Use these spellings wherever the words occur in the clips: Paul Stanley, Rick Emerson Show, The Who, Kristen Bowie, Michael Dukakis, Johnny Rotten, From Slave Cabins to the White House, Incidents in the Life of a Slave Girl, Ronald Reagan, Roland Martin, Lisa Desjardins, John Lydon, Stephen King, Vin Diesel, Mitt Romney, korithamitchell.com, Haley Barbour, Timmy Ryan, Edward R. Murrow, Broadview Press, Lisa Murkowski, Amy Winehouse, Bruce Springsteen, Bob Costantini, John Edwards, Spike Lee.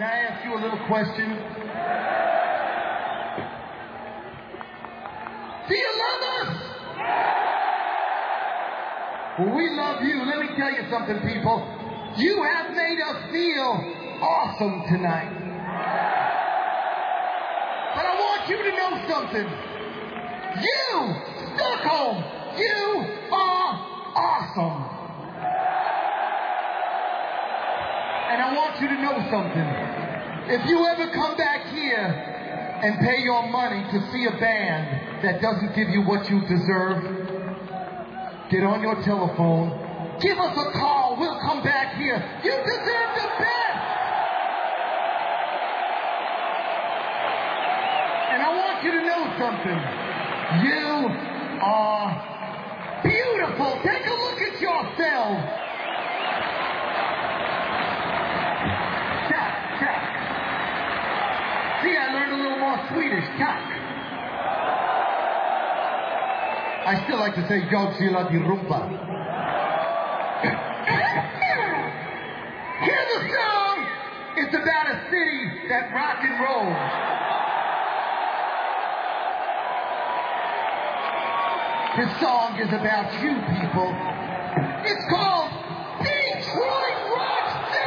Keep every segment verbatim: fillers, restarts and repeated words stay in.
Can I ask you a little question? Do you love us? Well, we love you. Let me tell you something, people. You have made us feel awesome tonight. But I want you to know something. You, Stockholm, you are awesome. And I want you to know something. If you ever come back here and pay your money to see a band that doesn't give you what you deserve, get on your telephone, give us a call, we'll come back here. You deserve the best. And I want you to know something. You are beautiful. Take a look at yourself. See, I learned a little more Swedish. Tack. I still like to say jag gillar din rumpa. Hear the song. It's about a city that rock and rolls. This song is about you, people. It's called Detroit Rock City.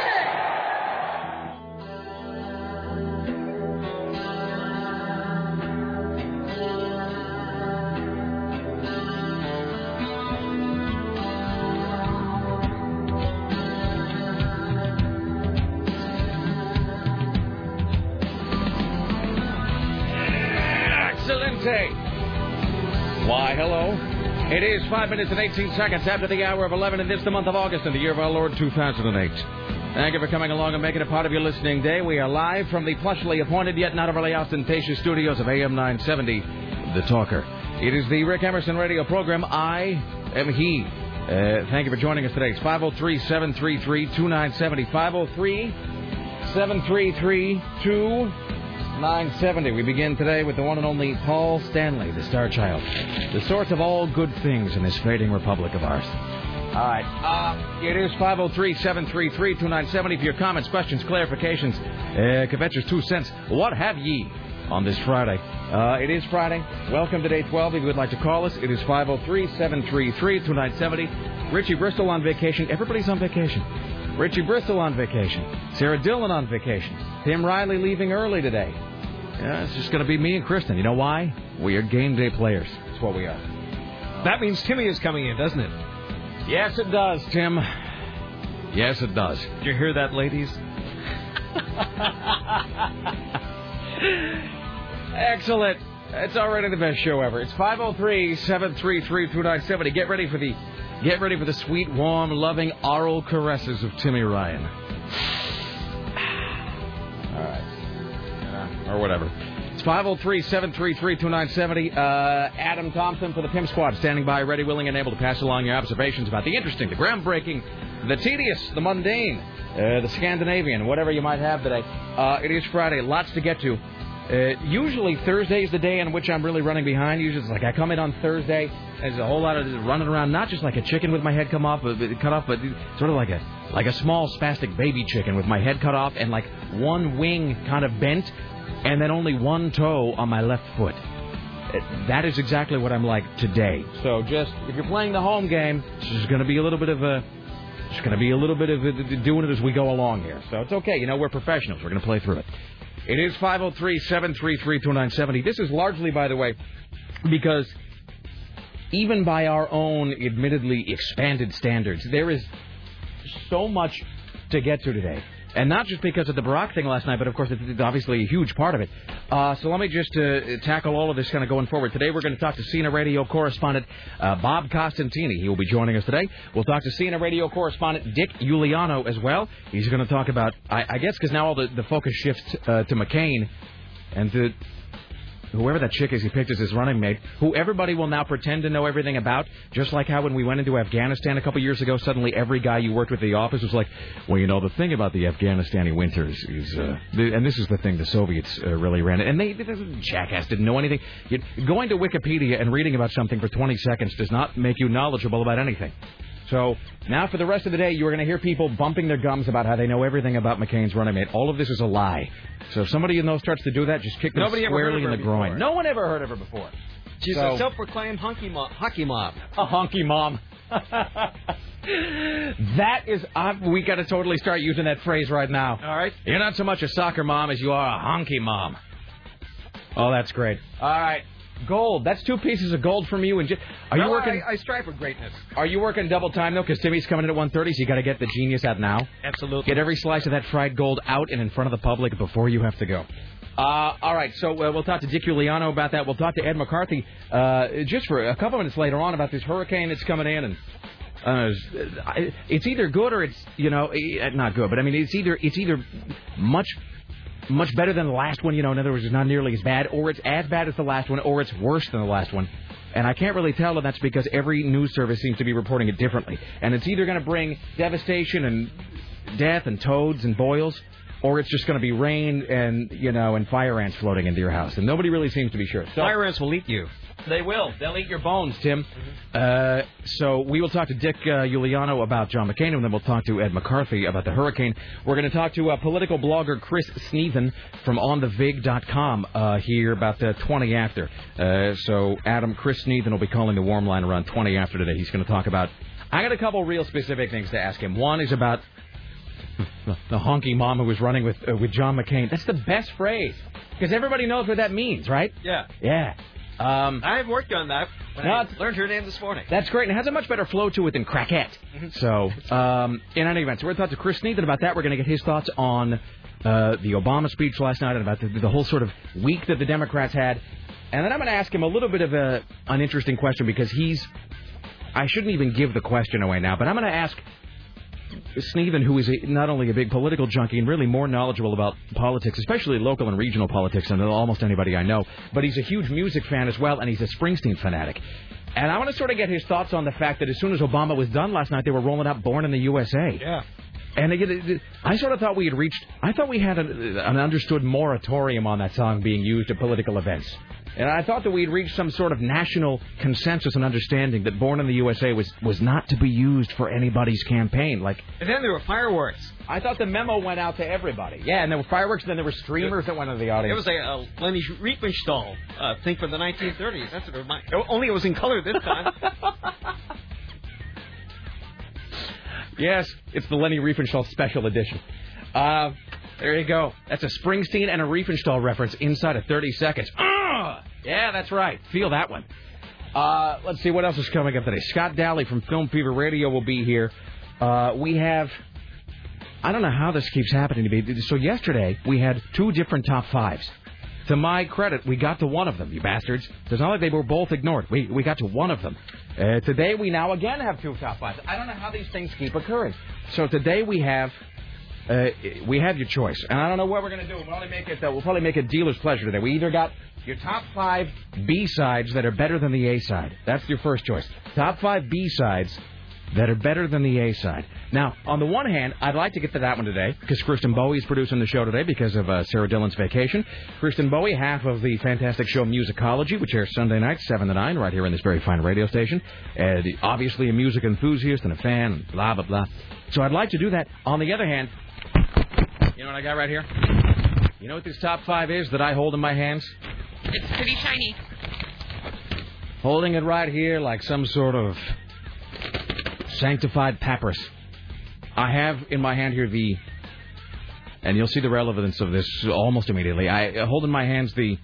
Why, hello. It is five minutes and eighteen seconds after the hour of eleven, and this the month of August in the year of our Lord two thousand eight. Thank you for coming along and making it a part of your listening day. We are live from the plushly appointed yet not overly ostentatious studios of A M nine seventy, The Talker. It is the Rick Emerson radio program. I am he. Uh, thank you for joining us today. It's five oh three, seven three three, two nine seven oh. five oh three, seven three three, two nine seven oh. nine seventy. We begin today with the one and only Paul Stanley, the star child, the source of all good things in this fading republic of ours. All right. Uh, it is five oh three, seven three three, two nine seven oh for your comments, questions, clarifications, uh, kvetchers, two cents. What have ye on this Friday? Uh, it is Friday. Welcome to day twelve. If you would like to call us, it is five oh three, seven three three, two nine seven oh. Richie Bristol on vacation. Everybody's on vacation. Richie Bristol on vacation. Sarah Dillon on vacation. Tim Riley leaving early today. Yeah, it's just going to be me and Kristen. You know why? We are game day players. That's what we are. That means Timmy is coming in, doesn't it? Yes, it does, Tim. Yes, it does. Did you hear that, ladies? Excellent. It's already the best show ever. It's five oh three, seven three three, two nine seven oh. Get ready for the... Get ready for the sweet, warm, loving oral caresses of Timmy Ryan. All right. Yeah, or whatever. It's five oh three, seven three three, two nine seven oh. Uh, Adam Thompson for the Pimp Squad, standing by, ready, willing, and able to pass along your observations about the interesting, the groundbreaking, the tedious, the mundane, uh, the Scandinavian, whatever you might have today. Uh, it is Friday. Lots to get to. Uh, usually Thursday is the day on which I'm really running behind. Usually it's like I come in on Thursday. There's a whole lot of running around, not just like a chicken with my head come off, cut off, but sort of like a like a small spastic baby chicken with my head cut off and like one wing kind of bent, and then only one toe on my left foot. That is exactly what I'm like today. So just if you're playing the home game, it's just going to be a little bit of a, it's going to be a little bit of a, doing it as we go along here. So it's okay, you know, we're professionals. We're going to play through it. It is five oh three, seven three three, two nine seven oh. This is largely, by the way, because even by our own admittedly expanded standards, there is so much to get to today. And not just because of the Barack thing last night, but, of course, it's obviously a huge part of it. Uh, so let me just uh, tackle all of this kind of going forward. Today we're going to talk to C N A Radio correspondent uh, Bob Costantini. He will be joining us today. We'll talk to C N A Radio correspondent Dick Iuliano as well. He's going to talk about, I, I guess, because now all the, the focus shifts uh, to McCain and to whoever that chick is he picked as his running mate, who everybody will now pretend to know everything about, just like how when we went into Afghanistan a couple years ago, suddenly every guy you worked with at the office was like, well, you know, the thing about the Afghanistani winters is, uh, and this is the thing the Soviets uh, really ran, and they, this jackass didn't know anything. You'd, going to Wikipedia and reading about something for twenty seconds does not make you knowledgeable about anything. So now for the rest of the day, you're going to hear people bumping their gums about how they know everything about McCain's running mate. All of this is a lie. So if somebody in those starts to do that, just kick them Nobody squarely in the groin. Before. No one ever heard of her before. She's so, a self-proclaimed honky mom. Honky mom. A honky mom. That is, uh, we got to totally start using that phrase right now. All right. You're not so much a soccer mom as you are a honky mom. Oh, that's great. All right. Gold. That's two pieces of gold from you. And just, are no, you working? I, I strive for greatness. Are you working double time though? Because Timmy's coming in at one thirty, so you got to get the genius out now. Absolutely. Get every slice of that fried gold out and in front of the public before you have to go. Uh, all right, so uh, we'll talk to Dick Giuliano about that. We'll talk to Ed McCarthy uh, just for a couple minutes later on about this hurricane that's coming in, and uh, it's either good or it's you know not good. But I mean, it's either it's either much. Much better than the last one, you know, in other words, it's not nearly as bad, or it's as bad as the last one, or it's worse than the last one. And I can't really tell, and that's because every news service seems to be reporting it differently. And it's either going to bring devastation and death and toads and boils, or it's just going to be rain and, you know, and fire ants floating into your house. And nobody really seems to be sure. So, fire ants will eat you. They will. They'll eat your bones, Tim. Mm-hmm. Uh, so we will talk to Dick uh, Giuliano about John McCain, and then we'll talk to Ed McCarthy about the hurricane. We're going to talk to uh, political blogger Chris Sneathen from on the vig dot com uh, here about uh, twenty after. Uh, so, Adam, Chris Sneathen will be calling the warm line around twenty after today. He's going to talk about... I got a couple real specific things to ask him. One is about the honky mom who was running with, uh, with John McCain. That's the best phrase, because everybody knows what that means, right? Yeah. Yeah. Um, I've worked on that. No, I learned her name this morning. That's great, and it has a much better flow to it than crackhead. So, um, in any event, so we're going to talk to Chris Sneathen about that. We're going to get his thoughts on uh, the Obama speech last night and about the, the whole sort of week that the Democrats had. And then I'm going to ask him a little bit of a, an interesting question, because he's... I shouldn't even give the question away now, but I'm going to ask Sneathen, who is a, not only a big political junkie and really more knowledgeable about politics, especially local and regional politics, than almost anybody I know, but he's a huge music fan as well, and he's a Springsteen fanatic. And I want to sort of get his thoughts on the fact that as soon as Obama was done last night, they were rolling out Born in the U S A. Yeah. And again, I sort of thought we had reached, I thought we had an, an understood moratorium on that song being used at political events. And I thought that we had reached some sort of national consensus and understanding that Born in the U S A was, was not to be used for anybody's campaign. Like, and then there were fireworks. I thought the memo went out to everybody. Yeah, and there were fireworks, and then there were streamers that went into the audience. It was a, a Leni Riefenstahl uh, thing from the nineteen thirties. That's what it reminded me. Only it was in color this time. Yes, it's the Leni Riefenstahl special edition. Uh, there you go. That's a Springsteen and a Riefenstahl reference inside of thirty seconds. Uh, yeah, that's right. Feel that one. Uh, let's see what else is coming up today. Scott Daly from Film Fever Radio will be here. Uh, we have... I don't know how this keeps happening to me. So yesterday, we had two different top fives. To my credit, we got to one of them, you bastards. It's not like they were both ignored. We we got to one of them. Uh, today, we now again have two top fives. I don't know how these things keep occurring. So today we have uh, we have your choice. And I don't know what we're going to do. We'll only make it, uh, we'll probably make it dealer's pleasure today. We either got your top five B-sides that are better than the A-side. That's your first choice. Top five B-sides that are better than the A-side. Now, on the one hand, I'd like to get to that one today, because Kristen Bowie's producing the show today because of uh, Sarah Dillon's vacation. Kristen Bowie, half of the fantastic show Musicology, which airs Sunday nights, seven to nine, right here in this very fine radio station. Uh, the, obviously a music enthusiast and a fan, and blah, blah, blah. So I'd like to do that. On the other hand, you know what I got right here? You know what this top five is that I hold in my hands? It's pretty shiny. Holding it right here like some sort of... sanctified papyrus. I have in my hand here the, and you'll see the relevance of this almost immediately. I hold in my hands the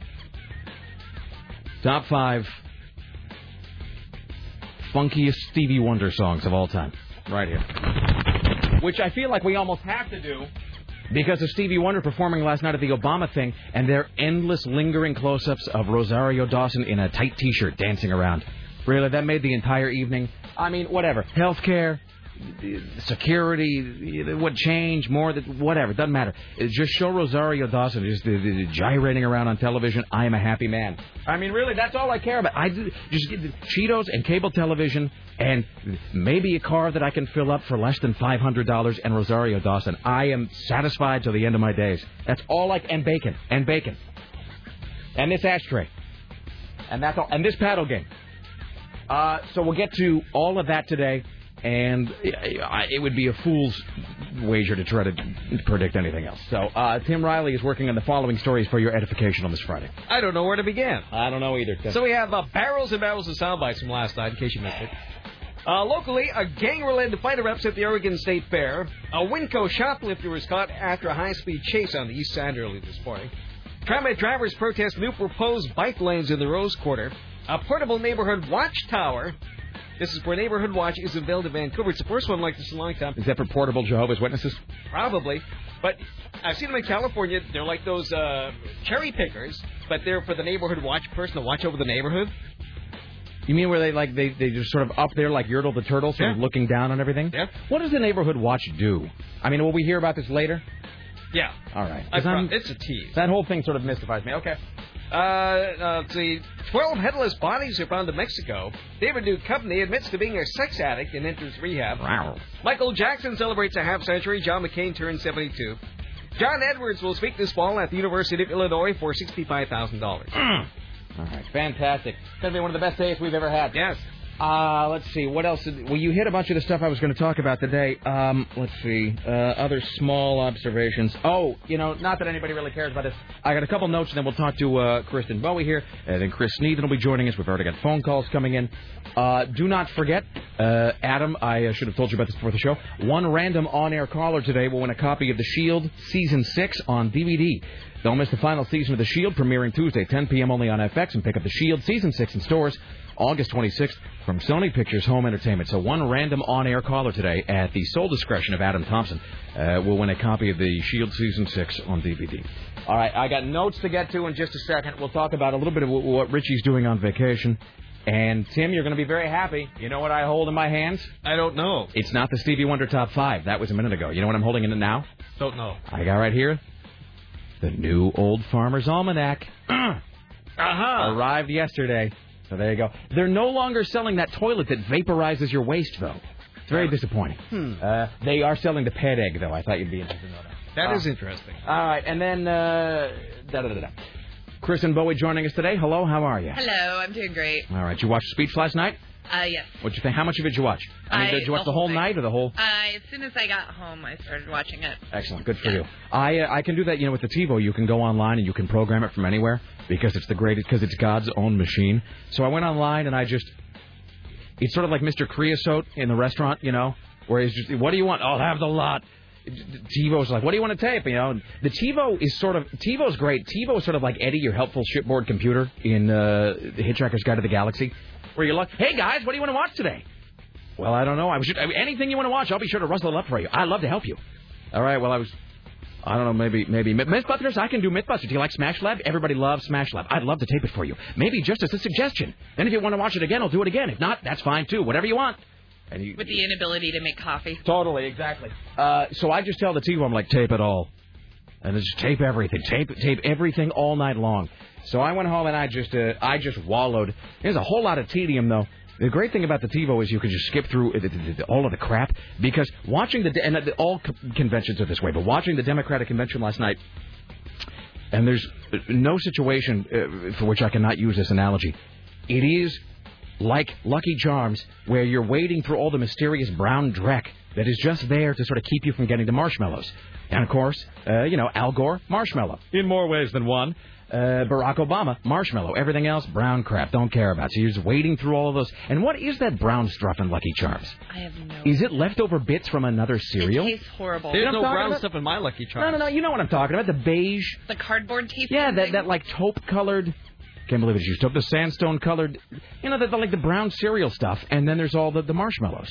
top five funkiest Stevie Wonder songs of all time, right here. Which I feel like we almost have to do because of Stevie Wonder performing last night at the Obama thing and their endless lingering close-ups of Rosario Dawson in a tight T-shirt dancing around. Really, that made the entire evening. I mean, whatever. Healthcare, security, what change, more, whatever. Doesn't matter. Just show Rosario Dawson just gyrating around on television. I am a happy man. I mean, really, that's all I care about. I just Cheetos and cable television and maybe a car that I can fill up for less than five hundred dollars and Rosario Dawson. I am satisfied till the end of my days. That's all I can. And bacon. And bacon. And this ashtray. And that's all. And this paddle game. Uh, so we'll get to all of that today. And it would be a fool's wager to try to predict anything else. So uh, Tim Riley is working on the following stories for your edification on this Friday. I don't know where to begin. I don't know either. So we have uh, barrels and barrels of sound bites from last night, in case you missed it. Uh, locally, a gang-related fight erupts at the Oregon State Fair. A Winco shoplifter was caught after a high-speed chase on the east side early this morning. Tramway drivers protest new proposed bike lanes in the Rose Quarter. A portable neighborhood watchtower. This is where Neighborhood Watch is available in Vancouver. It's the first one like this in a long time. Is that for portable Jehovah's Witnesses? Probably. But I've seen them in California. They're like those uh, cherry pickers, but they're for the Neighborhood Watch person to watch over the neighborhood. You mean where they like they, they just sort of up there like Yertle the Turtle, sort yeah. of looking down on everything? Yeah. What does the Neighborhood Watch do? I mean, will we hear about this later? Yeah. All right. It's a tease. That whole thing sort of mystifies me. Okay. Uh, uh, let's see. Twelve headless bodies are found in Mexico. David Duchovny admits to being a sex addict and enters rehab. Wow. Michael Jackson celebrates a half century. John McCain turns seventy-two. John Edwards will speak this fall at the University of Illinois for sixty-five thousand dollars. Mm. All right. Fantastic. It's going to be one of the best days we've ever had. Yes. Uh, let's see. What else? Did, well, you hit a bunch of the stuff I was going to talk about today. Um, let's see. Uh, other small observations. Oh, you know, not that anybody really cares about this. I got a couple notes, and then we'll talk to uh, Kristen Bowie here. And then Chris Sneeden will be joining us. We've already got phone calls coming in. Uh, do not forget, uh, Adam, I uh, should have told you about this before the show. One random on-air caller today will win a copy of The Shield Season six on D V D. Don't miss the final season of The Shield, premiering Tuesday, ten p.m. only on F X, and pick up The Shield Season six in stores August twenty-sixth from Sony Pictures Home Entertainment. So one random on-air caller today, at the sole discretion of Adam Thompson, uh, will win a copy of The Shield Season six on D V D. All right, I got notes to get to in just a second. We'll talk about a little bit of w- what Richie's doing on vacation. And, Tim, you're going to be very happy. You know what I hold in my hands? I don't know. It's not the Stevie Wonder Top five. That was a minute ago. You know what I'm holding in it now? Don't know. I got right here the new Old Farmer's Almanac. uh-huh. Arrived yesterday. So there you go. They're no longer selling that toilet that vaporizes your waste, though. It's very disappointing. Hmm. Uh, they are selling the pet egg, though. I thought you'd be interested in that. That uh, is interesting. All right, and then uh, da da da da. Kristen Bowie joining us today. Hello, how are you? Hello, I'm doing great. All right, you watched Speech last night? Uh, yes. What'd you think? How much of it did you watch? I mean, I, did you watch the whole, the whole night or the whole? Uh, as soon as I got home, I started watching it. Excellent. Good for yeah. you. I uh, I can do that. You know, with the TiVo, you can go online and you can program it from anywhere because it's the greatest, because it's God's own machine. So I went online and I just, it's sort of like Mister Creosote in the restaurant, you know, where he's just, what do you want? I'll have the lot. TiVo's like, what do you want to tape? You know, the TiVo is sort of, TiVo's great. TiVo's sort of like Eddie, your helpful shipboard computer in uh, The Hitchhiker's Guide to the Galaxy. Where you're like, hey, guys, what do you want to watch today? Well, I don't know. I was just, anything you want to watch, I'll be sure to rustle it up for you. I'd love to help you. All right, well, I was, I don't know, maybe, maybe. Mythbusters, I can do Mythbusters. Do you like Smash Lab? Everybody loves Smash Lab. I'd love to tape it for you. Maybe just as a suggestion. Then if you want to watch it again, I'll do it again. If not, that's fine, too. Whatever you want. And you, with the inability to make coffee. Totally, exactly. Uh, so I just tell the T V, I'm like, tape it all. And just tape everything. Tape, tape everything all night long. So I went home and I just uh, I just wallowed. There's a whole lot of tedium, though. The great thing about the TiVo is you can just skip through all of the crap, because watching the, and all conventions are this way, but watching the Democratic convention last night, and there's no situation for which I cannot use this analogy. It is like Lucky Charms, where you're waiting for all the mysterious brown dreck that is just there to sort of keep you from getting the marshmallows. And, of course, uh, you know, Al Gore, marshmallow. In more ways than one. Uh, Barack Obama, marshmallow. Everything else, brown crap. Don't care about. So you're just wading through all of those. And what is that brown stuff in Lucky Charms? I have no idea. Is it leftover bits from another cereal? It tastes horrible. There's no brown about? stuff in my Lucky Charms. No, no, no. You know what I'm talking about. The beige. The cardboard tape. Yeah, that, that like taupe-colored. Can't believe it's used taupe. The sandstone-colored. You know, the, the, like the brown cereal stuff. And then there's all the, the marshmallows.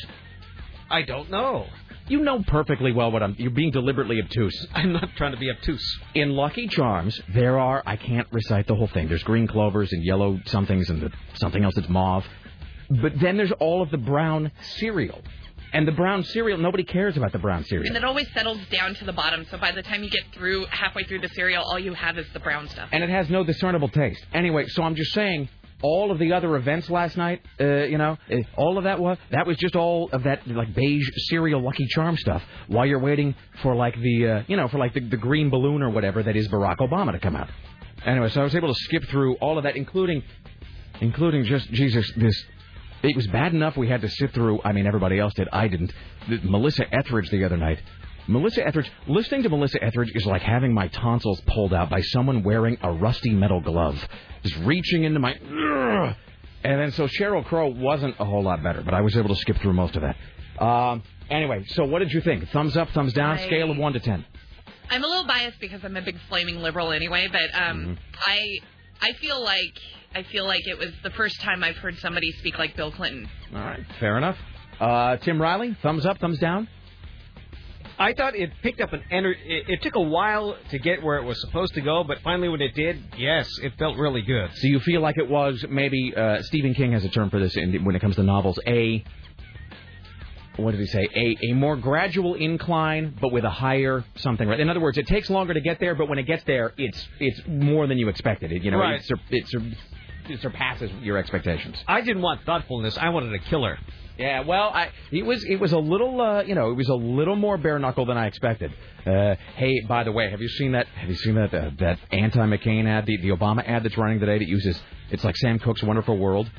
I don't know. You know perfectly well what I'm... You're being deliberately obtuse. I'm not trying to be obtuse. In Lucky Charms, there are... I can't recite the whole thing. There's green clovers and yellow somethings and the, something else that's mauve. But then there's all of the brown cereal. And the brown cereal, nobody cares about the brown cereal. And it always settles down to the bottom. So by the time you get through halfway through the cereal, all you have is the brown stuff. And it has no discernible taste. Anyway, so I'm just saying... All of the other events last night, uh, you know, all of that was, that was just all of that, like, beige cereal Lucky Charm stuff while you're waiting for, like, the, uh, you know, for, like, the, the green balloon or whatever that is Barack Obama to come out. Anyway, so I was able to skip through all of that, including, including just, Jesus, this It was bad enough we had to sit through, I mean, everybody else did, I didn't, the, Melissa Etheridge the other night. Melissa Etheridge, listening to Melissa Etheridge is like having my tonsils pulled out by someone wearing a rusty metal glove. Just reaching into my... Ugh. And then, so Sheryl Crow wasn't a whole lot better, but I was able to skip through most of that. Um, anyway, so what did you think? Thumbs up, thumbs down, I... scale of one to ten. I'm a little biased because I'm a big flaming liberal anyway, but um, mm-hmm. I... I feel like I feel like it was the first time I've heard somebody speak like Bill Clinton. All right, fair enough. Uh, Tim Riley, thumbs up, thumbs down? I thought it picked up an energy. It, it took a while to get where it was supposed to go, but finally when it did, yes, it felt really good. So you feel like it was maybe, uh, Stephen King has a term for this in, when it comes to novels, a, what did he say, a, a more gradual incline, but with a higher something, right? In other words, it takes longer to get there, but when it gets there, it's it's more than you expected. It, you know, right. it, sur- it, sur- it surpasses your expectations. I didn't want thoughtfulness. I wanted a killer. Yeah, well, I, it was it was a little, uh, you know, it was a little more bare knuckle than I expected. Uh, hey, by the way, have you seen that? Have you seen that uh, that anti-McCain ad, the, the Obama ad that's running today that uses? It's like Sam Cooke's Wonderful World,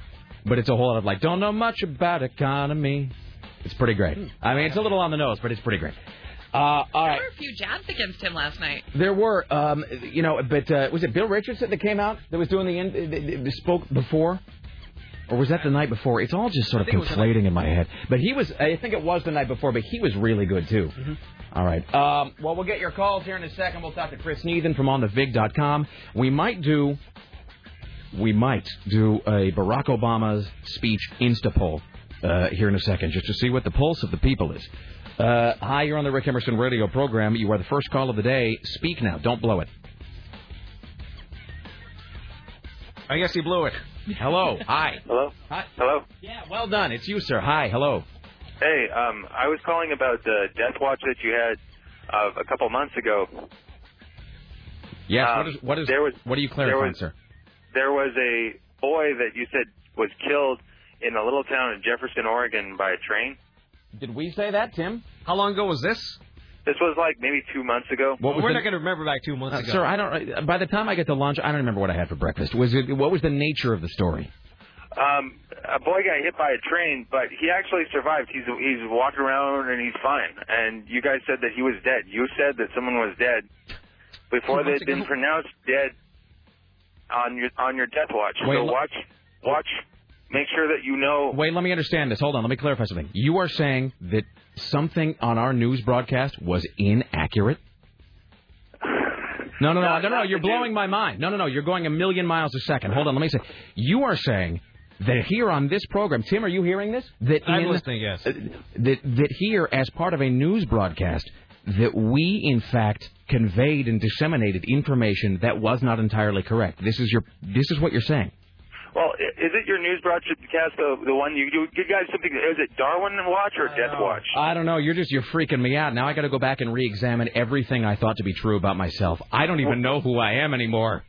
but it's a whole lot of like, don't know much about economy. It's pretty great. I mean, it's a little on the nose, but it's pretty great. Uh, all right. There were a few jabs against him last night. There were, um, you know, but uh, was it Bill Richardson that came out that was doing the end, uh, spoke before? Or was that the night before? It's all just sort of conflating in my head. But he was, I think it was the night before, but he was really good, too. Mm-hmm. All right. Um, well, we'll get your calls here in a second. We'll talk to Chris Neathan from on the vig dot com. We might do, we might do a Barack Obama's speech Insta poll. Uh, here in a second, just to see what the pulse of the people is. Uh, hi, you're on the Rick Emerson radio program. You are the first call of the day. Speak now. Don't blow it. I guess he blew it. Hello. Hi. Hello. Hi. Hello. Yeah, well done. It's you, sir. Hi. Hello. Hey, um, I was calling about the death watch that you had uh, a couple months ago. Yes. Um, what is, what is, there was, what are you clarifying, there was, sir? There was a boy that you said was killed in a little town in Jefferson, Oregon, by a train. Did we say that, Tim? How long ago was this? This was like maybe two months ago. What was We're the... not going to remember back two months uh, ago. Sir, I don't. By the time I get to lunch, I don't remember what I had for breakfast. Was it? What was the nature of the story? Um, a boy got hit by a train, but he actually survived. He's he's walking around and he's fine. And you guys said that he was dead. You said that someone was dead before they'd been pronounced dead on your on your death watch. Wait, so watch, watch. Make sure that you know... Wait, let me understand this. Hold on. Let me clarify something. You are saying that something on our news broadcast was inaccurate? No, no, no. No, no, no. You're blowing my mind. No, no, no. You're going a million miles a second. Hold on. Let me say... You are saying that here on this program... Tim, are you hearing this? That I'm in, listening, yes. Uh, that, that here, as part of a news broadcast, that we, in fact, conveyed and disseminated information that was not entirely correct. This is your. This is what you're saying. Well, is it your news broadcast, the, the one you do? You guys, something, is it Darwin Watch or Death Watch? I don't know. You're just, you're freaking me out. Now I got to go back and re-examine everything I thought to be true about myself. I don't even know who I am anymore.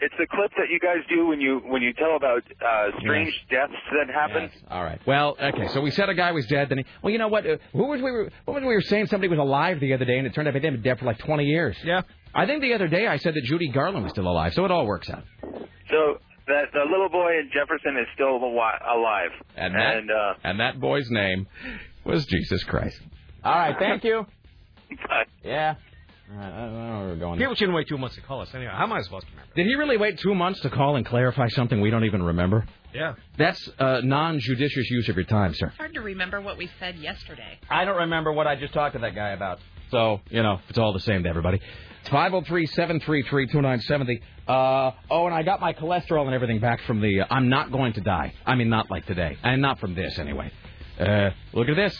It's the clip that you guys do when you when you tell about uh, strange yes. deaths that happen. Yes. All right. Well, okay. So we said a guy was dead. Then, he, well, you know what? Uh, who was we? Were, what was we were saying? Somebody was alive the other day, and it turned out they'd been dead for like twenty years. Yeah. I think the other day I said that Judy Garland was still alive, so it all works out. So. That the little boy in Jefferson is still alive. And that, and, uh, and that boy's name was Jesus Christ. All right, thank you. Bye. Yeah. All right, I don't know where we're going. People shouldn't wait two months to call us. Anyway, how am I supposed to remember? Did he really wait two months to call and clarify something we don't even remember? Yeah. That's uh, non-judicious use of your time, sir. It's hard to remember what we said yesterday. I don't remember what I just talked to that guy about. So, you know, it's all the same to everybody. It's five oh three, seven three three, two nine seven oh. Uh, oh, and I got my cholesterol and everything back from the... Uh, I'm not going to die. I mean, not like today. And not from this, anyway. Uh, look at this.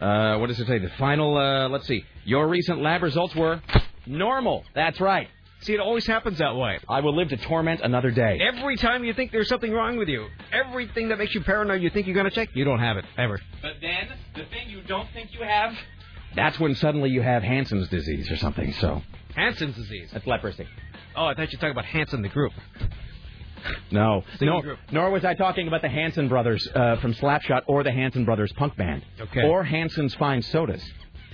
Uh, what does it say? The final... Uh, let's see. Your recent lab results were normal. That's right. See, it always happens that way. I will live to torment another day. Every time you think there's something wrong with you, everything that makes you paranoid you think you're going to check, you don't have it, ever. But then, the thing you don't think you have... That's when suddenly you have Hansen's disease or something, so... Hansen's disease? That's leprosy. Oh, I thought you were talking about Hansen the group. No. No group. Nor was I talking about the Hansen brothers uh, from Slapshot or the Hansen brothers punk band. Okay. Or Hansen's fine sodas.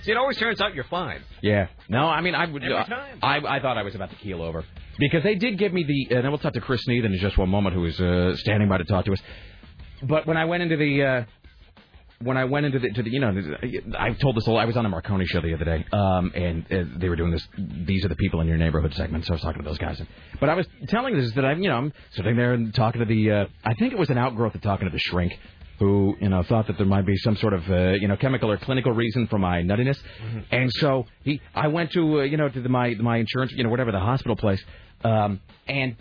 See, it always turns out you're fine. Yeah. No, I mean, I would. Every time. I, I thought I was about to keel over. Because they did give me the... And then we'll talk to Chris Neathan in just one moment, who is uh, standing by to talk to us. But when I went into the, uh, when I went into the, to the, you know, I've told this a lot. I was on the Marconi show the other day, um, and uh, they were doing this. These are the people in your neighborhood segment. So I was talking to those guys, and, but I was telling this that I'm, you know, I'm sitting there and talking to the. Uh, I think it was an outgrowth of talking to the shrink, who, you know, thought that there might be some sort of, uh, you know, chemical or clinical reason for my nuttiness, mm-hmm. and so he, I went to, uh, you know, to the, my my insurance, you know, whatever the hospital place, um, and.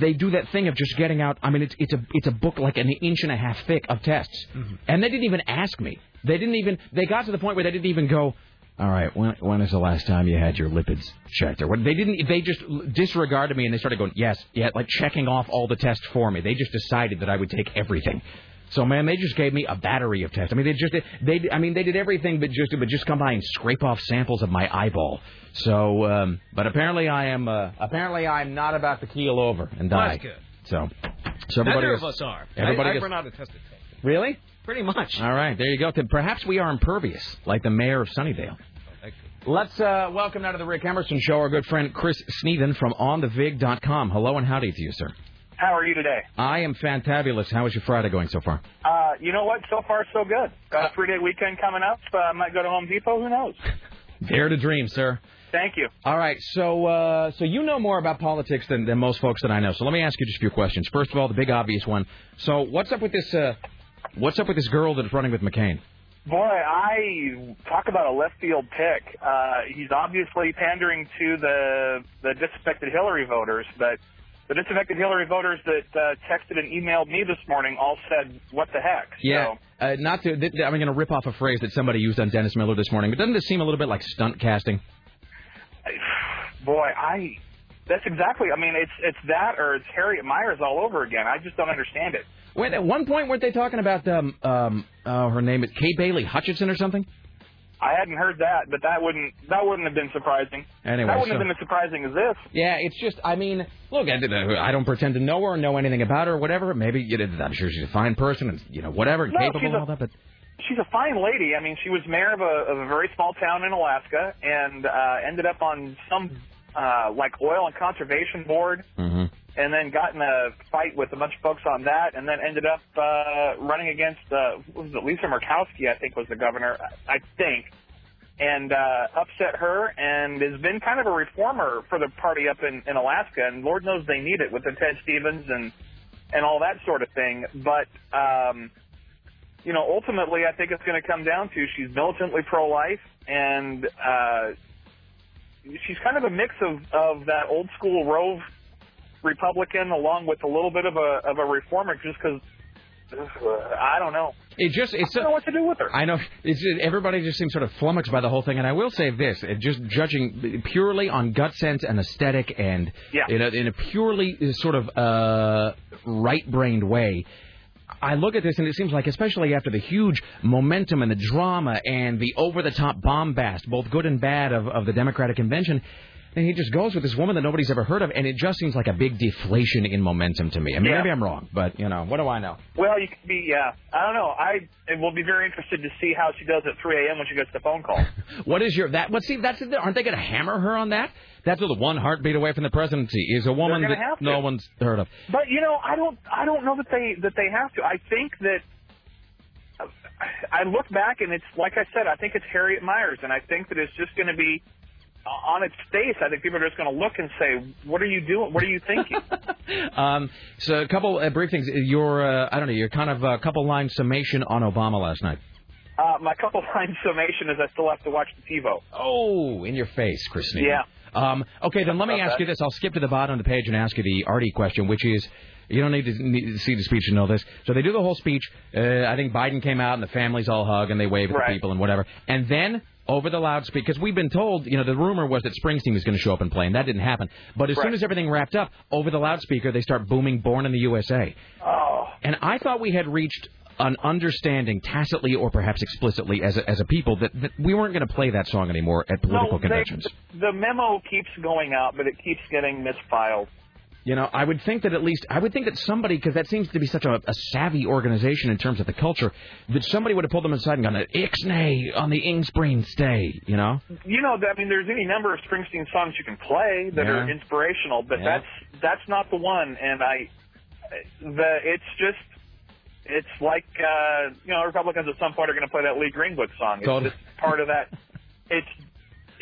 They do that thing of just getting out. I mean, it's it's a it's a book like an inch and a half thick of tests, mm-hmm. and they didn't even ask me. They didn't even. They got to the point where they didn't even go. All right, when when is the last time you had your lipids checked? Or what? They didn't. They just disregarded me and they started going yes, yeah, like checking off all the tests for me. They just decided that I would take everything. So man, they just gave me a battery of tests. I mean, they just they I mean they did everything but just but just come by and scrape off samples of my eyeball. So, um, but apparently I am uh, apparently I am not about to keel over and die. That's good. So, so everybody neither of us are. Everybody I, I gets, run out of tested. Really? Pretty much. All right, there you go. Then perhaps we are impervious, like the mayor of Sunnydale. Oh, let's uh, welcome now to the Rick Emerson Show our good friend Chris Sneeden from on the vig dot com. Hello and howdy to you, sir. How are you today? I am fantabulous. How is your Friday going so far? Uh, you know what? So far, so good. Got a three-day weekend coming up. Uh, I might go to Home Depot. Who knows? Dare to dream, sir. Thank you. All right. So uh, so you know more about politics than, than most folks that I know. So let me ask you just a few questions. First of all, the big obvious one. So what's up with this uh, What's up with this girl that's running with McCain? Boy, I talk about a left field pick. Uh, he's obviously pandering to the, the disaffected Hillary voters, but... The disaffected Hillary voters that uh, texted and emailed me this morning all said, what the heck? Yeah, so, uh, not to, th- I'm going to rip off a phrase that somebody used on Dennis Miller this morning, but doesn't this seem a little bit like stunt casting? Boy, I, that's exactly, I mean, it's it's that or it's Harriet Myers all over again. I just don't understand it. Wait, at one point, weren't they talking about um, um, uh, her name is Kay Bailey Hutchinson or something? I hadn't heard that, but that wouldn't that wouldn't have been surprising. Anyway, that wouldn't so, have been as surprising as this. Yeah, it's just, I mean, look, I don't pretend to know her, know anything about her, whatever. Maybe, you know, I'm sure she's a fine person, and you know, whatever, no, capable and all that. But she's a fine lady. I mean, she was mayor of a, of a very small town in Alaska, and uh, ended up on some uh, like oil and conservation board. Mm-hmm. And then got in a fight with a bunch of folks on that, and then ended up uh, running against uh, what was it, Lisa Murkowski, I think was the governor, I think, and uh, upset her, and has been kind of a reformer for the party up in, in Alaska, and Lord knows they need it with the Ted Stevens and, and all that sort of thing. But, um, you know, ultimately I think it's going to come down to she's militantly pro-life, and uh, she's kind of a mix of, of that old-school Rove Republican, along with a little bit of a of a reformer, just because uh, I don't know. It just it's I don't a, know what to do with her. I know it's everybody just seems sort of flummoxed by the whole thing. And I will say this: just judging purely on gut sense and aesthetic, and yeah. in, a, in a purely sort of uh, right-brained way. I look at this and it seems like, especially after the huge momentum and the drama and the over-the-top bombast, both good and bad, of, of the Democratic convention. And he just goes with this woman that nobody's ever heard of, and it just seems like a big deflation in momentum to me. I mean, yeah. Maybe I'm wrong, but, you know, what do I know? Well, you could be, yeah. Uh, I don't know. I will be very interested to see how she does at three a.m. when she gets the phone call. What is your, that, well, see, that's, aren't they going to hammer her on that? That's the one heartbeat away from the presidency, is a woman that no one's heard of. But, you know, I don't, I don't know that they, that they have to. I think that, I look back, and it's, like I said, I think it's Harriet Myers, and I think that it's just going to be, on its face, I think people are just going to look and say, what are you doing? What are you thinking? um, so a couple uh, brief things. Your, uh, I don't know, your kind of uh, couple-line summation on Obama last night. Uh, my couple-line summation is I still have to watch the TiVo. Oh, in your face, Christine. Yeah. Um, okay, then let me okay. ask you this. I'll skip to the bottom of the page and ask you the Artie question, which is, you don't need to, need to see the speech to know this. So they do the whole speech. Uh, I think Biden came out, and the families all hug, and they wave at right. the people and whatever. And then... over the loudspeaker, because we've been told, you know, the rumor was that Springsteen was going to show up and play, and that didn't happen. But as right. soon as everything wrapped up, over the loudspeaker, they start booming Born in the U S A. Oh. And I thought we had reached an understanding, tacitly or perhaps explicitly, as a, as a people, that, that we weren't going to play that song anymore at political no, they, conventions. The memo keeps going out, but it keeps getting misfiled. You know, I would think that at least, I would think that somebody, because that seems to be such a, a savvy organization in terms of the culture, that somebody would have pulled them aside and gone, Ixnay on the Ingspring stay, you know? You know, I mean, there's any number of Springsteen songs you can play that yeah. are inspirational, but yeah. that's that's not the one. And I, the it's just, It's like, uh, you know, Republicans at some point are going to play that Lee Greenwood song. It's totally. Just part of that. It's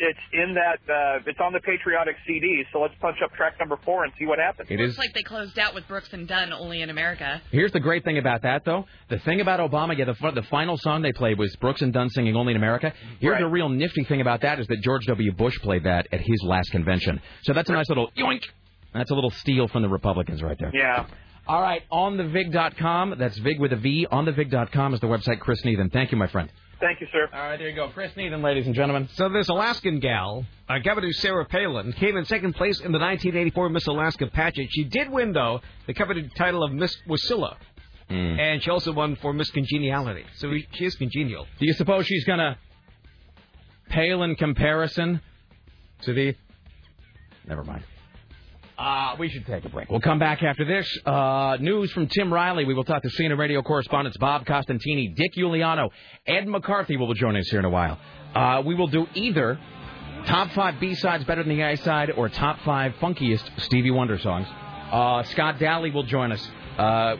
it's in that, uh, it's on the patriotic C D, so let's punch up track number four and see what happens. It, it is like they closed out with Brooks and Dunn, Only in America. Here's the great thing about that, though. The thing about Obama, yeah, the, the final song they played was Brooks and Dunn singing Only in America. Here's right. The real nifty thing about that is that George W. Bush played that at his last convention. So that's a nice little yoink. That's a little steal from the Republicans right there. Yeah. All right, on the vig dot com, that's Vig with a V, on the vig dot com is the website, Chris Needham. Thank you, my friend. Thank you, sir. All right, there you go. Chris Needham, ladies and gentlemen. So this Alaskan gal, uh, Governor Sarah Palin, came in second place in the nineteen eighty-four Miss Alaska pageant. She did win, though, the coveted title of Miss Wasilla, mm. and she also won for Miss Congeniality. So she is congenial. Do you suppose she's going to Palin comparison to the... Never mind. Uh, we should take a break. We'll come back after this. Uh, news from Tim Riley. We will talk to C N N radio correspondents Bob Costantini, Dick Uliano, Ed McCarthy will join us here in a while. Uh, we will do either top five B-sides better than the A-side or top five funkiest Stevie Wonder songs. Uh, Scott Daly will join us. Uh,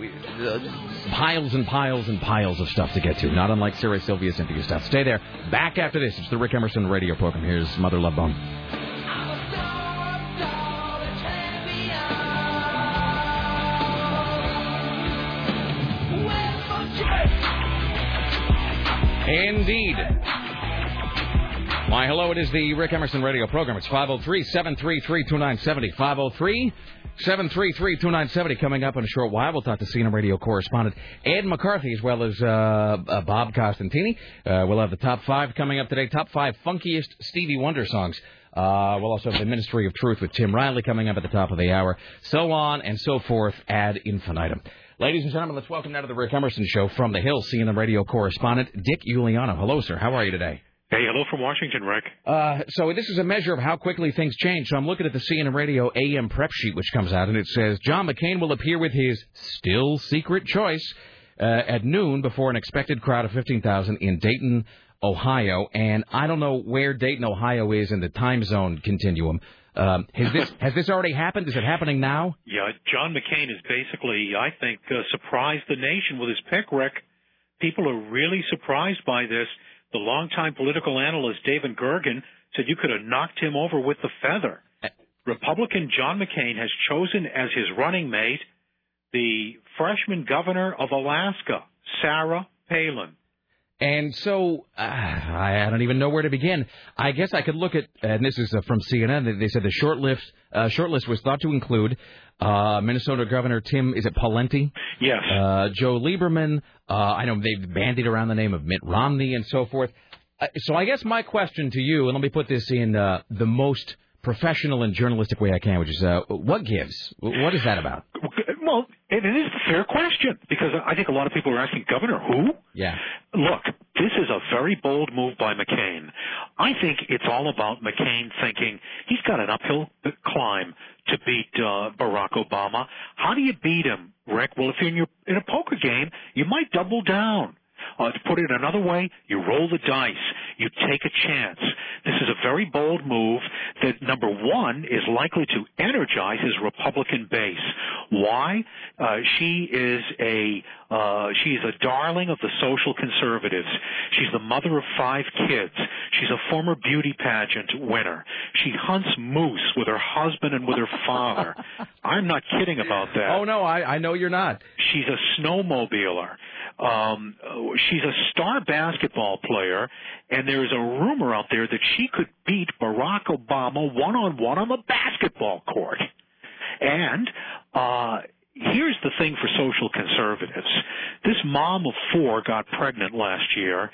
piles and piles and piles of stuff to get to, not unlike Sarah Sylvia's interview stuff. Stay there. Back after this. It's the Rick Emerson radio program. Here's Mother Love Bone. Indeed. Why, hello, it is the Rick Emerson radio program. It's five oh three, seven three three, two nine seven oh. five oh three, seven three three, two nine seven oh. Coming up in a short while, we'll talk to C N N radio correspondent Ed McCarthy as well as uh, uh, Bob Costantini. Uh, we'll have the top five coming up today, top five funkiest Stevie Wonder songs. Uh, we'll also have the Ministry of Truth with Tim Riley coming up at the top of the hour. So on and so forth, ad infinitum. Ladies and gentlemen, let's welcome now to the Rick Emerson Show from the Hill, C N N radio correspondent Dick Uliano. Hello, sir. How are you today? Hey, hello from Washington, Rick. Uh, so this is a measure of how quickly things change. So I'm looking at the C N N radio A M prep sheet, which comes out, and it says, John McCain will appear with his still secret choice uh, at noon before an expected crowd of fifteen thousand in Dayton, Ohio. And I don't know where Dayton, Ohio is in the time zone continuum. Um, has this has this already happened? Is it happening now? Yeah, John McCain has basically, I think, uh, surprised the nation with his pick, Rick. People are really surprised by this. The longtime political analyst David Gergen said you could have knocked him over with the feather. Republican John McCain has chosen as his running mate the freshman governor of Alaska, Sarah Palin. And so uh, I don't even know where to begin. I guess I could look at, and this is uh, from C N N, they said the short list, uh, short list was thought to include uh, Minnesota Governor Tim, is it Pawlenty? Yes. Uh, Joe Lieberman. Uh, I know they've bandied around the name of Mitt Romney and so forth. Uh, so I guess my question to you, and let me put this in uh, the most professional and journalistic way I can, which is uh, what gives? What is that about? Well, it is a fair question because I think a lot of people are asking, Governor, who? Yeah. Look, this is a very bold move by McCain. I think it's all about McCain thinking he's got an uphill climb to beat uh, Barack Obama. How do you beat him, Rick? Well, if you're in, your, in a poker game, you might double down. Uh, to put it another way, you roll the dice. You take a chance. This is a very bold move that, number one, is likely to energize his Republican base. Why? Uh, she is a uh, she is a darling of the social conservatives. She's the mother of five kids. She's a former beauty pageant winner. She hunts moose with her husband and with her father. I'm not kidding about that. Oh, no, I, I know you're not. She's a snowmobiler. Um, she's a star basketball player, and there is a rumor out there that she could beat Barack Obama one-on-one on the basketball court. And uh, here's the thing for social conservatives. This mom of four got pregnant last year.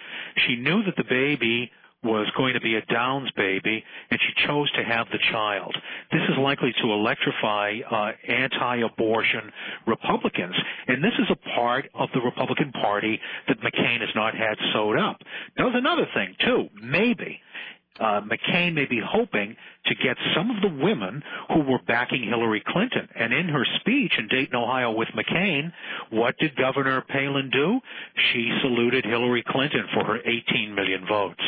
She knew that the baby was going to be a Downs baby, and she chose to have the child. This is likely to electrify uh, anti-abortion Republicans, and this is a part of the Republican Party that McCain has not had sewed up. That was another thing, too, maybe. Uh, McCain may be hoping to get some of the women who were backing Hillary Clinton. And in her speech in Dayton, Ohio with McCain, what did Governor Palin do? She saluted Hillary Clinton for her eighteen million votes.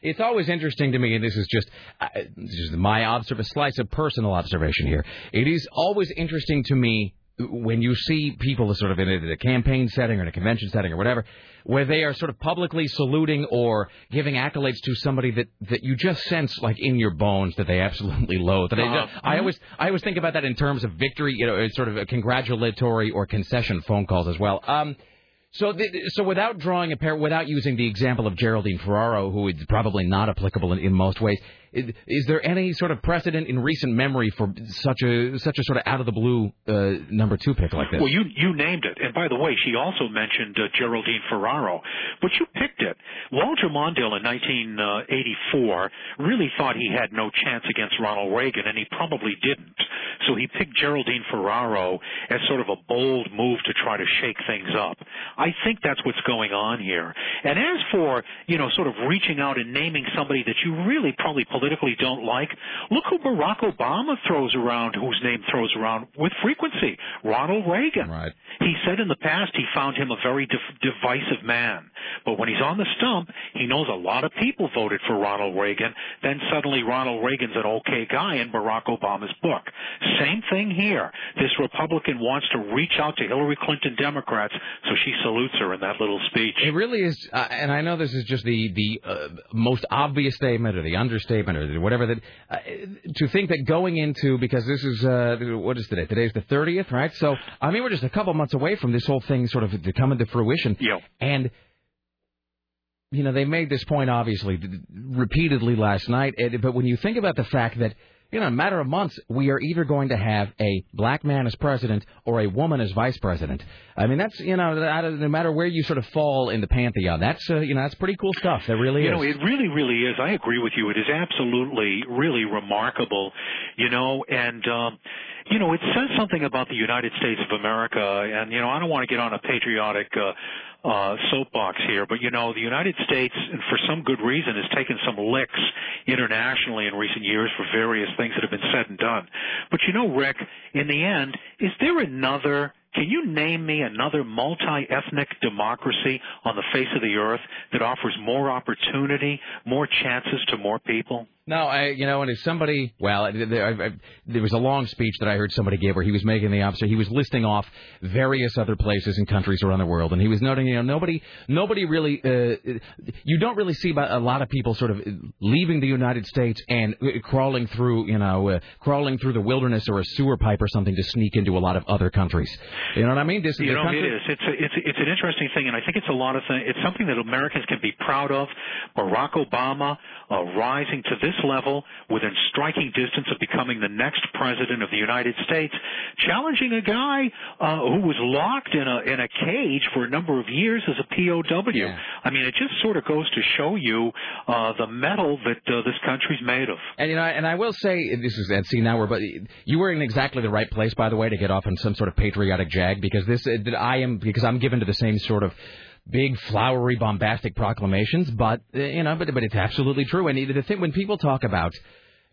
It's always interesting to me, and this is just, uh, this is my observ- slice of personal observation here. It is always interesting to me when you see people sort of in a, in a campaign setting or in a convention setting or whatever, where they are sort of publicly saluting or giving accolades to somebody that, that you just sense, like, in your bones that they absolutely loathe. That they just, I always I always think about that in terms of victory, you know, it's sort of a congratulatory or concession phone calls as well. Um, so the, so without drawing a pair, without using the example of Geraldine Ferraro, who is probably not applicable in, in most ways, is, is there any sort of precedent in recent memory for such a such a sort of out of the blue uh, number two pick like this? Well, you you named it, and by the way, she also mentioned uh, Geraldine Ferraro, but you picked it. Walter Mondale in nineteen eighty-four really thought he had no chance against Ronald Reagan, and he probably didn't. So he picked Geraldine Ferraro as sort of a bold move to try to shake things up. I think that's what's going on here. And as for, you know, sort of reaching out and naming somebody that you really probably politically don't like, look who Barack Obama throws around, whose name throws around with frequency, Ronald Reagan. Right. He said in the past he found him a very de- divisive man. But when he's on the stump, he knows a lot of people voted for Ronald Reagan. Then suddenly Ronald Reagan's an okay guy in Barack Obama's book. Same thing here. This Republican wants to reach out to Hillary Clinton Democrats, so she salutes her in that little speech. It really is, uh, and I know this is just the, the uh, most obvious statement or the understatement, or whatever, that uh, to think that going into, because this is, uh, what is today? Today's the thirtieth, right? So, I mean, we're just a couple months away from this whole thing sort of coming to fruition. Yep. And, you know, they made this point, obviously, repeatedly last night. But when you think about the fact that, you know, in a matter of months, we are either going to have a black man as president or a woman as vice president. I mean, that's, you know, no matter where you sort of fall in the pantheon, that's, uh, you know, that's pretty cool stuff. That really is. You know, it really, really is. I agree with you. It is absolutely, really remarkable, you know, and, um, you know, it says something about the United States of America, and, you know, I don't want to get on a patriotic uh, uh soapbox here, but, you know, the United States, and for some good reason, has taken some licks internationally in recent years for various things that have been said and done. But, you know, Rick, in the end, is there another, can you name me another multi-ethnic democracy on the face of the earth that offers more opportunity, more chances to more people? No, I, you know, and if somebody, well, I, I, I, there was a long speech that I heard somebody give where he was making the opposite. He was listing off various other places and countries around the world, and he was noting, you know, nobody, nobody really, uh, you don't really see a lot of people sort of leaving the United States and crawling through, you know, uh, crawling through the wilderness or a sewer pipe or something to sneak into a lot of other countries. You know what I mean? This is you know, country- it is. It's a, it's it's an interesting thing, and I think it's a lot of things. It's something that Americans can be proud of. Barack Obama uh, rising to this level within striking distance of becoming the next president of the United States, challenging a guy uh, who was locked in a in a cage for a number of years as a P O W. Yeah. I mean, it just sort of goes to show you uh, the metal that uh, this country's made of. And you know, and I will say this is and see now we're but you were in exactly the right place, by the way, to get off on some sort of patriotic jag, because this that I am because I'm given to the same sort of big, flowery, bombastic proclamations, but you know, but but it's absolutely true. And the thing when people talk about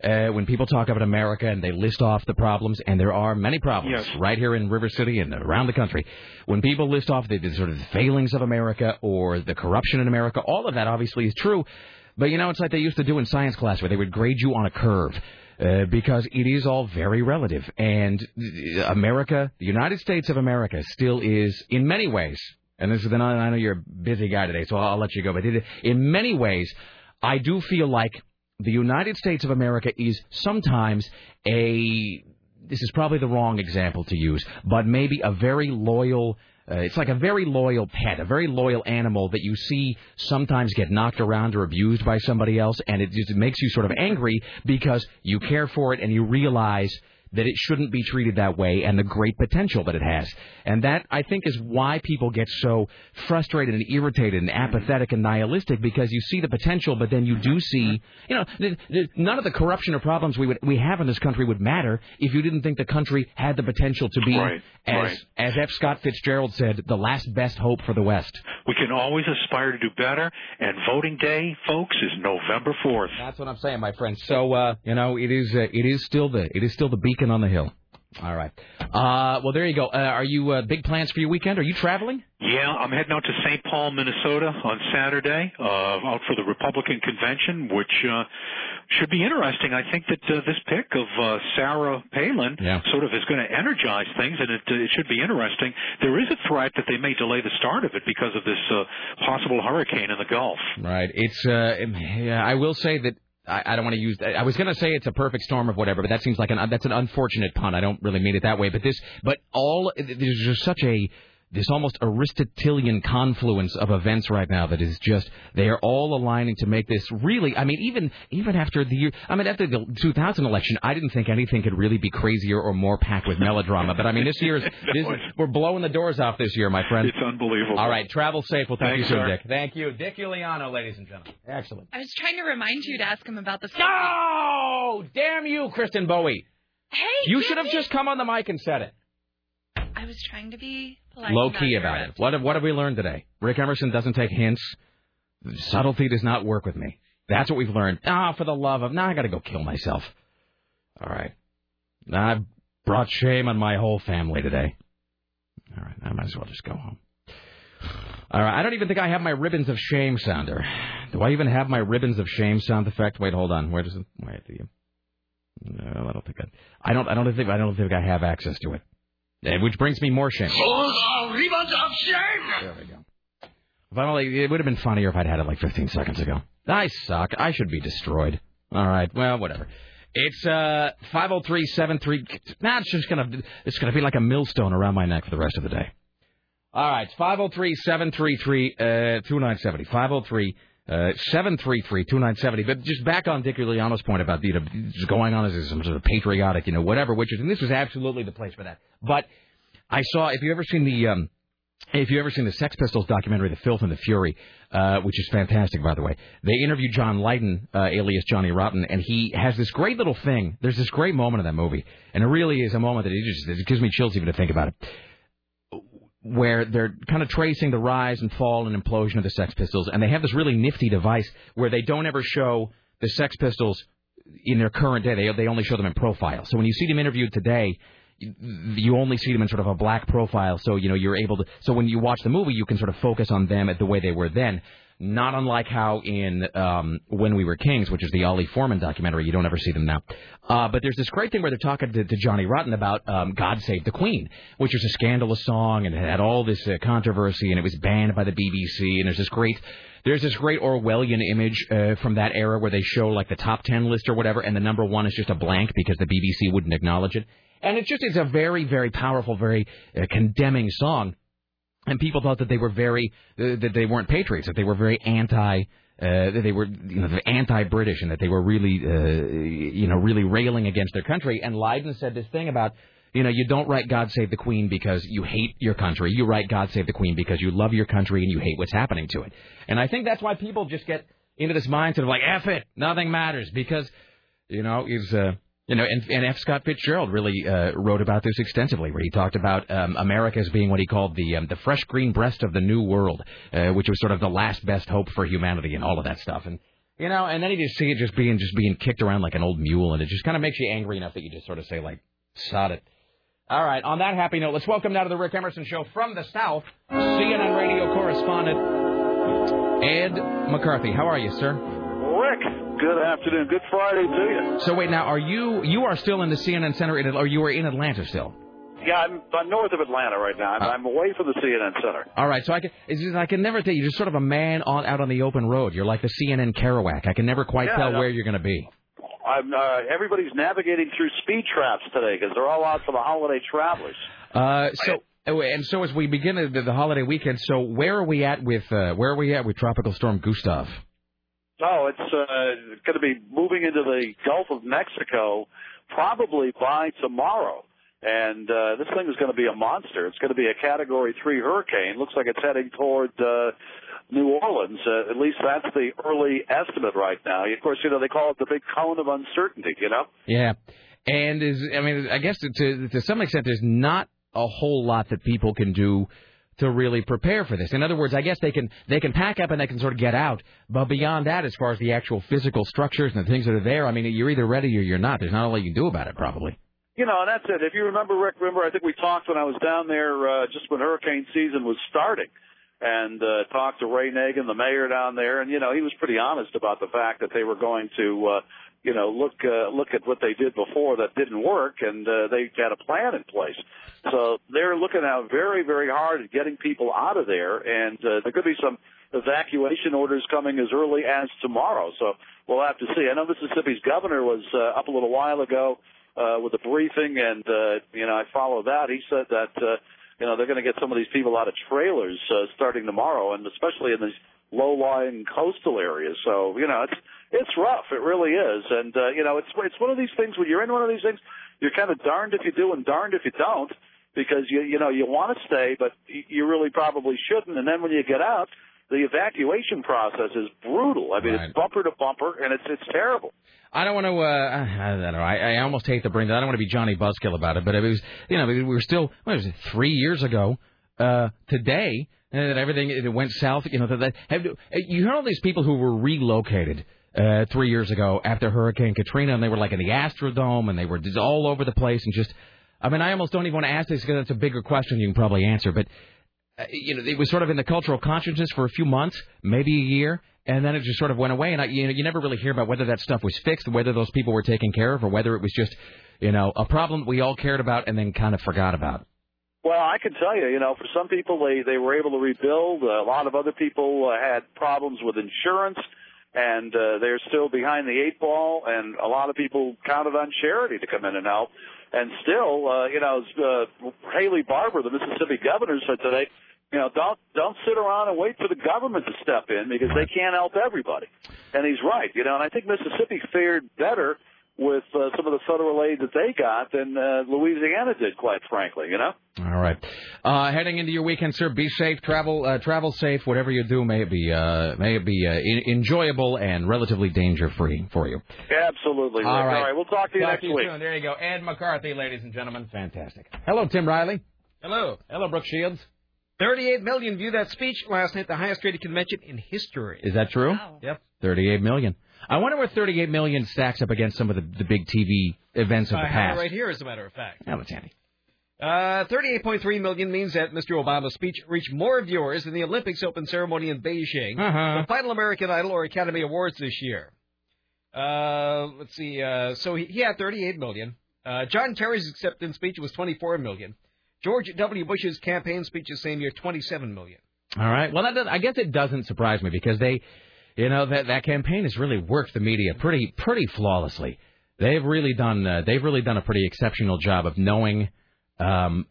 uh, when people talk about America and they list off the problems, and there are many problems yes. right here in River City and around the country. When people list off the, the sort of failings of America or the corruption in America, all of that obviously is true. But you know, it's like they used to do in science class, where they would grade you on a curve. Uh, because it is all very relative, and America, the United States of America, still is in many ways. And this is the I know you're a busy guy today, so I'll, I'll let you go. But it, in many ways, I do feel like the United States of America is sometimes a. This is probably the wrong example to use, but maybe a very loyal. Uh, it's like a very loyal pet, a very loyal animal that you see sometimes get knocked around or abused by somebody else, and it just makes you sort of angry because you care for it and you realize that it shouldn't be treated that way and the great potential that it has. And that, I think, is why people get so frustrated and irritated and apathetic and nihilistic, because you see the potential, but then you do see, you know, th- th- none of the corruption or problems we would, we have in this country would matter if you didn't think the country had the potential to be, right, as, right. as F. Scott Fitzgerald said, the last best hope for the West. We can always aspire to do better, and voting day, folks, is November fourth. That's what I'm saying, my friend. So, uh, you know, it is, uh, it is still the, it is still the beacon on the hill. All right. Uh, well, there you go. Uh, are you uh, big plans for your weekend? Are you traveling? Yeah, I'm heading out to Saint Paul, Minnesota on Saturday, uh, out for the Republican convention, which uh, should be interesting. I think that uh, this pick of uh, Sarah Palin yeah. sort of is going to energize things, and it, uh, it should be interesting. There is a threat that they may delay the start of it because of this uh, possible hurricane in the Gulf. Right. It's. Uh, I will say that I, I don't want to use. I was going to say it's a perfect storm of whatever, but that seems like an that's an unfortunate pun. I don't really mean it that way. But this. But all there's just such a. This almost Aristotelian confluence of events right now that is just, they are all aligning to make this really, I mean, even even after the year, I mean, after the two thousand election, I didn't think anything could really be crazier or more packed with melodrama. But, I mean, this year is, this, we're blowing the doors off this year, my friend. It's unbelievable. All right, travel safe. We'll talk Thanks, to you soon, sir. Dick. Thank you. Dick Uliano, ladies and gentlemen. Excellent. I was trying to remind you to ask him about the... No! Damn you, Kristen Bowie. Hey, You should have just come on the mic and said it. I was trying to be polite. Low key about it. What have, what have we learned today? Rick Emerson doesn't take hints. Subtlety does not work with me. That's what we've learned. Ah, oh, for the love of... Now I got to go kill myself. All right. I've brought shame on my whole family today. All right. I might as well just go home. All right. I don't even think I have my ribbons of shame sounder. Do I even have my ribbons of shame sound effect? Wait, hold on. Where does it... Wait, do you... No, I don't think I... I don't, I don't think, I don't think I have access to it. Which brings me more shame. Oh, ribbons of shame! There we go. If I'm only, it would have been funnier if I'd had it like fifteen seconds ago. I suck. I should be destroyed. All right. Well, whatever. It's uh five oh three seven three. Nah, it's just gonna. It's gonna be like a millstone around my neck for the rest of the day. All right. five oh three seven three three two nine seven oh. five oh three seven three three two nine seven oh. But just back on Dick Uliano's point about the, just going on as some sort of patriotic, you know, whatever. Which is, and this is absolutely the place for that. But I saw, if you've ever seen the um, if you've ever seen the Sex Pistols documentary, The Filth and the Fury, uh, which is fantastic, by the way, they interviewed John Lydon, uh, alias Johnny Rotten, and he has this great little thing. There's this great moment in that movie, and it really is a moment that it just it gives me chills even to think about it, where they're kind of tracing the rise and fall and implosion of the Sex Pistols, and they have this really nifty device where they don't ever show the Sex Pistols in their current day. They, they only show them in profile. So when you see them interviewed today, you only see them in sort of a black profile, so, you know, you're able to... So when you watch the movie, you can sort of focus on them at the way they were then, not unlike how in um, When We Were Kings, which is the Ollie Foreman documentary, you don't ever see them now. Uh, but there's this great thing where they're talking to, to Johnny Rotten about um, God Save the Queen, which is a scandalous song, and it had all this uh, controversy, and it was banned by the B B C, and there's this great... There's this great Orwellian image uh, from that era where they show, like, the top ten list or whatever, and the number one is just a blank because the B B C wouldn't acknowledge it. And it's just, it's a very, very powerful, very uh, condemning song. And people thought that they were very, uh, that they weren't patriots, that they were very anti, uh, that they were, you know, anti-British, and that they were really, uh, you know, really railing against their country. And Lydon said this thing about, you know, you don't write God Save the Queen because you hate your country. You write God Save the Queen because you love your country and you hate what's happening to it. And I think that's why people just get into this mindset of like, F it, nothing matters, because, you know, it's... Uh, You know, and, and F. Scott Fitzgerald really uh, wrote about this extensively, where he talked about um, America as being what he called the um, the fresh green breast of the new world, uh, which was sort of the last best hope for humanity and all of that stuff. And, you know, and then you just see it just being just being kicked around like an old mule, and it just kind of makes you angry enough that you just sort of say, like, sod it. All right. On that happy note, let's welcome now to the Rick Emerson Show from the South, C N N radio correspondent Ed McCarthy. How are you, sir? Good afternoon. Good Friday to you. So wait, now, are you you are still in the C N N Center, in, or you are in Atlanta still? Yeah, I'm, I'm north of Atlanta right now. I'm, uh, I'm away from the C N N Center. All right, so I can it's just, I can never tell you. You're just sort of a man on out on the open road. You're like the C N N Kerouac. I can never quite yeah, tell no, where you're going to be. I'm, uh, everybody's navigating through speed traps today because they're all out for the holiday travelers. Uh, so and so as we begin the, the holiday weekend, so where are we at with uh, where are we at with Tropical Storm Gustav? No, it's uh, going to be moving into the Gulf of Mexico probably by tomorrow. And uh, this thing is going to be a monster. It's going to be a Category three hurricane. Looks like it's heading toward uh, New Orleans. Uh, at least that's the early estimate right now. Of course, you know, they call it the big cone of uncertainty, you know? Yeah. And, is, I mean, I guess to, to some extent there's not a whole lot that people can do to really prepare for this. In other words, I guess they can they can pack up and they can sort of get out. But beyond that, as far as the actual physical structures and the things that are there, I mean, you're either ready or you're not. There's not a lot you can do about it, probably. You know, and that's it. If you remember, Rick, remember, I think we talked when I was down there uh, just when hurricane season was starting, and uh, talked to Ray Nagin, the mayor down there, and, you know, he was pretty honest about the fact that they were going to uh, – you know, look uh, look at what they did before that didn't work, and uh, they had a plan in place. So they're looking out very, very hard at getting people out of there, and uh, there could be some evacuation orders coming as early as tomorrow. So we'll have to see. I know Mississippi's governor was uh, up a little while ago uh, with a briefing, and, uh, you know, I follow that. He said that, uh, you know, they're going to get some of these people out of trailers uh, starting tomorrow, and especially in these low-lying coastal areas. So, you know, it's it's rough. It really is. And, uh, you know, it's it's one of these things when you're in one of these things, you're kind of darned if you do and darned if you don't, because, you you know, you want to stay, but you really probably shouldn't. And then when you get out, the evacuation process is brutal. I mean, right. It's bumper to bumper, and it's it's terrible. I don't want to. Uh, I don't know. I, I almost hate to bring that. I don't want to be Johnny Buzzkill about it, but it was. You know, we were still. What was it? Three years ago uh, today that everything it went south. You know, that have, you heard all these people who were relocated uh, three years ago after Hurricane Katrina, and they were like in the Astrodome, and they were just all over the place, and just. I mean, I almost don't even want to ask this because that's a bigger question you can probably answer, but. Uh, you know, it was sort of in the cultural consciousness for a few months, maybe a year, and then it just sort of went away. And I, you know, you never really hear about whether that stuff was fixed, whether those people were taken care of, or whether it was just, you know, a problem we all cared about and then kind of forgot about. Well, I can tell you, you know, for some people, they, they were able to rebuild. A lot of other people uh, had problems with insurance, and uh, they're still behind the eight ball, and a lot of people counted on charity to come in and help. And still, uh, you know, uh, Haley Barbour, the Mississippi governor, said today, you know, don't don't sit around and wait for the government to step in because they can't help everybody. And he's right, you know. And I think Mississippi fared better with uh, some of the federal aid that they got than uh, Louisiana did, quite frankly, you know. All right. Uh, heading into your weekend, sir, be safe, travel uh, travel safe. Whatever you do, may it be, uh, may it be uh, in- enjoyable and relatively danger-free for you. Absolutely. All right. All right. We'll talk to you talk next to you week. Soon. There you go. Ed McCarthy, ladies and gentlemen. Fantastic. Hello, Tim Riley. Hello. Hello, Brooke Shields. thirty-eight million viewed that speech last night, the highest-rated convention in history. Is that true? Wow. Yep. thirty-eight million. I wonder where thirty-eight million stacks up against some of the, the big T V events of the I past. I have it right here, as a matter of fact. That was handy. Uh, thirty-eight point three million means that Mister Obama's speech reached more viewers than the Olympics open ceremony in Beijing, uh-huh. the final American Idol or Academy Awards this year. Uh, let's see. Uh, so he, he had thirty-eight million. Uh, John Kerry's acceptance speech was twenty-four million. George W. Bush's campaign speech the same year, twenty-seven million. All right. Well, that does, I guess it doesn't surprise me because they... You know, that that campaign has really worked the media pretty pretty flawlessly. They've really done uh, they've really done a pretty exceptional job of knowing um,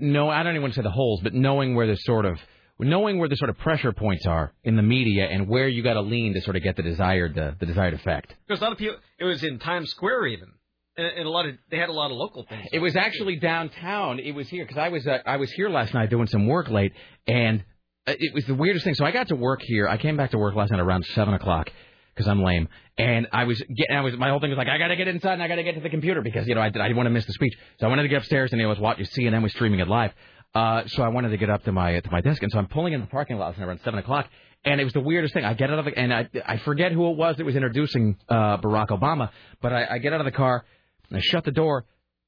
no I don't even want to say the holes, but knowing where the sort of knowing where the sort of pressure points are in the media and where you got to lean to sort of get the desired uh, the desired effect. Because a lot of people, it was in Times Square even. And a lot of they had a lot of local things. It was actually downtown. It was here because I was uh, I was here last night doing some work late and. It was the weirdest thing. So I got to work here. I came back to work last night around seven o'clock because I'm lame. And I was getting, I was, my whole thing was like, I got to get inside and I got to get to the computer because, you know, I, I didn't want to miss the speech. So I wanted to get upstairs and it was what you see, and then was streaming it live. Uh, so I wanted to get up to my, to my desk. And so I'm pulling in the parking lot last night around seven o'clock. And it was the weirdest thing. I get out of the, and I, I forget who it was that was introducing uh, Barack Obama, but I, I get out of the car and I shut the door.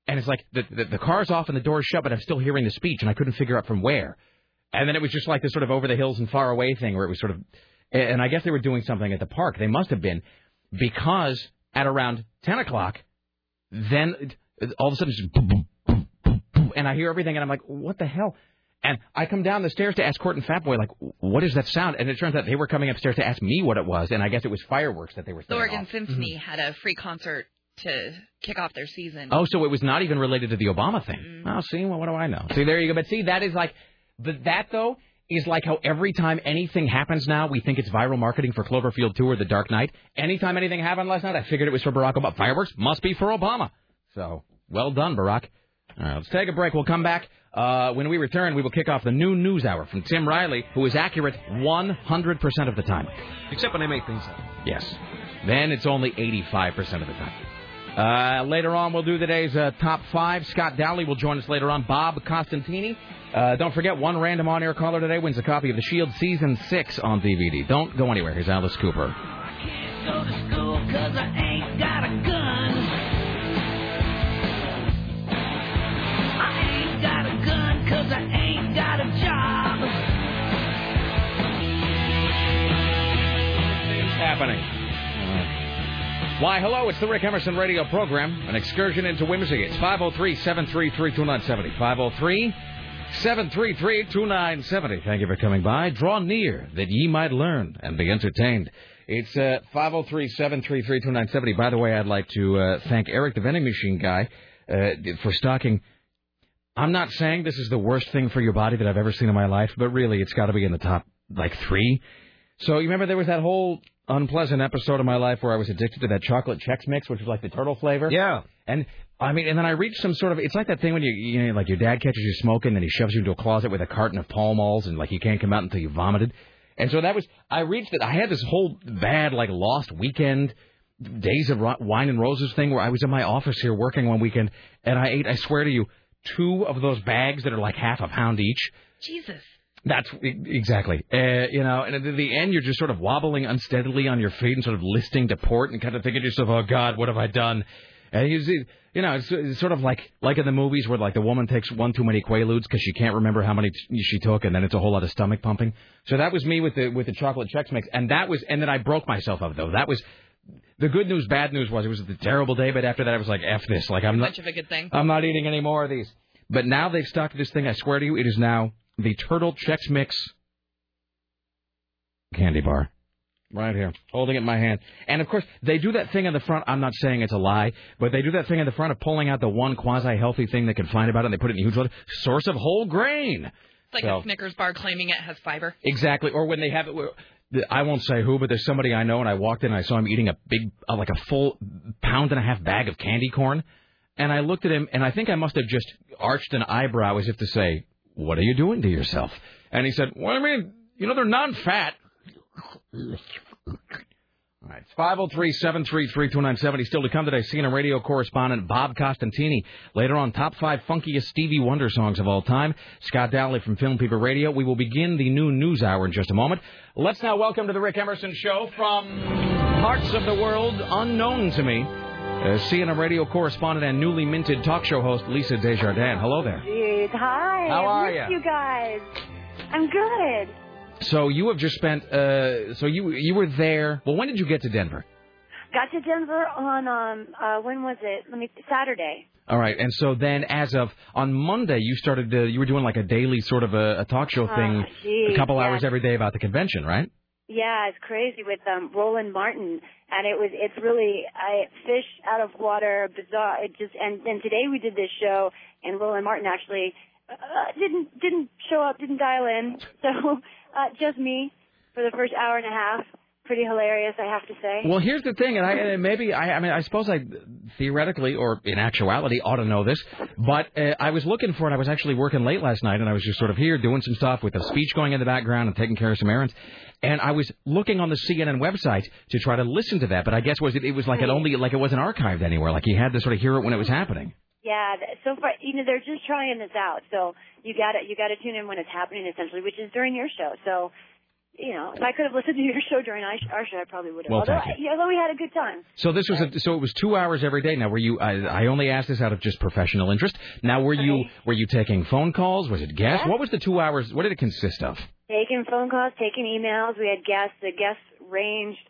And it's like the, the, the car's off and the door's shut, but I'm still hearing the speech and I couldn't figure out from where. And then it was just like this sort of over the hills and far away thing where it was sort of, and I guess they were doing something at the park. They must have been, because at around ten o'clock, then all of a sudden, it's just boom, boom, boom, boom, boom, and I hear everything, and I'm like, what the hell? And I come down the stairs to ask Court and Fatboy, like, what is that sound? And it turns out they were coming upstairs to ask me what it was, and I guess it was fireworks that they were throwing off. The Oregon Symphony mm-hmm. had a free concert to kick off their season. Oh, so it was not even related to the Obama thing. Mm-hmm. Oh, see, well, what do I know? See, there you go. But see, that is like... But that, though, is like how every time anything happens now, we think it's viral marketing for Cloverfield two or The Dark Knight. Anytime anything happened last night, I figured it was for Barack Obama. Fireworks must be for Obama. So, well done, Barack. All right, let's take a break. We'll come back. Uh, when we return, we will kick off the new news hour from Tim Riley, who is accurate one hundred percent of the time. Except when I make things up. Yes. Then it's only eighty-five percent of the time. Uh, later on, we'll do today's uh, top five. Scott Dowley will join us later on. Bob Costantini. Uh, don't forget, one random on-air caller today wins a copy of The Shield Season six on D V D. Don't go anywhere. Here's Alice Cooper. I can't go to school because I ain't got a gun. I ain't got a gun because I ain't got a job. What's happening? Why, hello, it's the Rick Emerson radio program, an excursion into whimsy. It's five oh three, seven three three, two nine seven oh. five oh three, seven three three, two nine seven oh. Thank you for coming by. Draw near that ye might learn and be entertained. It's uh, five oh three, seven three three, two nine seven oh. By the way, I'd like to uh, thank Eric, the vending machine guy, uh, for stocking. I'm not saying this is the worst thing for your body that I've ever seen in my life, but really it's got to be in the top, like, three. So you remember there was that whole unpleasant episode of my life where I was addicted to that chocolate Chex Mix, which was like the turtle flavor? Yeah. And, I mean, and then I reached some sort of, it's like that thing when you, you know, like your dad catches you smoking and he shoves you into a closet with a carton of Pall Malls and, like, you can't come out until you vomited. And so that was, I reached it. I had this whole bad, like, lost weekend days of wine and roses thing where I was in my office here working one weekend and I ate, I swear to you, two of those bags that are like half a pound each. Jesus. That's exactly. Uh, you know, and at the end, you're just sort of wobbling unsteadily on your feet and sort of listing to port and kind of thinking to yourself, oh, God, what have I done? And you see, you know, it's, it's sort of like like in the movies where, like, the woman takes one too many Quaaludes because she can't remember how many t- she took, and then it's a whole lot of stomach pumping. So that was me with the with the chocolate Chex Mix, and that was, and then I broke myself up, though. That was. The good news, bad news was it was a terrible day, but after that I was like, F this. Like, I'm not, much of a good thing. I'm not eating any more of these. But now they've stocked this thing. I swear to you, it is now the Turtle Chex Mix candy bar. Right here, holding it in my hand. And, of course, they do that thing in the front. I'm not saying it's a lie, but they do that thing in the front of pulling out the one quasi-healthy thing they can find about it, and they put it in a huge letter. Source of whole grain. It's like so, a Snickers bar claiming it has fiber. Exactly. Or when they have it... I won't say who, but there's somebody I know, and I walked in, and I saw him eating a big, uh, like a full pound-and-a-half bag of candy corn. And I looked at him, and I think I must have just arched an eyebrow as if to say, what are you doing to yourself? And he said, well, I mean, you know, they're non-fat. All right, it's five oh three, seven three three, two nine seven oh. Still to come today, C N N radio correspondent Bob Costantini. Later on, top five funkiest Stevie Wonder songs of all time. Scott Dowley from Film People Radio. We will begin the new news hour in just a moment. Let's now welcome to the Rick Emerson Show from parts of the world unknown to me, uh, C N N radio correspondent and newly minted talk show host Lisa Desjardins. Hello there. Hi. How are you? you guys? I'm good. So you have just spent, uh, so you you were there, well, when did you get to Denver? Got to Denver on, um, uh, when was it? Let me, Saturday. All right, and so then as of, on Monday, you started, to, you were doing like a daily sort of a, a talk show thing, oh, geez, a couple yeah. hours every day about the convention, right? Yeah, it's crazy with um, Roland Martin, and it was, it's really, I fish out of water, bizarre, it just, and then today we did this show, and Roland Martin actually uh, didn't, didn't show up, didn't dial in, so... Uh, just me for the first hour and a half. Pretty hilarious, I have to say. Well, here's the thing, and I and maybe I, I mean I suppose I theoretically or in actuality ought to know this, but uh, I was looking for it. I was actually working late last night, and I was just sort of here doing some stuff with a speech going in the background and taking care of some errands. And I was looking on the C N N website to try to listen to that, but I guess was it, it was like it only like it wasn't archived anywhere. Like you had to sort of hear it when it was happening. Yeah, so far, you know, they're just trying this out, so you gotta you gotta tune in when it's happening, essentially, which is during your show. So, you know, if I could have listened to your show during our show, I probably would have. Well, although, I, although we had a good time. So this was a, so it was two hours every day. Now, were you? I, I only asked this out of just professional interest. Now, were you were you taking phone calls? Was it guests? Yeah. What was the two hours? What did it consist of? Taking phone calls, taking emails. We had guests. The guests ranged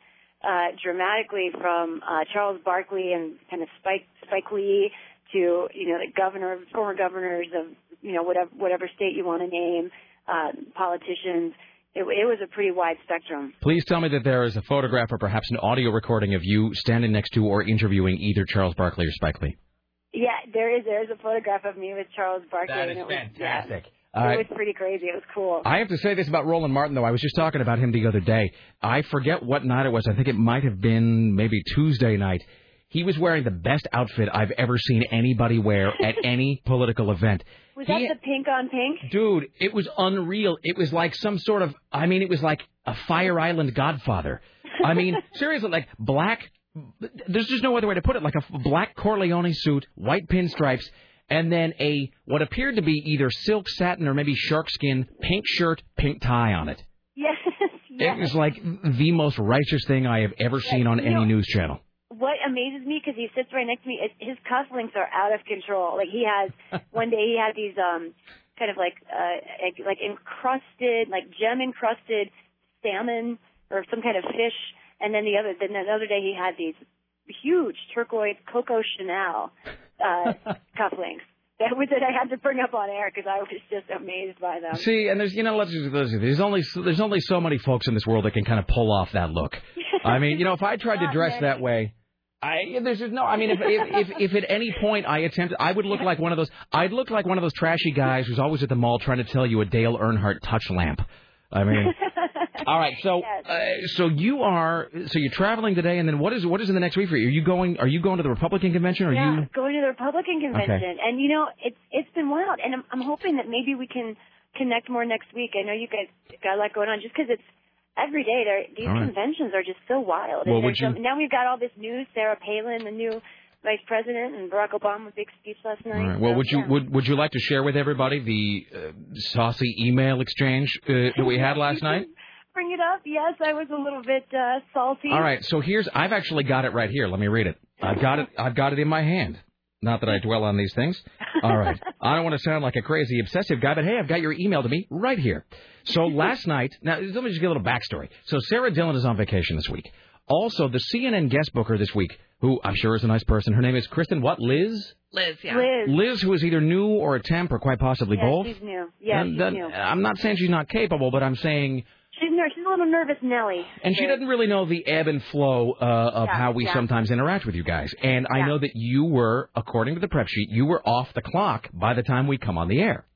uh, dramatically from uh, Charles Barkley and kind of Spike Spike Lee. To, you know, the governor, former governors of, you know, whatever whatever state you want to name, uh, politicians. It, it was a pretty wide spectrum. Please tell me that there is a photograph or perhaps an audio recording of you standing next to or interviewing either Charles Barkley or Spike Lee. Yeah, there is. There is a photograph of me with Charles Barkley. That is fantastic. It was pretty crazy. It was cool. I have to say this about Roland Martin, though. I was just talking about him the other day. I forget what night it was. I think it might have been maybe Tuesday night. He was wearing the best outfit I've ever seen anybody wear at any political event. Was he, that the pink on pink? Dude, it was unreal. It was like some sort of, I mean, it was like a Fire Island Godfather. I mean, seriously, like black, there's just no other way to put it, like a black Corleone suit, white pinstripes, and then a what appeared to be either silk satin or maybe shark skin, pink shirt, pink tie on it. Yes, yes. It was like the most righteous thing I have ever seen on any no. news channel. What amazes me, because he sits right next to me, is his cufflinks are out of control. Like he has, one day he had these um, kind of like uh, like encrusted, like gem encrusted salmon or some kind of fish, and then the other, then another day he had these huge turquoise Coco Chanel uh, cufflinks. That was it. I had to bring up on air because I was just amazed by them. See, and there's you know, let's there's only there's only so many folks in this world that can kind of pull off that look. I mean, you know, if I tried to dress that way, I there's no. I mean, if if, if if at any point I attempted, I would look like one of those. I'd look like one of those trashy guys who's always at the mall trying to tell you a Dale Earnhardt touch lamp. I mean, all right. So, yes. uh, so you are so you're traveling today, and then what is what is in the next week for you? Are you going? Are you going to the Republican convention? Or yeah, you... going to the Republican convention, okay. And you know, it's it's been wild, and I'm, I'm hoping that maybe we can connect more next week. I know you guys got a lot going on, just because it's every day. There, these right. conventions are just so wild. Well, would you... some, now we've got all this news. Sarah Palin, the new Vice President, and Barack Obama, big speech last night. All right. Well, so, would you yeah. would would you like to share with everybody the uh, saucy email exchange uh, that we had last night? Bring it up. Yes, I was a little bit uh, salty. All right. So here's I've actually got it right here. Let me read it. I've got it. I've got it in my hand. Not that I dwell on these things. All right. I don't want to sound like a crazy obsessive guy, but hey, I've got your email to me right here. So last night, now let me just get a little backstory. So Sarah Dillon is on vacation this week. Also, the C N N guest booker this week, who I'm sure is a nice person. Her name is Kristen, what, Liz? Liz, yeah. Liz, Liz who is either new or a temp or quite possibly yeah, both. She's new. Yeah, and, she's uh, new. I'm not saying she's not capable, but I'm saying... She's, ner- she's a little nervous, Nellie. And she doesn't really know the ebb and flow uh, of yeah, how we yeah. sometimes interact with you guys. And I yeah. know that you were, according to the prep sheet, you were off the clock by the time we come on the air.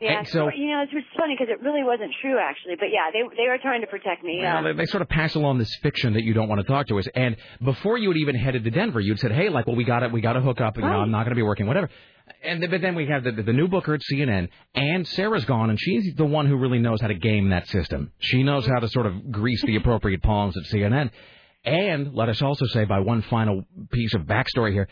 Yeah, and so you know, it's funny because it really wasn't true, actually. But, yeah, they they were trying to protect me. Well, yeah. they, they sort of pass along this fiction that you don't want to talk to us. And before you had even headed to Denver, you'd said, hey, like, well, we got to we got to hook up. And, right. you know, I'm not going to be working, whatever. And But then we have the, the new booker at C N N, and Sarah's gone, and she's the one who really knows how to game that system. She knows how to sort of grease the appropriate palms at C N N. And let us also say, by one final piece of backstory here,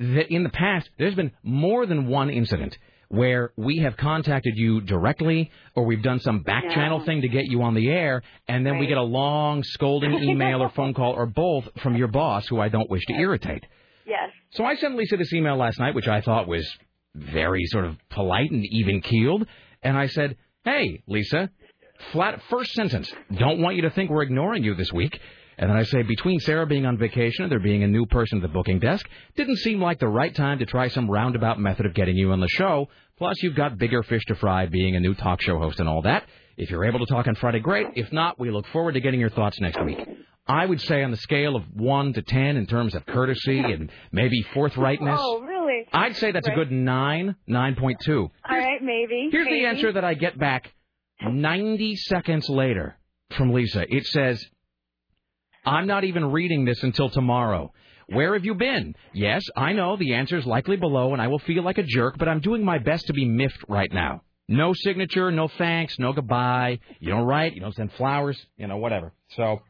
that in the past, there's been more than one incident where we have contacted you directly or we've done some back-channel yeah. thing to get you on the air, and then right. we get a long, scolding email or phone call or both from your boss, who I don't wish to irritate. Yes. So I sent Lisa this email last night, which I thought was very sort of polite and even-keeled, and I said, hey, Lisa, flat first sentence, don't want you to think we're ignoring you this week. And then I say, between Sarah being on vacation and there being a new person at the booking desk, didn't seem like the right time to try some roundabout method of getting you on the show. Plus, you've got bigger fish to fry being a new talk show host and all that. If you're able to talk on Friday, great. If not, we look forward to getting your thoughts next week. I would say on the scale of one to ten in terms of courtesy and maybe forthrightness. Oh, really? I'd say that's a good nine, nine point two. All right, maybe. Here's maybe. the answer that I get back ninety seconds later from Lisa. It says... I'm not even reading this until tomorrow. Where have you been? Yes, I know the answer is likely below, and I will feel like a jerk, but I'm doing my best to be miffed right now. No signature, no thanks, no goodbye. You don't write, you don't send flowers, you know, whatever. So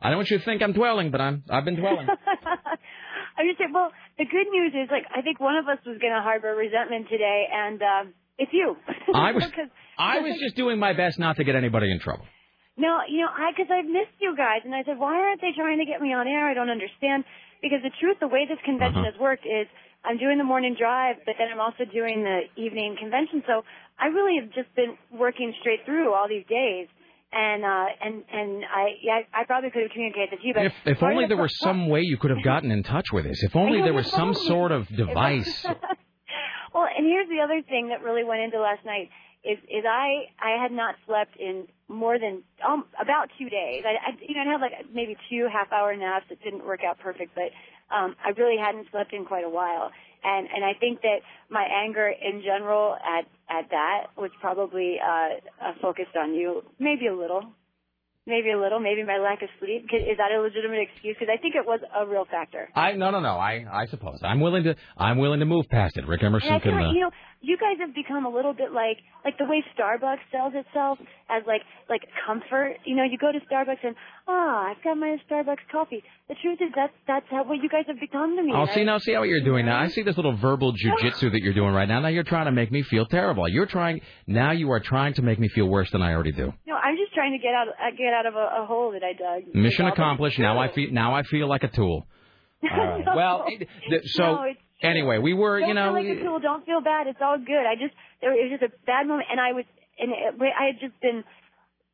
I don't want you to think I'm dwelling, but I'm I've been dwelling. I just said, well, the good news is, like, I think one of us was going to harbor resentment today, and uh, it's you. I was I was just doing my best not to get anybody in trouble. No, you know, I because I've missed you guys, and I said, why aren't they trying to get me on air? I don't understand, because the truth, the way this convention uh-huh. has worked is I'm doing the morning drive, but then I'm also doing the evening convention, so I really have just been working straight through all these days, and uh, and and I yeah, I probably could have communicated to you, but if, if only there were some way you could have gotten in touch with us. If only there was some sort of device. Well, and here's the other thing that really went into last night. Is is I I had not slept in more than um, about two days. I, I you know I had like maybe two half hour naps. It didn't work out perfect, but um, I really hadn't slept in quite a while. And and I think that my anger in general at at that was probably uh, focused on you, maybe a little, maybe a little, maybe my lack of sleep. Is that a legitimate excuse? Because I think it was a real factor. I no no no. I I suppose I'm willing to I'm willing to move past it. Rick Emerson can. Uh... You know, you guys have become a little bit like, like the way Starbucks sells itself as like, like comfort. You know, you go to Starbucks and, ah, oh, I've got my Starbucks coffee. The truth is that's, that's how, what you guys have become to me. I'll right? see now, see how you're doing now. I see this little verbal jujitsu that you're doing right now. Now you're trying to make me feel terrible. You're trying, now you are trying to make me feel worse than I already do. No, I'm just trying to get out, get out of a, a hole that I dug. Mission accomplished. Now I feel, now I feel like a tool. All right. no. Well, it, th- so. No, it's- Anyway, we were, don't you know... Don't feel like a tool. Don't feel bad. It's all good. I just... It was just a bad moment, and I was... and it, I had just been,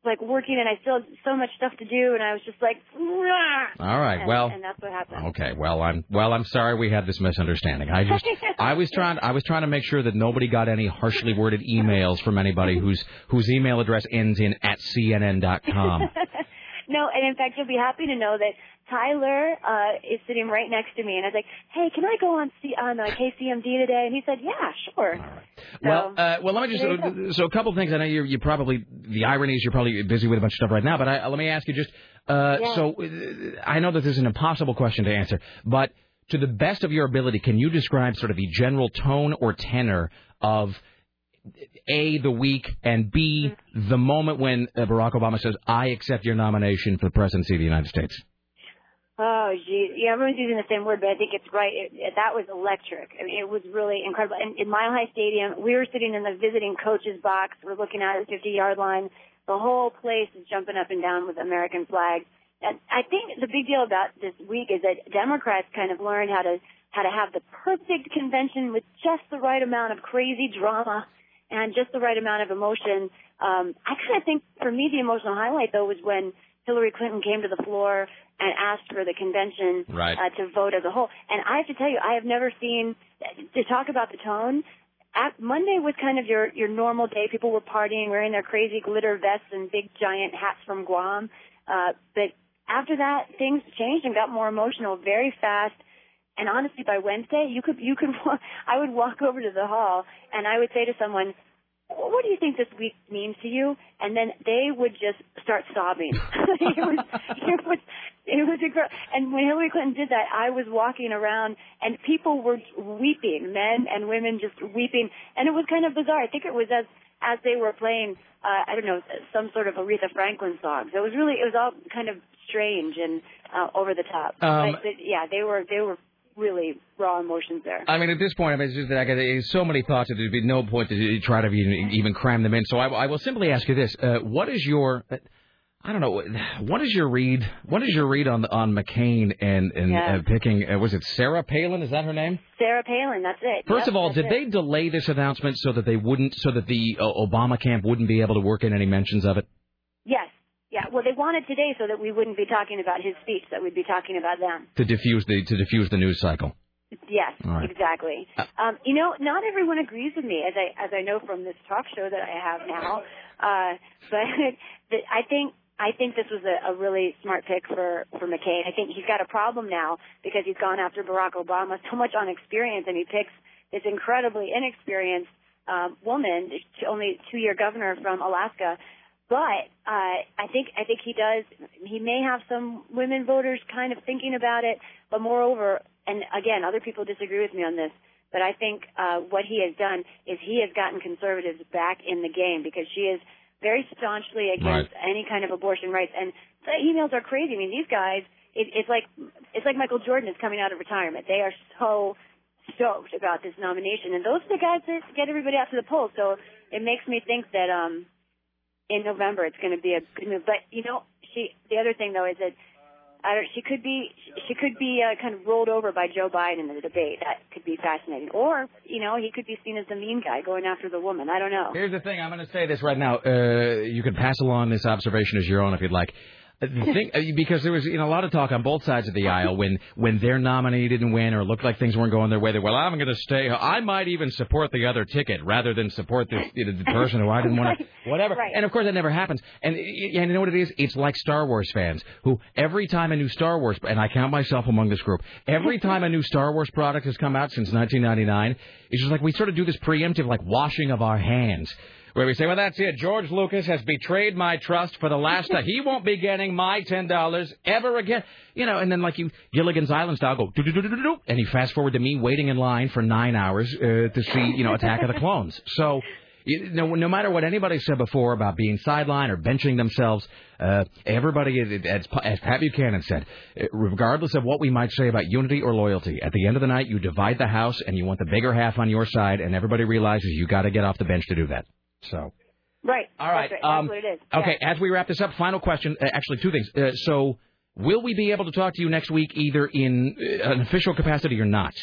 like, working, and I still had so much stuff to do, and I was just like... All right, and, well... And that's what happened. Okay, well I'm well I'm sorry we had this misunderstanding. I just I was trying I was trying to make sure that nobody got any harshly worded emails from anybody whose whose email address ends in at C N N dot com. No, and in fact, you'll be happy to know that Tyler uh, is sitting right next to me, and I was like, "Hey, can I go on C- on uh, K C M D today?" And he said, "Yeah, sure." All right. So, well, uh, well, let me just so a couple of things. I know you're, you're probably the irony is you're probably busy with a bunch of stuff right now, but I, let me ask you just. Uh, yeah. So uh, I know that this is an impossible question to answer, but to the best of your ability, can you describe sort of the general tone or tenor of A, the week, and B, mm-hmm. the moment when uh, Barack Obama says, "I accept your nomination for the presidency of the United States"? Oh, geez. Yeah, everyone's using the same word, but I think it's right. It, it, that was electric. I mean, it was really incredible. And in Mile High Stadium, we were sitting in the visiting coaches box. We're looking out at the fifty-yard line. The whole place is jumping up and down with American flags. And I think the big deal about this week is that Democrats kind of learned how to how to have the perfect convention with just the right amount of crazy drama and just the right amount of emotion. Um, I kind of think, for me, the emotional highlight, though, was when Hillary Clinton came to the floor and asked for the convention right. uh, to vote as a whole. And I have to tell you, I have never seen, to talk about the tone, Monday was kind of your, your normal day. People were partying, wearing their crazy glitter vests and big, giant hats from Guam. Uh, but after that, things changed and got more emotional very fast. And honestly, by Wednesday, you could, you could, walk, I would walk over to the hall and I would say to someone, "What do you think this week means to you?" And then they would just start sobbing. it was, it was, it was incredible. And when Hillary Clinton did that, I was walking around and people were weeping, men and women just weeping. And it was kind of bizarre. I think it was as, as they were playing, uh, I don't know, some sort of Aretha Franklin song. So it was really, it was all kind of strange and uh, over the top. Um, but, but yeah, they were, they were. really raw emotions there. I mean, at this point, I mean, it's just that I got so many thoughts that there'd be no point to try to even, even cram them in. So I, I will simply ask you this: uh, What is your, I don't know, what is your read? What is your read on on McCain and and yeah. uh, picking? Uh, was it Sarah Palin? Is that her name? Sarah Palin. That's it. First yep, of all, did it. they delay this announcement so that they wouldn't, so that the uh, Obama camp wouldn't be able to work in any mentions of it? Yes. Yeah, well, they wanted today so that we wouldn't be talking about his speech, that we'd be talking about them. To diffuse the to diffuse the news cycle. Yes, right. Exactly. Uh, um, you know, not everyone agrees with me, as I as I know from this talk show that I have now. Uh, but I think I think this was a, a really smart pick for, for McCain. I think he's got a problem now because he's gone after Barack Obama so much on experience, and he picks this incredibly inexperienced um, woman, only two-year governor from Alaska. But uh, I think I think he does. He may have some women voters kind of thinking about it. But moreover, and again, other people disagree with me on this, but I think uh, what he has done is he has gotten conservatives back in the game because she is very staunchly against right. any kind of abortion rights. And the emails are crazy. I mean, these guys, it, it's like it's like Michael Jordan is coming out of retirement. They are so stoked about this nomination, and those are the guys that get everybody out to the polls. So it makes me think that. Um, In November, it's going to be a good move. But you know, she. The other thing though is that I don't. She could be. She could be uh, kind of rolled over by Joe Biden in the debate. That could be fascinating. Or you know, he could be seen as the mean guy going after the woman. I don't know. Here's the thing. I'm going to say this right now. Uh, you can pass along this observation as your own if you'd like. The thing, because there was you know, a lot of talk on both sides of the aisle when, when their nominee didn't win or looked like things weren't going their way. They, well, I'm going to stay. I might even support the other ticket rather than support this, you know, the person who I didn't want to. Whatever. Right. And, of course, that never happens. And, and you know what it is? It's like Star Wars fans who every time a new Star Wars, and I count myself among this group, every time a new Star Wars product has come out since nineteen ninety-nine, it's just like we sort of do this preemptive, like, washing of our hands. Where we say, well, that's it. George Lucas has betrayed my trust for the last time. He won't be getting my ten dollars ever again. You know, and then like you, Gilligan's Island style, go do-do-do-do-do-do. And you fast forward to me waiting in line for nine hours uh, to see, you know, Attack of the Clones. So you know, no matter what anybody said before about being sidelined or benching themselves, uh, everybody, as, as Pat Buchanan said, regardless of what we might say about unity or loyalty, at the end of the night you divide the house and you want the bigger half on your side, and everybody realizes you got to get off the bench to do that. So, right. All right. That's right. Um, That's what it is. Yeah. Okay. As we wrap this up, final question. Uh, actually, two things. Uh, so, will we be able to talk to you next week, either in uh, an official capacity or not?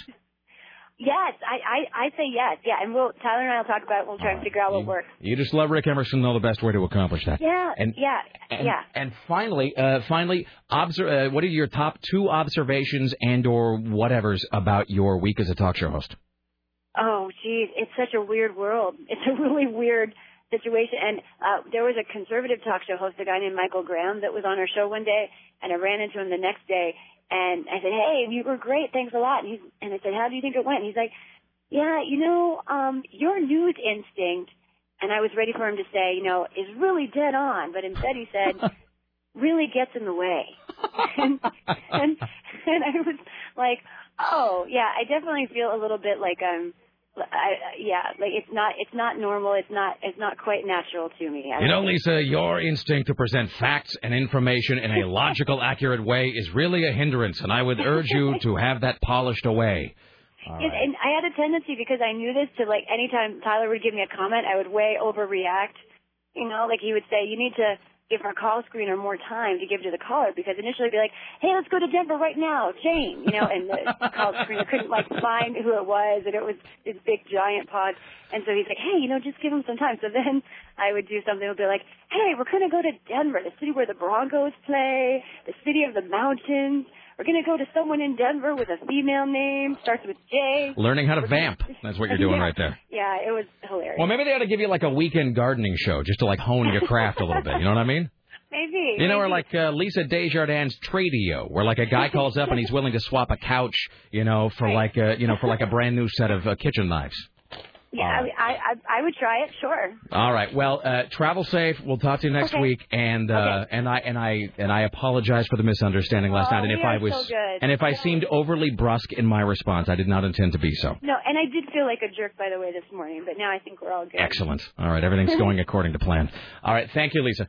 Yes, I, I, I say yes. Yeah, and we'll Tyler and I will talk about it. We'll try all and figure right. out what you, works. You just let Rick Emerson know the best way to accomplish that. Yeah, and, yeah, and, yeah. And finally, uh, finally, obser- uh, what are your top two observations and or whatevers about your week as a talk show host? Oh, geez, it's such a weird world. It's a really weird situation. And uh, there was a conservative talk show host, a guy named Michael Graham, that was on our show one day, and I ran into him the next day. And I said, hey, you were great. Thanks a lot. And, he's, and I said, how do you think it went? And he's like, yeah, you know, um, your news instinct, and I was ready for him to say, you know, is really dead on. But instead he said, really gets in the way. and, and, and I was like, oh, yeah, I definitely feel a little bit like I'm, I, yeah, like it's not, it's not normal. It's not, it's not quite natural to me. I you know, think. Lisa, your instinct to present facts and information in a logical, accurate way is really a hindrance, and I would urge you to have that polished away. All right. And I had a tendency, because I knew this, to like anytime Tyler would give me a comment, I would way overreact. You know, like he would say, you need to give our call screener more time to give to the caller, because initially it'd be like, hey, let's go to Denver right now, Jane, you know, and the call screener couldn't like find who it was, and it was this big giant pod, and so he's like, hey, you know, just give him some time. So then I would do something, it would be like, hey, we're going to go to Denver, the city where the Broncos play, the city of the mountains. We're going to go to someone in Denver with a female name, starts with J. Learning how to vamp. That's what you're doing yeah. right there. Yeah, it was hilarious. Well, maybe they ought to give you like a weekend gardening show just to like hone your craft a little bit. You know what I mean? Maybe. You maybe. know, or like uh, Lisa Desjardins' Tradio, where like a guy calls up and he's willing to swap a couch, you know, for right. like a, you know, for like a brand new set of uh, kitchen knives. Yeah, right. I, I I would try it, sure. All right. Well, uh, travel safe. We'll talk to you next okay. week, and uh, okay. and I and I and I apologize for the misunderstanding last oh, night. And we if are I was so good. and if I seemed overly brusque in my response, I did not intend to be so. No, and I did feel like a jerk, by the way, this morning. But now I think we're all good. Excellent. All right, everything's going according to plan. All right, thank you, Lisa.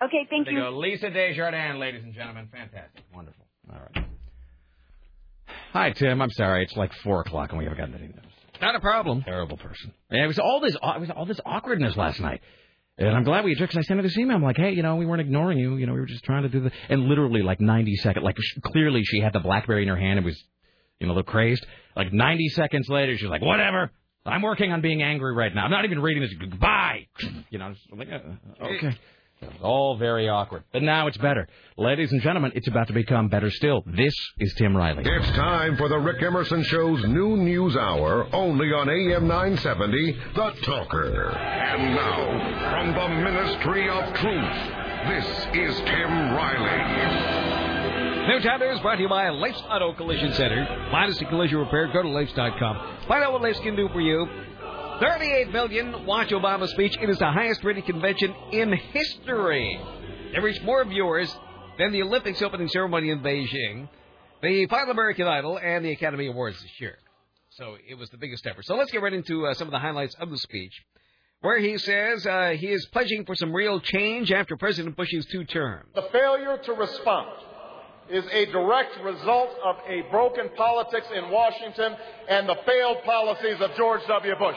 Okay, thank there you. Go. Lisa Desjardins, ladies and gentlemen, fantastic, wonderful. All right. Hi, Tim. I'm sorry. It's like four o'clock, and we haven't gotten anything done. Not a problem. Terrible person. And it was all this, it was all this awkwardness last night, and I'm glad we addressed. I sent her this email. I'm like, hey, you know, we weren't ignoring you. You know, we were just trying to do the. And literally, like ninety seconds, like she, clearly she had the BlackBerry in her hand and was, you know, a little crazed. Like ninety seconds later, she's like, whatever. I'm working on being angry right now. I'm not even reading this. Goodbye. You know, I'm like, uh, okay. It was all very awkward. But now it's better. Ladies and gentlemen, it's about to become better still. This is Tim Riley. It's time for the Rick Emerson Show's new news hour, only on A M nine seventy, The Talker. And now, from the Ministry of Truth, this is Tim Riley. Newtown News brought to you by Life's Auto Collision Center. Minus a collision repair, go to Life's dot com. Find out what Life's can do for you. thirty-eight million watch Obama's speech. It is the highest-rated convention in history. It reached more viewers than the Olympics opening ceremony in Beijing, the final American Idol, and the Academy Awards this year. So it was the biggest ever. So let's get right into uh, some of the highlights of the speech, where he says uh, he is pledging for some real change after President Bush's two terms. The failure to respond is a direct result of a broken politics in Washington and the failed policies of George W. Bush.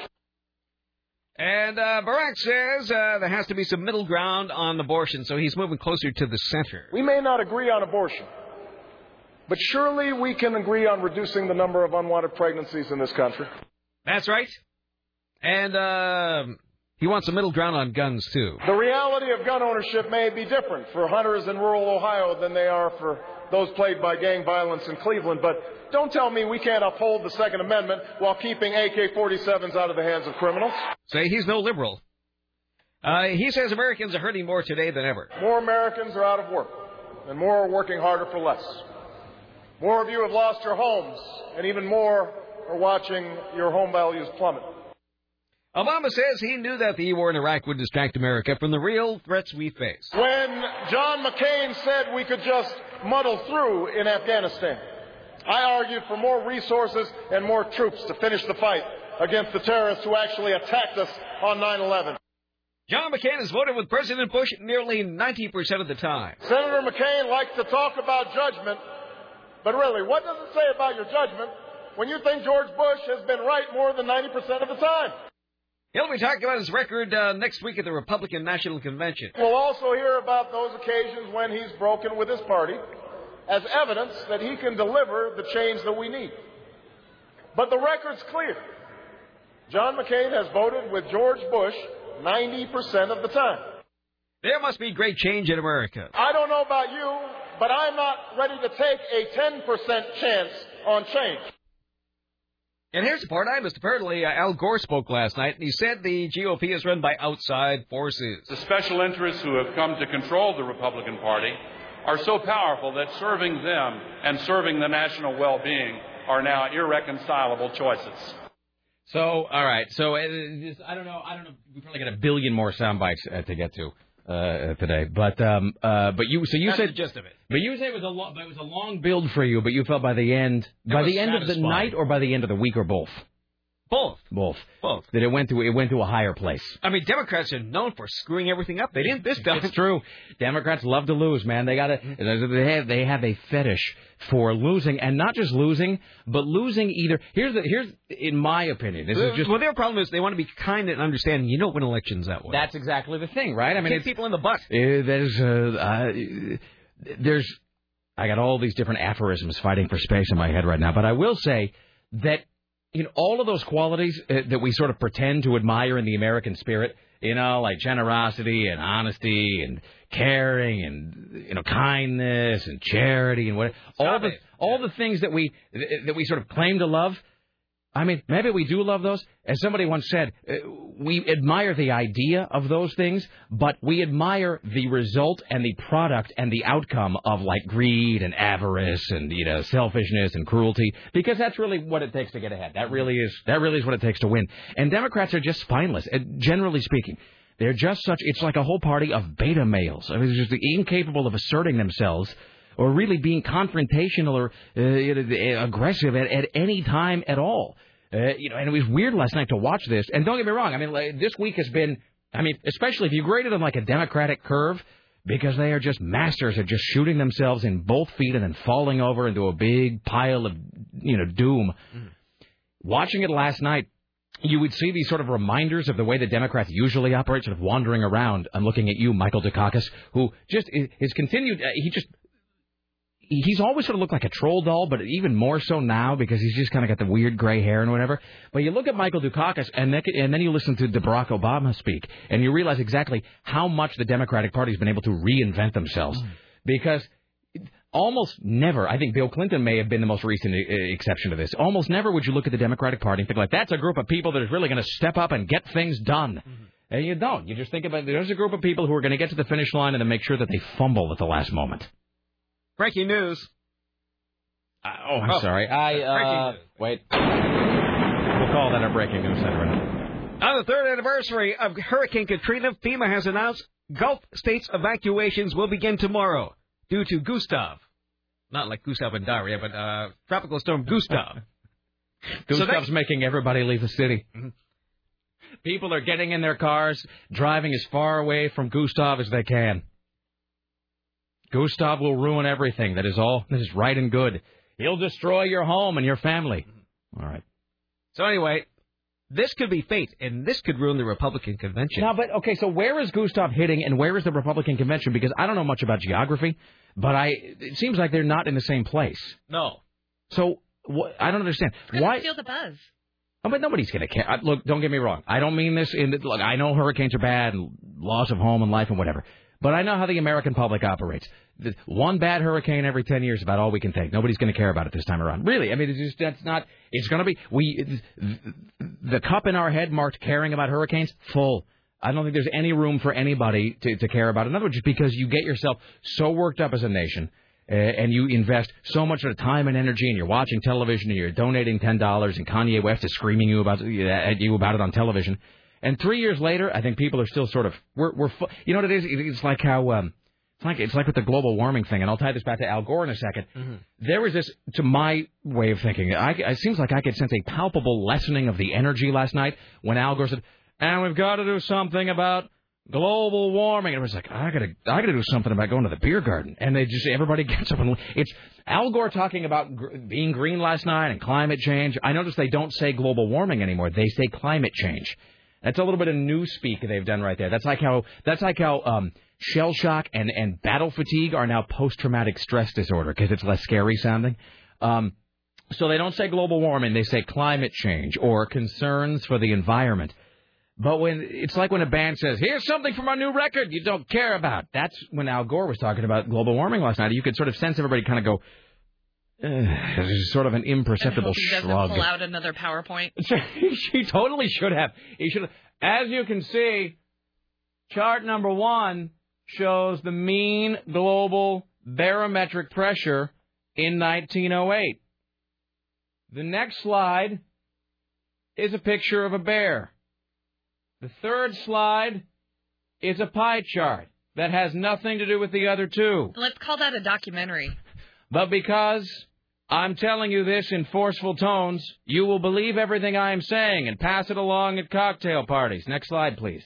And uh, Barack says uh, there has to be some middle ground on abortion, so he's moving closer to the center. We may not agree on abortion, but surely we can agree on reducing the number of unwanted pregnancies in this country. That's right. And uh, he wants a middle ground on guns, too. The reality of gun ownership may be different for hunters in rural Ohio than they are for those plagued by gang violence in Cleveland, but don't tell me we can't uphold the Second Amendment while keeping A K forty-sevens out of the hands of criminals. Say he's no liberal. Uh, he says Americans are hurting more today than ever. More Americans are out of work, and more are working harder for less. More of you have lost your homes, and even more are watching your home values plummet. Obama says he knew that the war in Iraq would distract America from the real threats we face. When John McCain said we could just muddle through in Afghanistan, I argued for more resources and more troops to finish the fight against the terrorists who actually attacked us on nine eleven. John McCain has voted with President Bush nearly ninety percent of the time. Senator McCain likes to talk about judgment, but really, what does it say about your judgment when you think George Bush has been right more than ninety percent of the time? He'll be talking about his record uh, next week at the Republican National Convention. We'll also hear about those occasions when he's broken with his party, as evidence that he can deliver the change that we need. But the record's clear. John McCain has voted with George Bush ninety percent of the time. There must be great change in America. I don't know about you, but I'm not ready to take a ten percent chance on change. And here's the part I missed. Apparently, uh, Al Gore spoke last night, and he said the G O P is run by outside forces. The special interests who have come to control the Republican Party are so powerful that serving them and serving the national well-being are now irreconcilable choices. So, all right. So, uh, this, I don't know. I don't know. We probably got a billion more sound bites uh, to get to uh, today. But, um, uh, but you. So you That's said the gist of it. But you say it was a long. It was a long build for you. But you felt by the end, it by the end satisfying. Of the night, or by the end of the week, or both. Both. Both. Both. That it went to it went to a higher place. I mean, Democrats are known for screwing everything up. They didn't this time. It's true. Democrats love to lose, man. They got to they have they have a fetish for losing, and not just losing, but losing either. Here's the here's in my opinion. This is just well, their problem is they want to be kind and understanding. You don't win elections that way. That's exactly the thing, right? I mean, it's, people in the butt. Uh, there's uh, uh, there's I got all these different aphorisms fighting for space in my head right now, but I will say that. You know, all of those qualities uh, that we sort of pretend to admire in the American spirit, you know, like generosity and honesty and caring and, you know, kindness and charity and whatever. All the, all the things that we that we sort of claim to love. I mean, maybe we do love those. As somebody once said, uh, we admire the idea of those things, but we admire the result and the product and the outcome of, like, greed and avarice and, you know, selfishness and cruelty, because that's really what it takes to get ahead. That really is that really is what it takes to win. And Democrats are just spineless, generally speaking. They're just such, it's like a whole party of beta males. I mean, they're just incapable of asserting themselves or really being confrontational or uh, aggressive at, at any time at all. Uh, you know, and it was weird last night to watch this. And don't get me wrong, I mean, like, this week has been, I mean, especially if you graded them like a Democratic curve, because they are just masters at just shooting themselves in both feet and then falling over into a big pile of, you know, doom. Mm. Watching it last night, you would see these sort of reminders of the way the Democrats usually operate, sort of wandering around. I'm looking at you, Michael Dukakis, who just is continued, uh, he just... He's always sort of looked like a troll doll, but even more so now because he's just kind of got the weird gray hair and whatever. But you look at Michael Dukakis, and then you listen to Barack Obama speak, and you realize exactly how much the Democratic Party has been able to reinvent themselves. Because almost never, I think Bill Clinton may have been the most recent exception to this, almost never would you look at the Democratic Party and think, like, that's a group of people that is really going to step up and get things done. Mm-hmm. And you don't. You just think about there's a group of people who are going to get to the finish line and then make sure that they fumble at the last moment. Breaking news. Uh, oh, I'm oh. sorry. I uh, wait. We'll call that a breaking news segment. On the third anniversary of Hurricane Katrina, FEMA has announced Gulf states evacuations will begin tomorrow due to Gustav. Not like Gustav and diarrhea, but uh, tropical storm Gustav. Gustav's so making everybody leave the city. Mm-hmm. People are getting in their cars, driving as far away from Gustav as they can. Gustav will ruin everything. That is all. That is right and good. He'll destroy your home and your family. All right. So anyway, this could be fate, and this could ruin the Republican convention. No, but, okay, so where is Gustav hitting, and where is the Republican convention? Because I don't know much about geography, but I it seems like they're not in the same place. No. So wh- I don't understand. Why feel the buzz? Oh, but nobody's going to care. Look, don't get me wrong. I don't mean this in the, look, I know hurricanes are bad and loss of home and life and whatever. But I know how the American public operates. One bad hurricane every ten years is about all we can take. Nobody's going to care about it this time around. Really, I mean, it's just that's not. It's going to be we. The cup in our head marked caring about hurricanes full. I don't think there's any room for anybody to, to care about another, just because you get yourself so worked up as a nation, uh, and you invest so much of the time and energy, and you're watching television, and you're donating ten dollars, and Kanye West is screaming you about at you about it on television. And three years later, I think people are still sort of we're we're you know what it is. It's like how um, it's like it's like with the global warming thing, and I'll tie this back to Al Gore in a second. Mm-hmm. There was this, to my way of thinking, I, it seems like I could sense a palpable lessening of the energy last night when Al Gore said, "And we've got to do something about global warming." And it was like I gotta I gotta do something about going to the beer garden, and they just everybody gets up and it's Al Gore talking about gr- being green last night and climate change. I noticed they don't say global warming anymore; they say climate change. That's a little bit of newspeak they've done right there. That's like how that's like how um, shell shock and, and battle fatigue are now post-traumatic stress disorder because it's less scary sounding. Um, So they don't say global warming, they say climate change or concerns for the environment. But when it's like when a band says, here's something from our new record you don't care about. That's when Al Gore was talking about global warming last night. You could sort of sense everybody kind of go, there's sort of an imperceptible she shrug. She doesn't pull out another PowerPoint. She totally should have. He should have. As you can see, chart number one shows the mean global barometric pressure in nineteen oh eight. The next slide is a picture of a bear. The third slide is a pie chart that has nothing to do with the other two. Let's call that a documentary. But because I'm telling you this in forceful tones, you will believe everything I am saying and pass it along at cocktail parties. Next slide, please.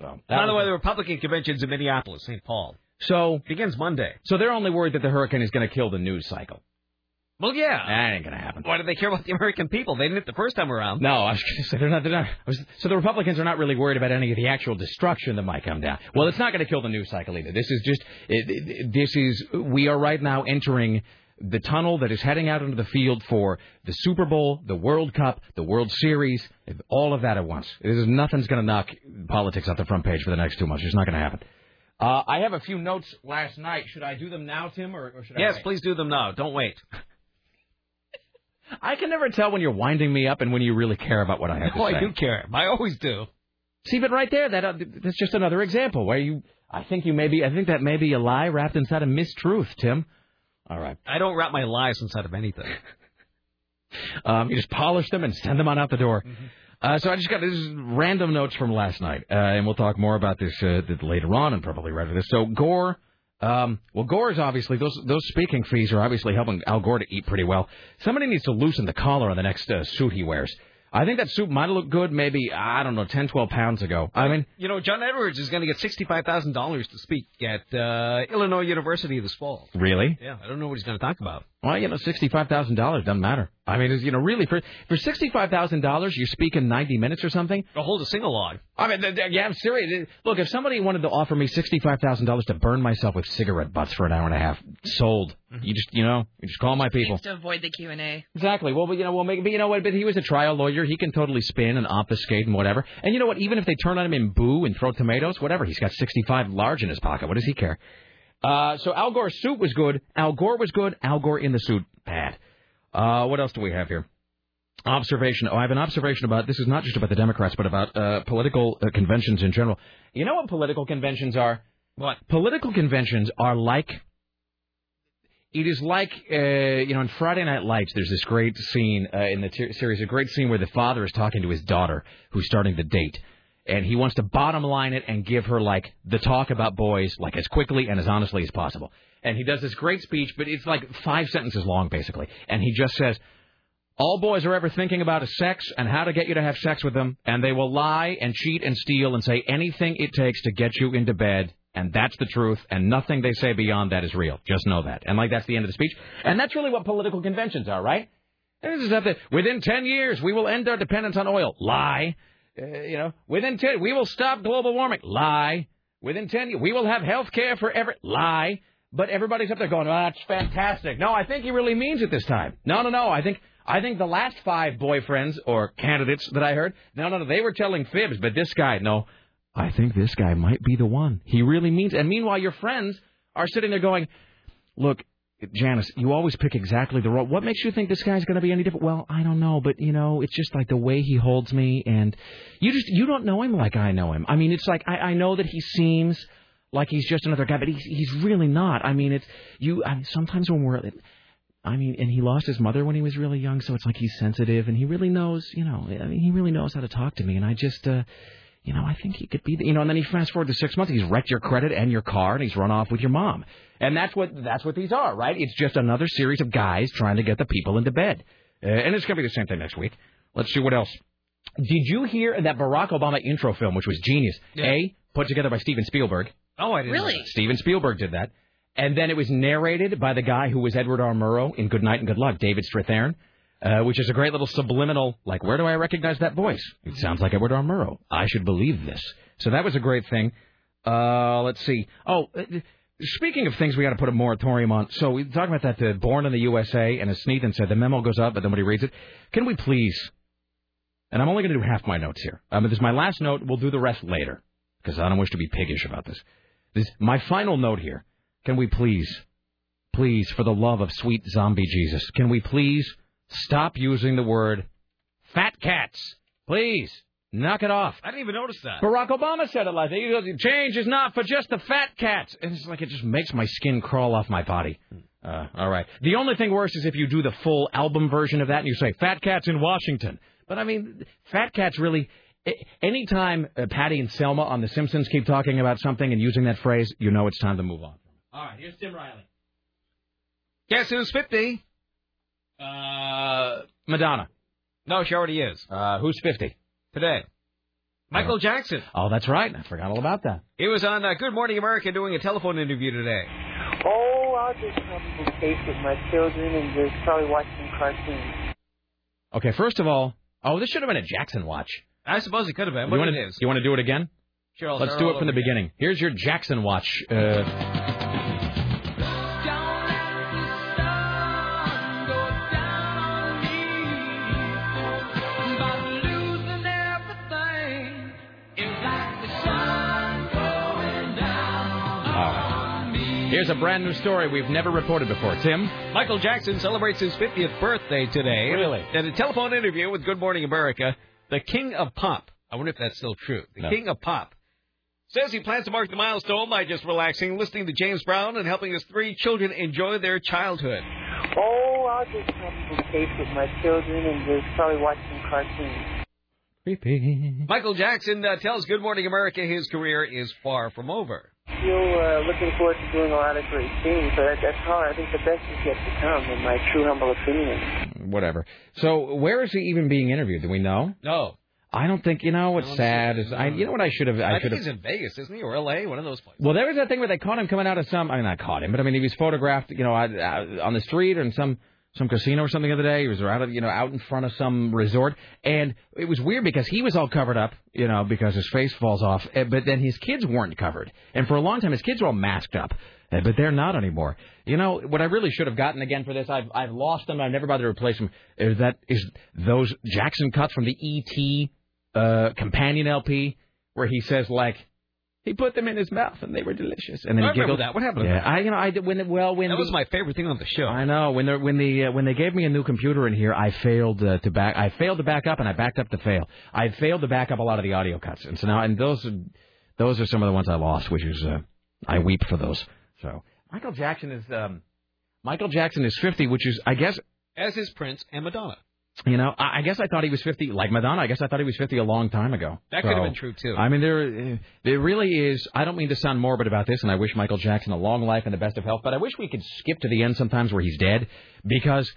So, by the way, the Republican convention's in Minneapolis, Saint Paul. So it begins Monday. So they're only worried that the hurricane is going to kill the news cycle. Well, yeah. That ain't going to happen. Why do they care about the American people? They didn't the first time around. No, I was going to say they're not. They're not was, so the Republicans are not really worried about any of the actual destruction that might come down. Well, it's not going to kill the news cycle either. This is just, it, it, this is, we are right now entering the tunnel that is heading out into the field for the Super Bowl, the World Cup, the World Series, all of that at once. This is, nothing's going to knock politics off the front page for the next two months. It's not going to happen. Uh, I have a few notes last night. Should I do them now, Tim, or, or should I Yes, wait? Please do them now. Don't wait. I can never tell when you're winding me up and when you really care about what I have no, to say. Oh, I do care. I always do. See, but right there, that uh, that's just another example where you, I think you may be, I think that may be a lie wrapped inside a mistruth, Tim. All right. I don't wrap my lies inside of anything. um, you just polish them and send them on out the door. Mm-hmm. Uh, so I just got these random notes from last night, uh, and we'll talk more about this uh, later on and probably right after this. So Gore. Um, well, Gore is obviously, those those speaking fees are obviously helping Al Gore to eat pretty well. Somebody needs to loosen the collar on the next uh, suit he wears. I think that suit might look good maybe, I don't know, ten, twelve pounds ago. I mean, you know, John Edwards is going to get sixty-five thousand dollars to speak at uh, Illinois University this fall. Really? Yeah, I don't know what he's going to talk about. Well, you know, sixty-five thousand dollars doesn't matter. I mean, you know, really, for for sixty-five thousand dollars, you speak in ninety minutes or something? I'll hold a sing-along. I mean, th- th- yeah, I'm serious. Look, if somebody wanted to offer me sixty-five thousand dollars to burn myself with cigarette butts for an hour and a half, sold. Mm-hmm. You just, you know, you just call my people. Just to avoid the Q and A. Exactly. Well, but you know, well, maybe, but you know what? But he was a trial lawyer. He can totally spin and obfuscate and whatever. And you know what? Even if they turn on him and boo and throw tomatoes, whatever. He's got sixty-five large in his pocket. What does he care? Uh, so Al Gore's suit was good. Al Gore was good. Al Gore in the suit, bad. Uh, what else do we have here? Observation. Oh, I have an observation about, this is not just about the Democrats, but about uh, political uh, conventions in general. You know what political conventions are? What? Political conventions are like, it is like, uh, you know, in Friday Night Lights, there's this great scene uh, in the ter- series, a great scene where the father is talking to his daughter who's starting the date. And he wants to bottom line it and give her, like, the talk about boys, like, as quickly and as honestly as possible. And he does this great speech, but it's, like, five sentences long, basically. And he just says, all boys are ever thinking about is sex and how to get you to have sex with them. And they will lie and cheat and steal and say anything it takes to get you into bed. And that's the truth. And nothing they say beyond that is real. Just know that. And, like, that's the end of the speech. And that's really what political conventions are, right? And this is that within ten years, we will end our dependence on oil. Lie. Uh, you know, within ten, we will stop global warming. Lie. Within ten, we will have health care for every. Lie. But everybody's up there going, oh, that's fantastic. No, I think he really means it this time. No, no, no. I think I think the last five boyfriends or candidates that I heard, no, no, no, they were telling fibs. But this guy, no, I think this guy might be the one. He really means it. And meanwhile, your friends are sitting there going, look, Janice, you always pick exactly the role. What makes you think this guy's going to be any different? Well, I don't know, but, you know, it's just like the way he holds me, and you just, you don't know him like I know him. I mean, it's like, I, I know that he seems like he's just another guy, but he's, he's really not. I mean, it's, you, I mean, sometimes when we're, I mean, and he lost his mother when he was really young, so it's like he's sensitive, and he really knows, you know, I mean, he really knows how to talk to me, and I just, uh, you know, I think he could be, the, you know, and then he fast forward to six months, he's wrecked your credit and your car, and he's run off with your mom. And that's what that's what these are, right? It's just another series of guys trying to get the people into bed. Uh, and it's going to be the same thing next week. Let's see what else. Did you hear that Barack Obama intro film, which was genius? Yeah. A, put together by Steven Spielberg. Oh, I didn't know. Really? Steven Spielberg did that. And then it was narrated by the guy who was Edward R. Murrow in Good Night and Good Luck, David Strathairn. Uh, which is a great little subliminal, like, where do I recognize that voice? It sounds like Edward R. Murrow. I should believe this. So that was a great thing. Uh, let's see. Oh, speaking of things we got to put a moratorium on, so we talked about that, the Born in the U S A, and as Sneathan said, the memo goes up, but nobody reads it. Can we please, and I'm only going to do half my notes here. Um, this is my last note. We'll do the rest later, because I don't wish to be piggish about this. This my final note here. Can we please, please, for the love of sweet zombie Jesus, can we please stop using the word fat cats? Please. Knock it off. I didn't even notice that. Barack Obama said it last night. He goes, change is not for just the fat cats. And it's like it just makes my skin crawl off my body. Uh, all right. The only thing worse is if you do the full album version of that and you say, fat cats in Washington. But, I mean, fat cats really, any time uh, Patty and Selma on The Simpsons keep talking about something and using that phrase, you know it's time to move on. All right. Here's Tim Riley. Guess who's fifty? Uh, Madonna. No, she already is. Uh, who's fifty? Today. Michael Jackson. Oh, that's right. I forgot all about that. He was on uh, Good Morning America doing a telephone interview today. Oh, I'll just come to space with my children and just probably watch some cartoons. Okay, first of all, oh, this should have been a Jackson watch. I suppose it could have been. What it is. You want to do it again? Sure, I'll Let's do it from the again. beginning. Here's your Jackson watch. Uh... Here's a brand new story we've never reported before. Tim? Michael Jackson celebrates his fiftieth birthday today. Really? In a telephone interview with Good Morning America, the King of Pop, I wonder if that's still true, the no. King of Pop, says he plans to mark the milestone by just relaxing, listening to James Brown, and helping his three children enjoy their childhood. Oh, I'll just come to space with my children and just probably watch some cartoons. Creepy. Michael Jackson uh, tells Good Morning America his career is far from over. Still uh, looking forward to doing a lot of great things, but that, that's hard. I think the best is yet to come, in my true humble opinion. Whatever. So, where is he even being interviewed? Do we know? No, I don't think. You know what's sad is, I, you know what I should have. I, I think he's in Vegas, isn't he, or L A, one of those places. Well, there was that thing where they caught him coming out of some. I mean, I caught him, but I mean, he was photographed, you know, on the street or in some. Some casino or something the other day. He was out of, you know, out in front of some resort. And it was weird because he was all covered up, you know, because his face falls off. But then his kids weren't covered. And for a long time, his kids were all masked up. But they're not anymore. You know, what I really should have gotten again for this, I've I've lost them. I've never bothered to replace them. Is that is those Jackson cuts from the E T uh, companion L P where he says, like, he put them in his mouth, and they were delicious. And then I he remember giggled. That. What happened? Yeah, to that? I, you know, I did, when well, when that was the, my favorite thing on the show. I know when they when the uh, when they gave me a new computer in here, I failed uh, to back. I failed to back up, and I backed up to fail. I failed to back up a lot of the audio cuts, and so now and those those are some of the ones I lost, which is uh, I weep for those. So Michael Jackson is um, Michael Jackson is fifty, which is I guess as is Prince and Madonna. You know, I guess I thought he was fifty, like Madonna, I guess I thought he was fifty a long time ago. That so, could have been true, too. I mean, there there really is, I don't mean to sound morbid about this, and I wish Michael Jackson a long life and the best of health, but I wish we could skip to the end sometimes where he's dead, because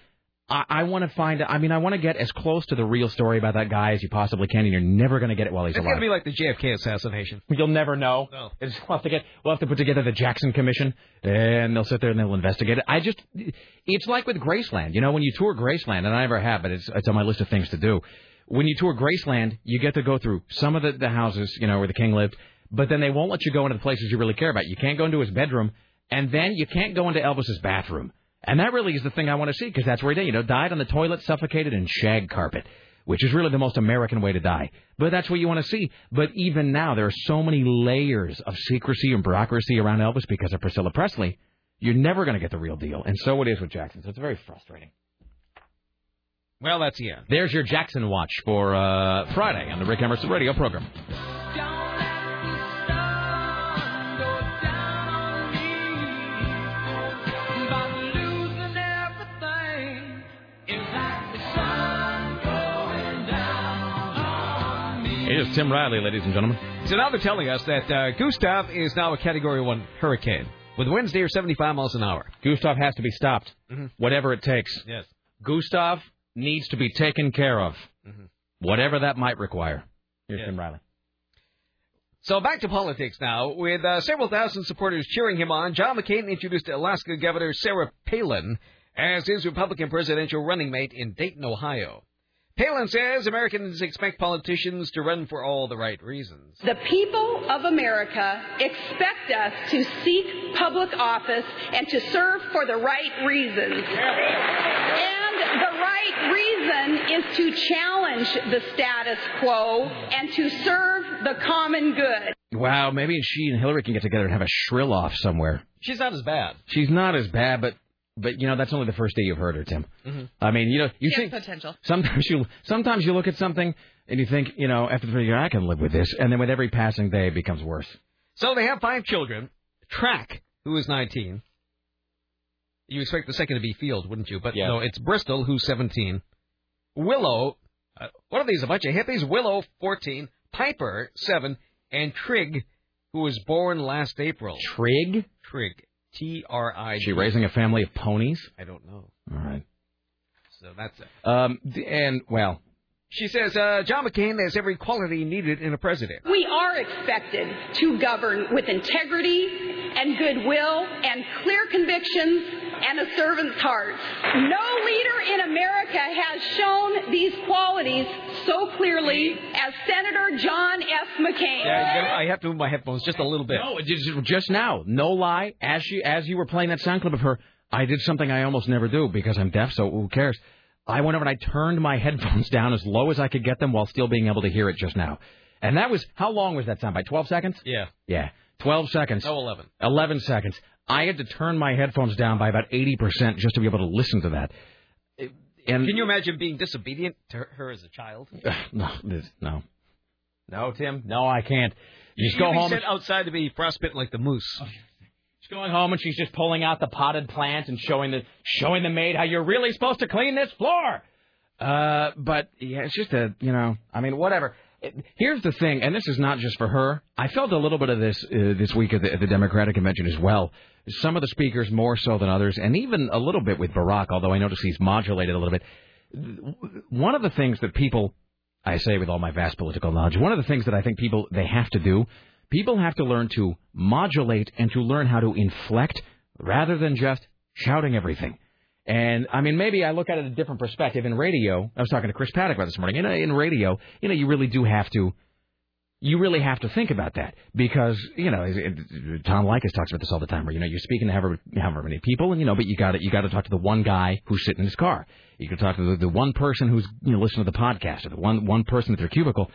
I, I want to find, I mean, I want to get as close to the real story about that guy as you possibly can, and you're never going to get it while he's it's alive. It's going to be like the J F K assassination. You'll never know. No. It's, we'll, have to get, we'll have to put together the Jackson Commission, and they'll sit there and they'll investigate it. I just, it's like with Graceland. You know, when you tour Graceland, and I never have, but it's, it's on my list of things to do. When you tour Graceland, you get to go through some of the, the houses, you know, where the king lived, but then they won't let you go into the places you really care about. You can't go into his bedroom, and then you can't go into Elvis's bathroom. And that really is the thing I want to see, because that's where he did. You know, died on the toilet, suffocated in shag carpet, which is really the most American way to die. But that's what you want to see. But even now, there are so many layers of secrecy and bureaucracy around Elvis because of Priscilla Presley. You're never going to get the real deal. And so it is with Jackson. So it's very frustrating. Well, that's yeah. There's your Jackson watch for uh, Friday on the Rick Emerson radio program. Here's Tim Riley, ladies and gentlemen. So now they're telling us that uh, Gustav is now a Category one hurricane with winds near seventy-five miles an hour. Gustav has to be stopped, mm-hmm. whatever it takes. Yes. Gustav needs to be taken care of, mm-hmm. whatever that might require. Here's yes. Tim Riley. So back to politics now. With uh, several thousand supporters cheering him on, John McCain introduced Alaska Governor Sarah Palin as his Republican presidential running mate in Dayton, Ohio. Palin says Americans expect politicians to run for all the right reasons. The people of America expect us to seek public office and to serve for the right reasons. And the right reason is to challenge the status quo and to serve the common good. Wow, maybe she and Hillary can get together and have a shrill off somewhere. She's not as bad. She's not as bad, but... But, you know, that's only the first day you've heard her, Tim. Mm-hmm. I mean, you know, you yeah, think potential. Sometimes you sometimes you look at something and you think, you know, after the first year, I can live with this. And then with every passing day, it becomes worse. So they have five children. Track, who is nineteen. You expect the second to be Field, wouldn't you? But yeah. No, it's Bristol, who's seventeen. Willow, uh, what are these, a bunch of hippies? Willow, fourteen. Piper, seven. And Trig, who was born last April. Trig? Trig. T R I G. Is she raising a family of ponies? I don't know. All right. So that's it. Um, and, well. She says, uh, John McCain has every quality needed in a president. We are expected to govern with integrity and goodwill and clear convictions and a servant's heart. No leader in America has shown these qualities so clearly as Senator John F. McCain. Yeah, I have to move my headphones just a little bit. No, just now. No lie. As, she, as you were playing that sound clip of her, I did something I almost never do because I'm deaf, so who cares? I went over and I turned my headphones down as low as I could get them while still being able to hear it just now. And that was, how long was that sound? By twelve seconds? Yeah. Yeah. twelve seconds. Oh, eleven. eleven seconds. I had to turn my headphones down by about eighty percent just to be able to listen to that. And can you imagine being disobedient to her as a child? No. No. No, Tim. No, I can't. You just go home. She's sent outside to be frostbitten like the moose. Oh. Going home and she's just pulling out the potted plant and showing the showing the maid how you're really supposed to clean this floor. Uh, but yeah, it's just a you know, I mean, whatever. It, here's the thing, and this is not just for her. I felt a little bit of this uh, this week at the, at the Democratic convention as well. Some of the speakers more so than others, and even a little bit with Barack, although I notice he's modulated a little bit. One of the things that people, I say with all my vast political knowledge, one of the things that I think people they have to do. People have to learn to modulate and to learn how to inflect rather than just shouting everything. And, I mean, maybe I look at it a different perspective. In radio, I was talking to Chris Paddock about this morning. In, in radio, you know, you really do have to, you really have to think about that. Because, you know, Tom Likas talks about this all the time, where, you know, you're speaking to however, however many people, and, you know, but you got to, you got to talk to the one guy who's sitting in his car. You can talk to the, the one person who's, you know, listening to the podcast, or the one, one person at their cubicle.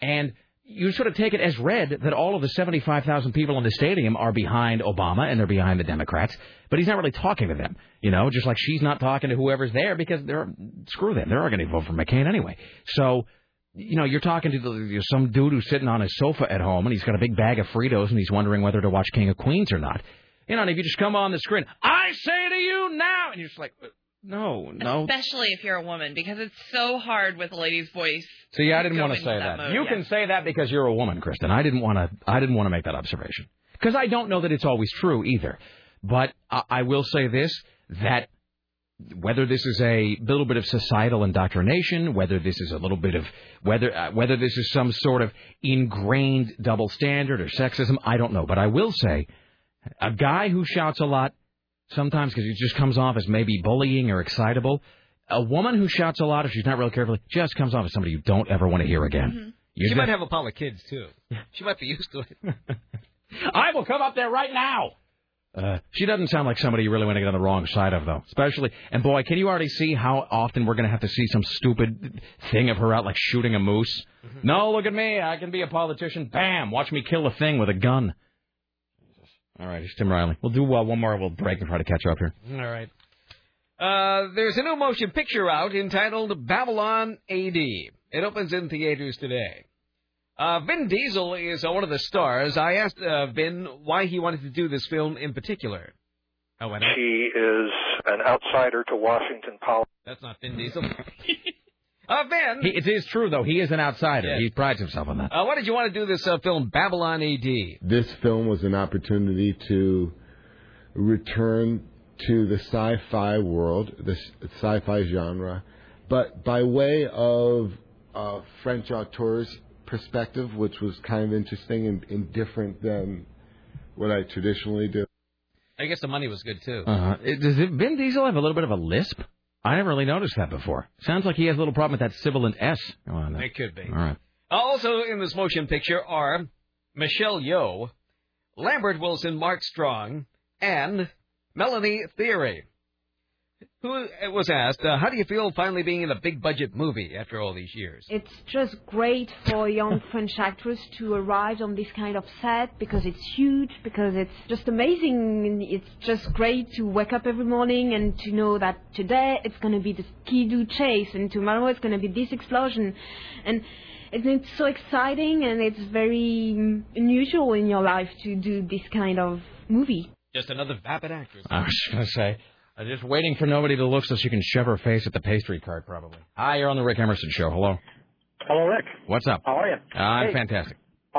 And... you sort of take it as read that all of the seventy-five thousand people in the stadium are behind Obama and they're behind the Democrats, but he's not really talking to them, you know, just like she's not talking to whoever's there because they're, screw them, they're all going to vote for McCain anyway. So, you know, you're talking to the, some dude who's sitting on his sofa at home and he's got a big bag of Fritos and he's wondering whether to watch King of Queens or not. You know, and if you just come on the screen, I say to you now, and you're just like... No, no. Especially if you're a woman, because it's so hard with a lady's voice. See, I didn't want to say that. that. You yeah. can say that because you're a woman, Kristen. I didn't want to. I didn't want to make that observation because I don't know that it's always true either. But I, I will say this: that whether this is a little bit of societal indoctrination, whether this is a little bit of whether uh, whether this is some sort of ingrained double standard or sexism, I don't know. But I will say, a guy who shouts a lot. Sometimes because it just comes off as maybe bullying or excitable. A woman who shouts a lot, if she's not real careful, just comes off as somebody you don't ever want to hear again. Mm-hmm. She just... might have a pile of kids, too. She might be used to it. I will come up there right now. Uh, she doesn't sound like somebody you really want to get on the wrong side of, though. Especially, and boy, can you already see how often we're going to have to see some stupid thing of her out, like shooting a moose? Mm-hmm. No, look at me. I can be a politician. Bam. Watch me kill a thing with a gun. All right, it's Tim Riley. We'll do uh, one more. We'll break and try to catch her up here. All right. Uh, there's a new motion picture out entitled Babylon A D. It opens in theaters today. Uh, Vin Diesel is uh, one of the stars. I asked uh, Vin why he wanted to do this film in particular. Oh, and she is an outsider to Washington politics. That's not Vin Diesel. uh, Vin. He, it is true, though. He is an outsider. Yes. He prides himself on that. Uh, why did you want to do this uh, film, Babylon A D? This film was an opportunity to return to the sci-fi world, the sci-fi genre, but by way of uh, French auteur's perspective, which was kind of interesting and, and different than what I traditionally do. I guess the money was good, too. Uh-huh. Does it, Vin Diesel have a little bit of a lisp? I never really noticed that before. Sounds like he has a little problem with that sibilant S. Oh, no. It could be. All right. Also in this motion picture are Michelle Yeoh, Lambert Wilson, Mark Strong, and Melanie Thierry, who was asked, uh, how do you feel finally being in a big-budget movie after all these years? It's just great for young French actors to arrive on this kind of set because it's huge, because it's just amazing. It's just great to wake up every morning and to know that today it's going to be this skidoo chase and tomorrow it's going to be this explosion. And it's so exciting and it's very unusual in your life to do this kind of movie. Just another vapid actress. I was going to say... I'm just waiting for nobody to look so she can shove her face at the pastry cart, probably. Hi, you're on the Rick Emerson Show. Hello. Hello, Rick. What's up? How are you? Uh, I'm hey. fantastic. Uh,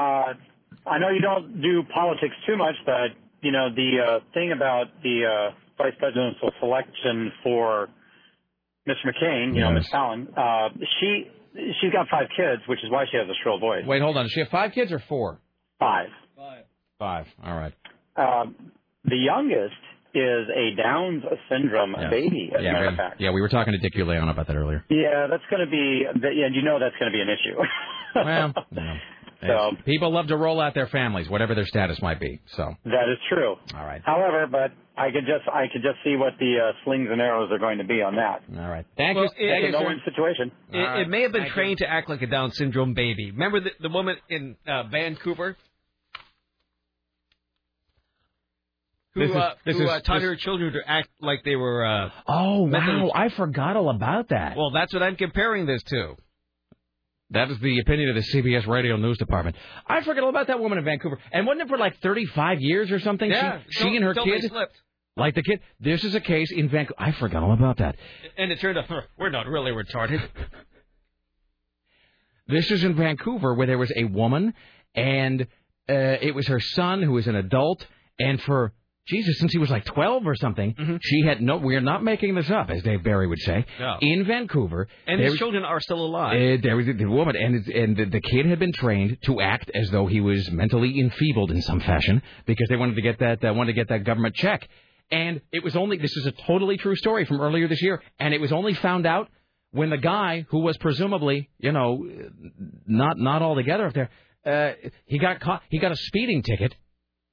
I know you don't do politics too much, but, you know, the uh, thing about the uh, vice presidential selection for Miss McCain, you yes. know, Miss Palin, uh, she, she's got five kids, which is why she has a shrill voice. Wait, hold on. Does she have five kids or four? Five. Five. Five. All right. Uh, the youngest... is a Down syndrome yes. baby, as yeah, a matter of fact. Yeah, we were talking to Dick Uleon about that earlier. Yeah, that's going to be, and you know that's going to be an issue. well, no. So, people love to roll out their families, whatever their status might be. So that is true. All right. However, but I could just I could just see what the uh, slings and arrows are going to be on that. All right. Thank well, you. That is no one's situation. It, right. it may have been Thank trained you. to act like a Down syndrome baby. Remember the, the woman in uh, Vancouver? Who, this is, uh, this who is, uh, taught this... her children to act like they were... Uh, oh, wow, of... I forgot all about that. Well, that's what I'm comparing this to. That is the opinion of the C B S Radio News Department. I forgot all about that woman in Vancouver. And wasn't it for like thirty-five years or something? Yeah, she, she and her totally kid... slipped. Like the kid... This is a case in Vancouver... I forgot all about that. And it turned out, we're not really retarded. This is in Vancouver where there was a woman, and uh, it was her son who was an adult, and for... Jesus, since he was like twelve or something, mm-hmm. she had no... We're not making this up, as Dave Barry would say. No. In Vancouver... And his was, children are still alive. Uh, there was the woman, and, and the, the kid had been trained to act as though he was mentally enfeebled in some fashion because they wanted to get that, uh, wanted to get that government check. And it was only... This is a totally true story from earlier this year, and it was only found out when the guy, who was presumably, you know, not, not all together up there, uh, he got caught... He got a speeding ticket...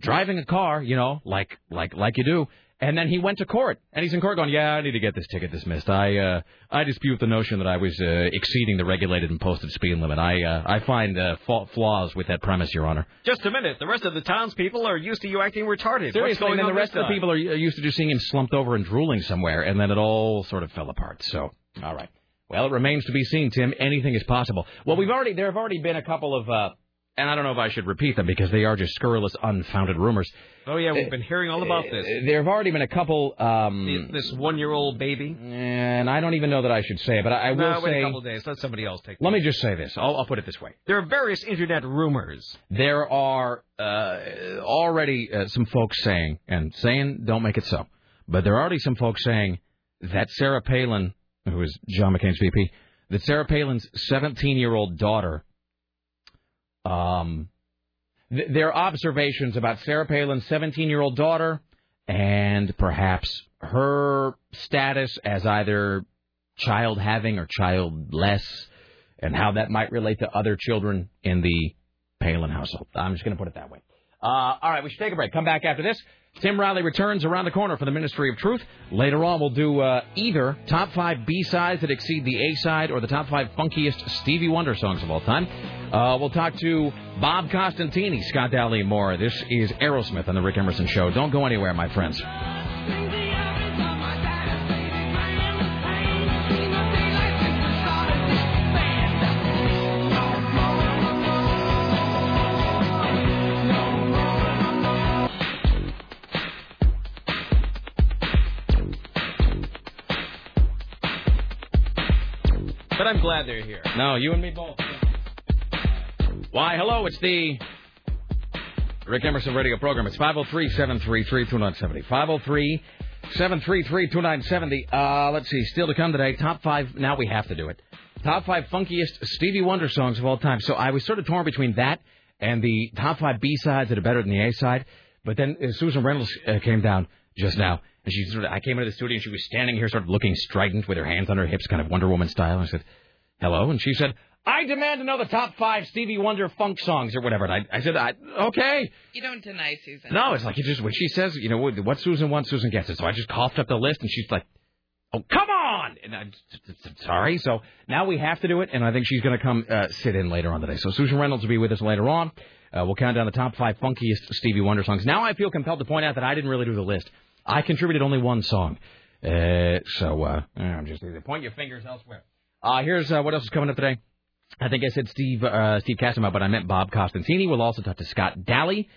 Driving a car, you know, like like like you do, and then he went to court, and he's in court going, "Yeah, I need to get this ticket dismissed. I uh, I dispute the notion that I was uh, exceeding the regulated and posted speed limit. I uh, I find uh, flaws with that premise, Your Honor." Just a minute. The rest of the townspeople are used to you acting retarded. Seriously, What's going and then the rest of the people are used to just seeing him slumped over and drooling somewhere, and then it all sort of fell apart. So, all right. Well, it remains to be seen, Tim. Anything is possible. Well, we've already there have already been a couple of. Uh, And I don't know if I should repeat them because they are just scurrilous, unfounded rumors. Oh, yeah, we've been hearing all about this. There have already been a couple... Um, this one-year-old baby? And I don't even know that I should say it, but I will no, say... wait a couple days. Let somebody else take this. Let me just say this. I'll, I'll put it this way. There are various Internet rumors. There are uh, already uh, some folks saying, and saying don't make it so, but there are already some folks saying that Sarah Palin, who is John McCain's V P, that Sarah Palin's seventeen-year-old daughter... Um, th- their observations about Sarah Palin's seventeen-year-old daughter and perhaps her status as either child-having or childless and how that might relate to other children in the Palin household. I'm just going to put it that way. Uh, all right, we should take a break. Come back after this. Tim Riley returns around the corner for the Ministry of Truth. Later on, we'll do uh, either top five B-sides that exceed the A-side or the top five funkiest Stevie Wonder songs of all time. Uh, we'll talk to Bob Costantini, Scott Daly Moore. This is Aerosmith on The Rick Emerson Show. Don't go anywhere, my friends. But I'm glad they're here. No, you and me both. Why, hello, it's the Rick Emerson radio program. It's five oh three, seven three three, two nine seven oh. five oh three, seven three three, two nine seven oh. Uh, let's see, still to come today, top five, now we have to do it. Top five funkiest Stevie Wonder songs of all time. So I was sort of torn between that and the top five B-sides that are better than the A-side. But then uh, Susan Reynolds uh, came down just now. And she sort of, I came into the studio and she was standing here sort of looking strident with her hands on her hips, kind of Wonder Woman style. And I said, hello. And she said, I demand to know the top five Stevie Wonder funk songs or whatever. And I, I said, I, okay. You don't deny Susan. No, it's like, you just, when she says, you know, what Susan wants, Susan gets it. So I just coughed up the list and she's like, oh, come on. And I'm sorry. So now we have to do it. And I think she's going to come uh, sit in later on today. So Susan Reynolds will be with us later on. Uh, we'll count down the top five funkiest Stevie Wonder songs. Now I feel compelled to point out that I didn't really do the list. I contributed only one song. Uh, so uh, I'm just either point your fingers elsewhere. Uh, here's uh, what else is coming up today. I think I said Steve uh, Steve Casimir, but I meant Bob Costantini. We'll also talk to Scott Daly.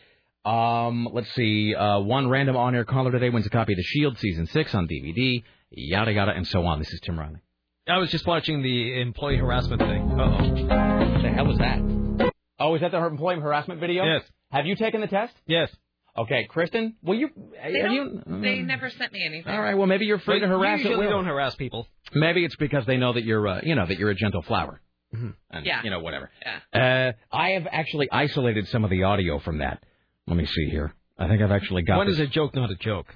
Um, let's see. Uh, one random on-air caller today wins a copy of The Shield Season six on D V D, yada, yada, and so on. This is Tim Riley. I was just watching the employee harassment thing. Uh-oh. What the hell was that? Oh, is that the employee harassment video? Yes. Have you taken the test? Yes. Okay, Kristen, will you... They, you, they uh, never sent me anything. All right, well, maybe you're afraid to harass... You usually don't harass people. Maybe it's because they know that you're, uh, you know, that you're a gentle flower. Mm-hmm. And, yeah. You know, whatever. Yeah. Uh, I have actually isolated some of the audio from that. Let me see here. I think I've actually got... What this. Is a joke, not a joke?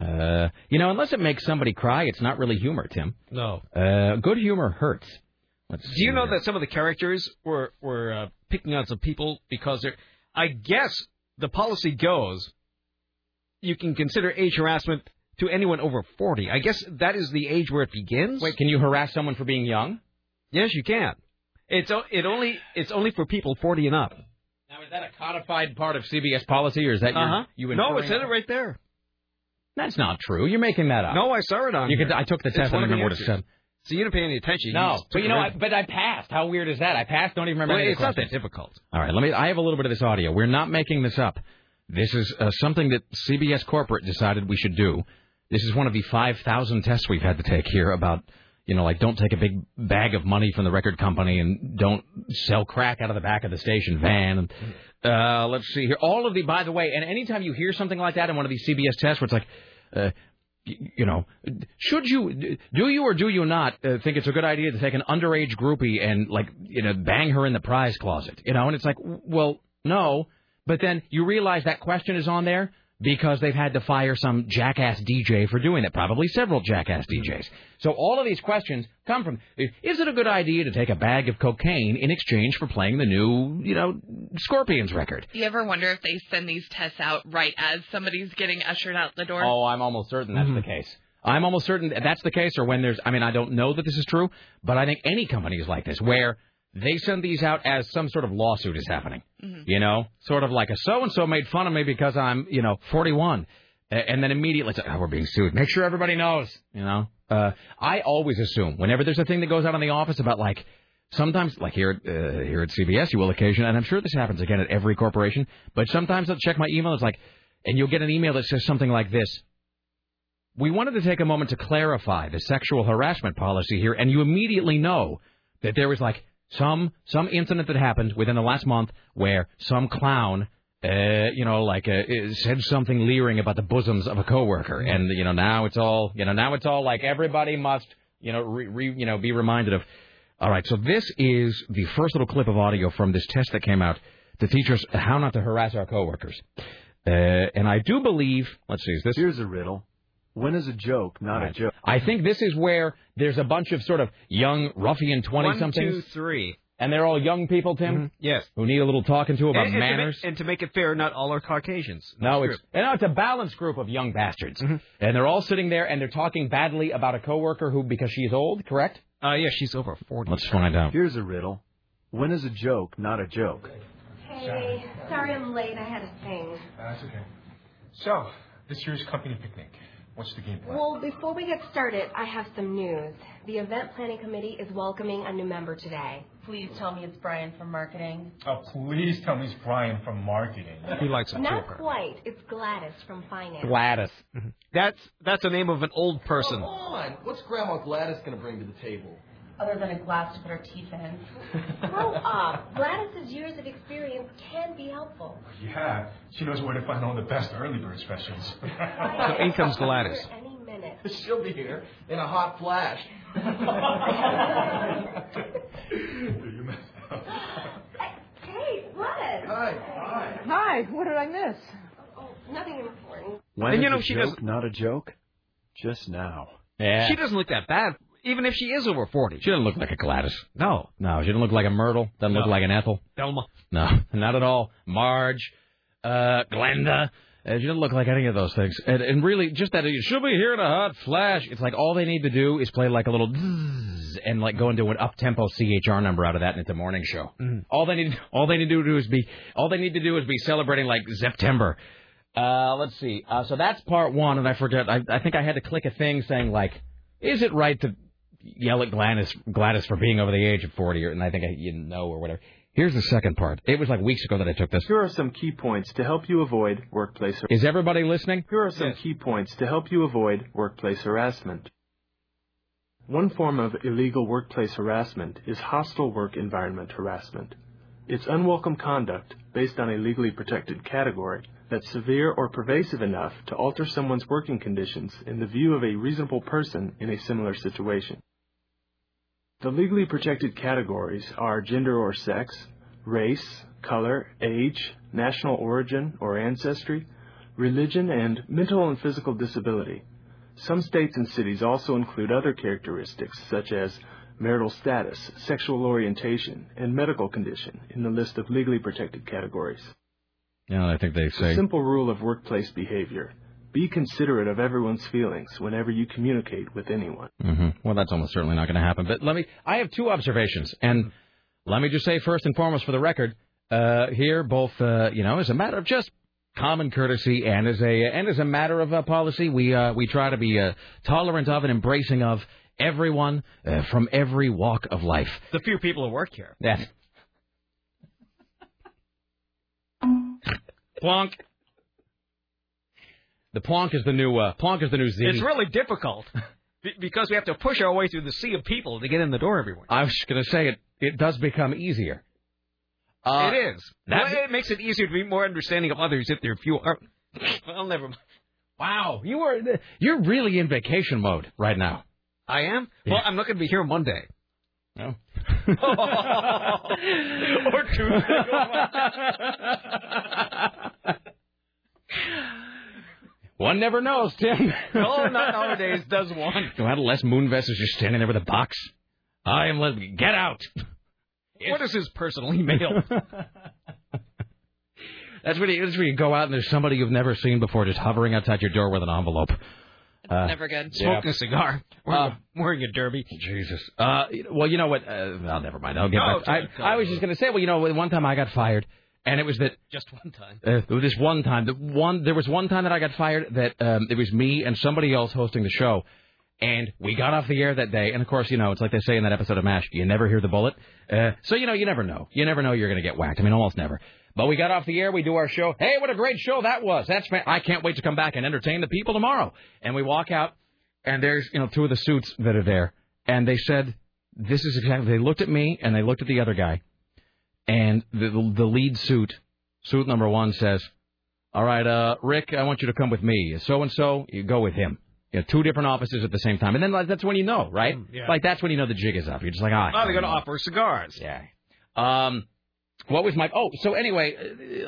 Uh, you know, unless it makes somebody cry, it's not really humor, Tim. No. Uh, good humor hurts. Let's Do you know here. that some of the characters were, were uh, picking on some people because they're... I guess... The policy goes, you can consider age harassment to anyone over forty. I guess that is the age where it begins. Wait, can you harass someone for being young? Yes, you can. It's it only it's only for people forty and up. Now, is that a codified part of C B S policy, or is that uh-huh. your, you? No, it said it right there. That's not true. You're making that up. No, I saw it on you. Could, I took the it's test. I don't remember what it said. So you didn't pay any attention. You no, but you know, I, but I passed. How weird is that? I passed. Don't even remember. Well, it's not that difficult. All right, let me. I have a little bit of this audio. We're not making this up. This is uh, something that C B S Corporate decided we should do. This is one of the five thousand tests we've had to take here about, you know, like don't take a big bag of money from the record company and don't sell crack out of the back of the station van. Uh, let's see here. All of the, by the way, and anytime you hear something like that in one of these C B S tests, where it's like. Uh, You know, should you, do you or do you not uh, think it's a good idea to take an underage groupie and, like, you know, bang her in the prize closet? You know, and it's like, well, no. But then you realize that question is on there because they've had to fire some jackass D J for doing that, probably several jackass D Js. So all of these questions come from, is it a good idea to take a bag of cocaine in exchange for playing the new, you know, Scorpions record? You ever wonder if they send these tests out right as somebody's getting ushered out the door? Oh, I'm almost certain that's mm-hmm. the case. I'm almost certain that's the case, or when there's, I mean, I don't know that this is true, but I think any company is like this, where... They send these out as some sort of lawsuit is happening, mm-hmm. you know, sort of like a so-and-so made fun of me because I'm, you know, forty-one. And then immediately it's like, oh, we're being sued. Make sure everybody knows, you know. Uh, I always assume whenever there's a thing that goes out in the office about like sometimes like here, uh, here at C B S, you will occasionally, and I'm sure this happens again at every corporation, but sometimes I'll check my email. It's like, and you'll get an email that says something like this. We wanted to take a moment to clarify the sexual harassment policy here. And you immediately know that there was like. Some some incident that happened within the last month where some clown, uh, you know, like uh, said something leering about the bosoms of a coworker, and you know now it's all, you know now it's all like everybody must, you know, re, re, you know, be reminded of. All right, so this is the first little clip of audio from this test that came out to teach us how not to harass our coworkers, uh, and I do believe. Let's see, is this? Here's a riddle. When is a joke not right. a joke? I think this is where there's a bunch of sort of young ruffian twenty-somethings. One, two, three. And they're all young people, Tim? Mm-hmm. Yes. Who need a little talking to about and, and manners. To make, and to make it fair, not all are Caucasians. No, it's, and no, it's a balanced group of young bastards. Mm-hmm. And they're all sitting there, and they're talking badly about a coworker who, because she's old, correct? Uh, yeah, she's over forty. Let's find out. Here's a riddle. When is a joke not a joke? Hey, sorry I'm late. I had a thing. Uh, that's okay. So, this year's company picnic. What's the game plan? Well, before we get started, I have some news. The event planning committee is welcoming a new member today. Please tell me it's Brian from marketing. Oh, please tell me it's Brian from marketing. He likes a joker. Not quite. It's Gladys from finance. Gladys. That's that's the name of an old person. Come on. What's Grandma Gladys going to bring to the table? Other than a glass to put our teeth in. Grow up. Gladys' years of experience can be helpful. Yeah, she knows where to find all the best early bird specials. So in comes Gladys. Any minute. She'll be here in a hot flash. Hey, Gladys. Hi. Hi. Hi. What did I miss? Oh, nothing important. When and is you know, a she joke does... not a joke? Just now. Yeah. She doesn't look that bad, even if she is over forty. She doesn't look like a Gladys. No. No, she doesn't look like a Myrtle. Doesn't no. look like an Ethel. Delma. No, not at all. Marge, uh, Glenda. Uh, she doesn't look like any of those things. And, and really, just that, she'll be here in a hot flash. It's like all they need to do is play like a little dzz and like go into an up-tempo C H R number out of that and it's a morning show. Mm. All they need, all they need to do is be, all they need to do is be celebrating like September. Uh, let's see. Uh, so that's part one, and I forget. I, I think I had to click a thing saying, like, is it right to yell at Gladys, Gladys for being over the age of forty? Or, and I think I, you know, or whatever. Here's the second part. It was like weeks ago that I took this. Here are some key points to help you avoid workplace harassment. Is everybody listening? Here are some yes. key points to help you avoid workplace harassment. One form of illegal workplace harassment is hostile work environment harassment. It's unwelcome conduct based on a legally protected category that's severe or pervasive enough to alter someone's working conditions in the view of a reasonable person in a similar situation. The legally protected categories are gender or sex, race, color, age, national origin or ancestry, religion, and mental and physical disability. Some states and cities also include other characteristics such as marital status, sexual orientation, and medical condition in the list of legally protected categories. Yeah, I think they say... A simple rule of workplace behavior. Be considerate of everyone's feelings whenever you communicate with anyone. Mm-hmm. Well, that's almost certainly not going to happen. But let me... I have two observations. And let me just say first and foremost for the record, uh, here both, uh, you know, as a matter of just common courtesy and as a and as a matter of uh, policy, we, uh, we try to be uh, tolerant of and embracing of everyone uh, from every walk of life. The few people who work here. Yes. Plonk. The plonk is the new uh, plonk is the new Z. It's really difficult b- because we have to push our way through the sea of people to get in the door every morning. I was going to say it. It does become easier. Uh, it is. That well, it makes it easier to be more understanding of others if they're few. Are... Well, never mind. Wow, you are you're really in vacation mode right now. I am. Yeah. Well, I'm not going to be here Monday. No. Or Tuesday. One never knows, Tim. No, not nowadays, does one. You know, Les Moonves is just standing there with a box. I am letting get out. What is his personal email? That's where you, that's where you go out and there's somebody you've never seen before just hovering outside your door with an envelope. Uh, never good. Smoking yeah. a cigar. Wearing, uh, wearing a derby. Jesus. Uh, well, you know what? Uh, well, never mind. I'll get no, back. I, I was just going to say, well, you know, one time I got fired. And it was that just one time. Uh, this one time, the one there was one time that I got fired. That um, it was me and somebody else hosting the show, and we got off the air that day. And of course, you know, it's like they say in that episode of MASH, you never hear the bullet. Uh, so you know, you never know. You never know you're going to get whacked. I mean, almost never. But we got off the air. We do our show. Hey, what a great show that was! That's fan- I can't wait to come back and entertain the people tomorrow. And we walk out, and there's you know two of the suits that are there, and they said, "This is exactly." They looked at me and they looked at the other guy. And the the lead suit, suit number one, says, all right, uh, Rick, I want you to come with me. So-and-so, you go with him. You know, two different offices at the same time. And then like, that's when you know, right? Yeah. Like, that's when you know the jig is up. You're just like, ah. Oh, they're going to offer cigars. Yeah. Um, what was my... Oh, so anyway,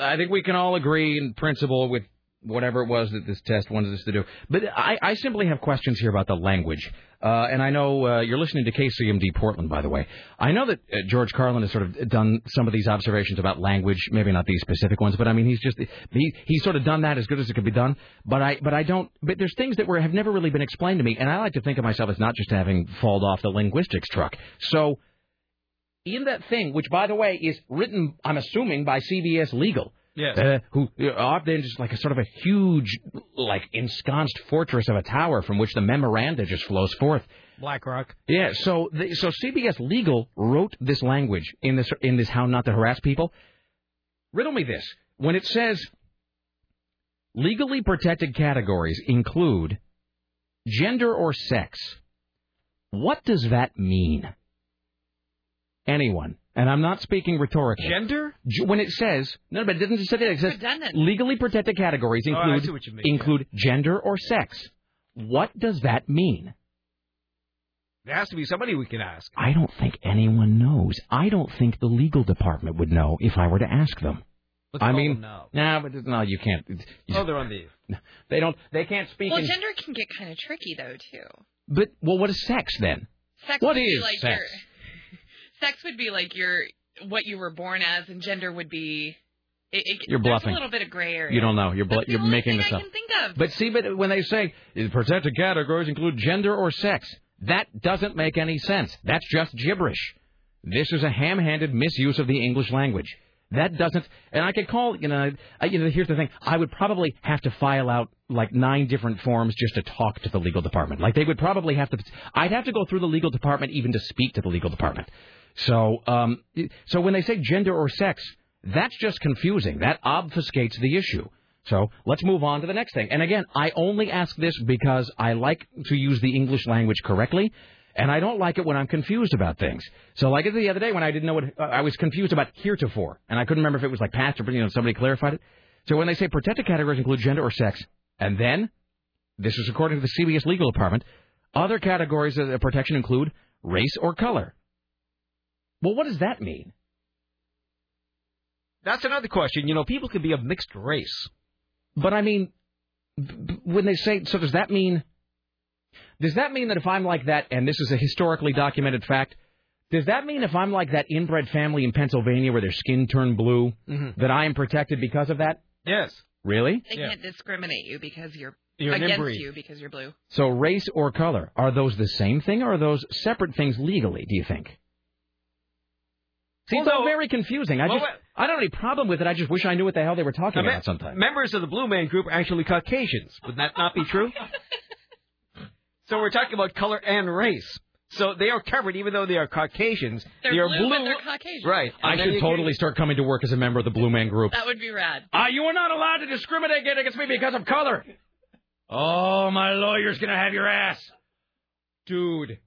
I think we can all agree in principle with whatever it was that this test wanted us to do. But I, I simply have questions here about the language. Uh, and I know uh, you're listening to K C M D Portland, by the way. I know that uh, George Carlin has sort of done some of these observations about language, maybe not these specific ones, but I mean, he's just he, he's sort of done that as good as it could be done. But I but I don't. But there's things that were have never really been explained to me, and I like to think of myself as not just having fallen off the linguistics truck. So in that thing, which by the way is written, I'm assuming, by C B S Legal. Yes. Uh, who are then just like a sort of a huge, like, ensconced fortress of a tower from which the memoranda just flows forth. BlackRock. Yeah. So, the, so C B S Legal wrote this language in this in this How Not to Harass People. Riddle me this: when it says legally protected categories include gender or sex, what does that mean? Anyone. And I'm not speaking rhetorically. Gender? When it says, no, but it doesn't say that. It says redundant. Legally protected categories include, oh, I see what you mean, include yeah. gender or sex. What does that mean? There has to be somebody we can ask. I don't think anyone knows. I don't think the legal department would know if I were to ask them. Let's I mean, no, nah, but no, you can't. You, oh, they're on leave. They don't. They can't speak. Well, in, gender can get kind of tricky though, too. But well, what is sex then? Sex what is like sex? Your, sex would be like your what you were born as, and gender would be. It, it, you're bluffing. A little bit of gray area. You don't know. You're bl- That's the you're only making thing this I up. Can think of. But see, but when they say protected categories include gender or sex, that doesn't make any sense. That's just gibberish. This is a ham-handed misuse of the English language. That doesn't, and I could call, you know, I, you know, here's the thing. I would probably have to file out like nine different forms just to talk to the legal department. Like they would probably have to, I'd have to go through the legal department even to speak to the legal department. So, um, so when they say gender or sex, that's just confusing. That obfuscates the issue. So let's move on to the next thing. And again, I only ask this because I like to use the English language correctly. And I don't like it when I'm confused about things. So like the other day when I didn't know what uh, I was confused about heretofore. And I couldn't remember if it was like past or, you know, somebody clarified it. So when they say protected categories include gender or sex, and then, this is according to the C B S legal department, other categories of protection include race or color. Well, what does that mean? That's another question. You know, people can be of mixed race. But I mean, b- when they say, so does that mean... Does that mean that if I'm like that, and this is a historically documented fact, does that mean if I'm like that inbred family in Pennsylvania where their skin turned blue, mm-hmm. that I am protected because of that? Yes. Really? They yeah. can't discriminate you because you're, you're against inbreed. You because you're blue. So race or color, are those the same thing or are those separate things legally, do you think? Seems Although, all very confusing. I well, just I don't have any problem with it. I just wish I knew what the hell they were talking about me- sometimes. Members of the Blue Man Group are actually Caucasians. Would that not be true? So we're talking about color and race. So they are covered, even though they are Caucasians. They're they are blue, blue, but they're Caucasian. Right. And I should totally can... start coming to work as a member of the Blue Man Group. That would be rad. Uh, you are not allowed to discriminate against me because of color. Oh, my lawyer's going to have your ass. Dude.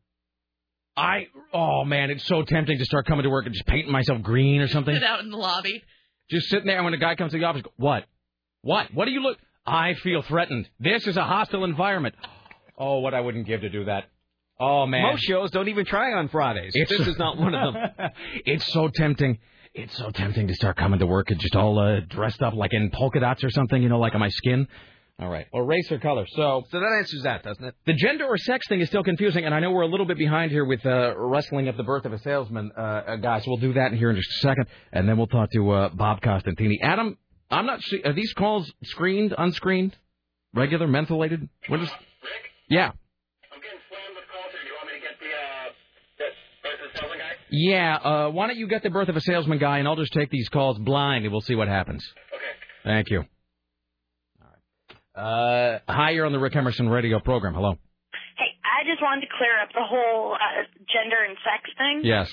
I, oh, man, it's so tempting to start coming to work and just painting myself green or something. Sit out in the lobby. Just sitting there, and when a guy comes to the office, what? What? What do you look? I feel threatened. This is a hostile environment. Oh, what I wouldn't give to do that. Oh, man. Most shows don't even try on Fridays. It's, this is not one of them. It's so tempting. It's so tempting to start coming to work and just all uh, dressed up like in polka dots or something, you know, like on my skin. All right. Or race or color. So so that answers that, doesn't it? The gender or sex thing is still confusing, and I know we're a little bit behind here with uh, wrestling at the birth of a salesman. Uh, guys, we'll do that here in just a second, and then we'll talk to uh, Bob Costantini. Adam, I'm not sure. Are these calls screened, unscreened, regular, mentholated? What is... Yeah. I'm getting slammed with calls here. Do you want me to get the, uh, the birth of a salesman guy? Yeah. Uh, why don't you get the birth of a salesman guy, and I'll just take these calls blind, and we'll see what happens. Okay. Thank you. All right. Uh, hi, you're on the Rick Emerson radio program. Hello. Hey, I just wanted to clear up the whole uh, gender and sex thing. Yes.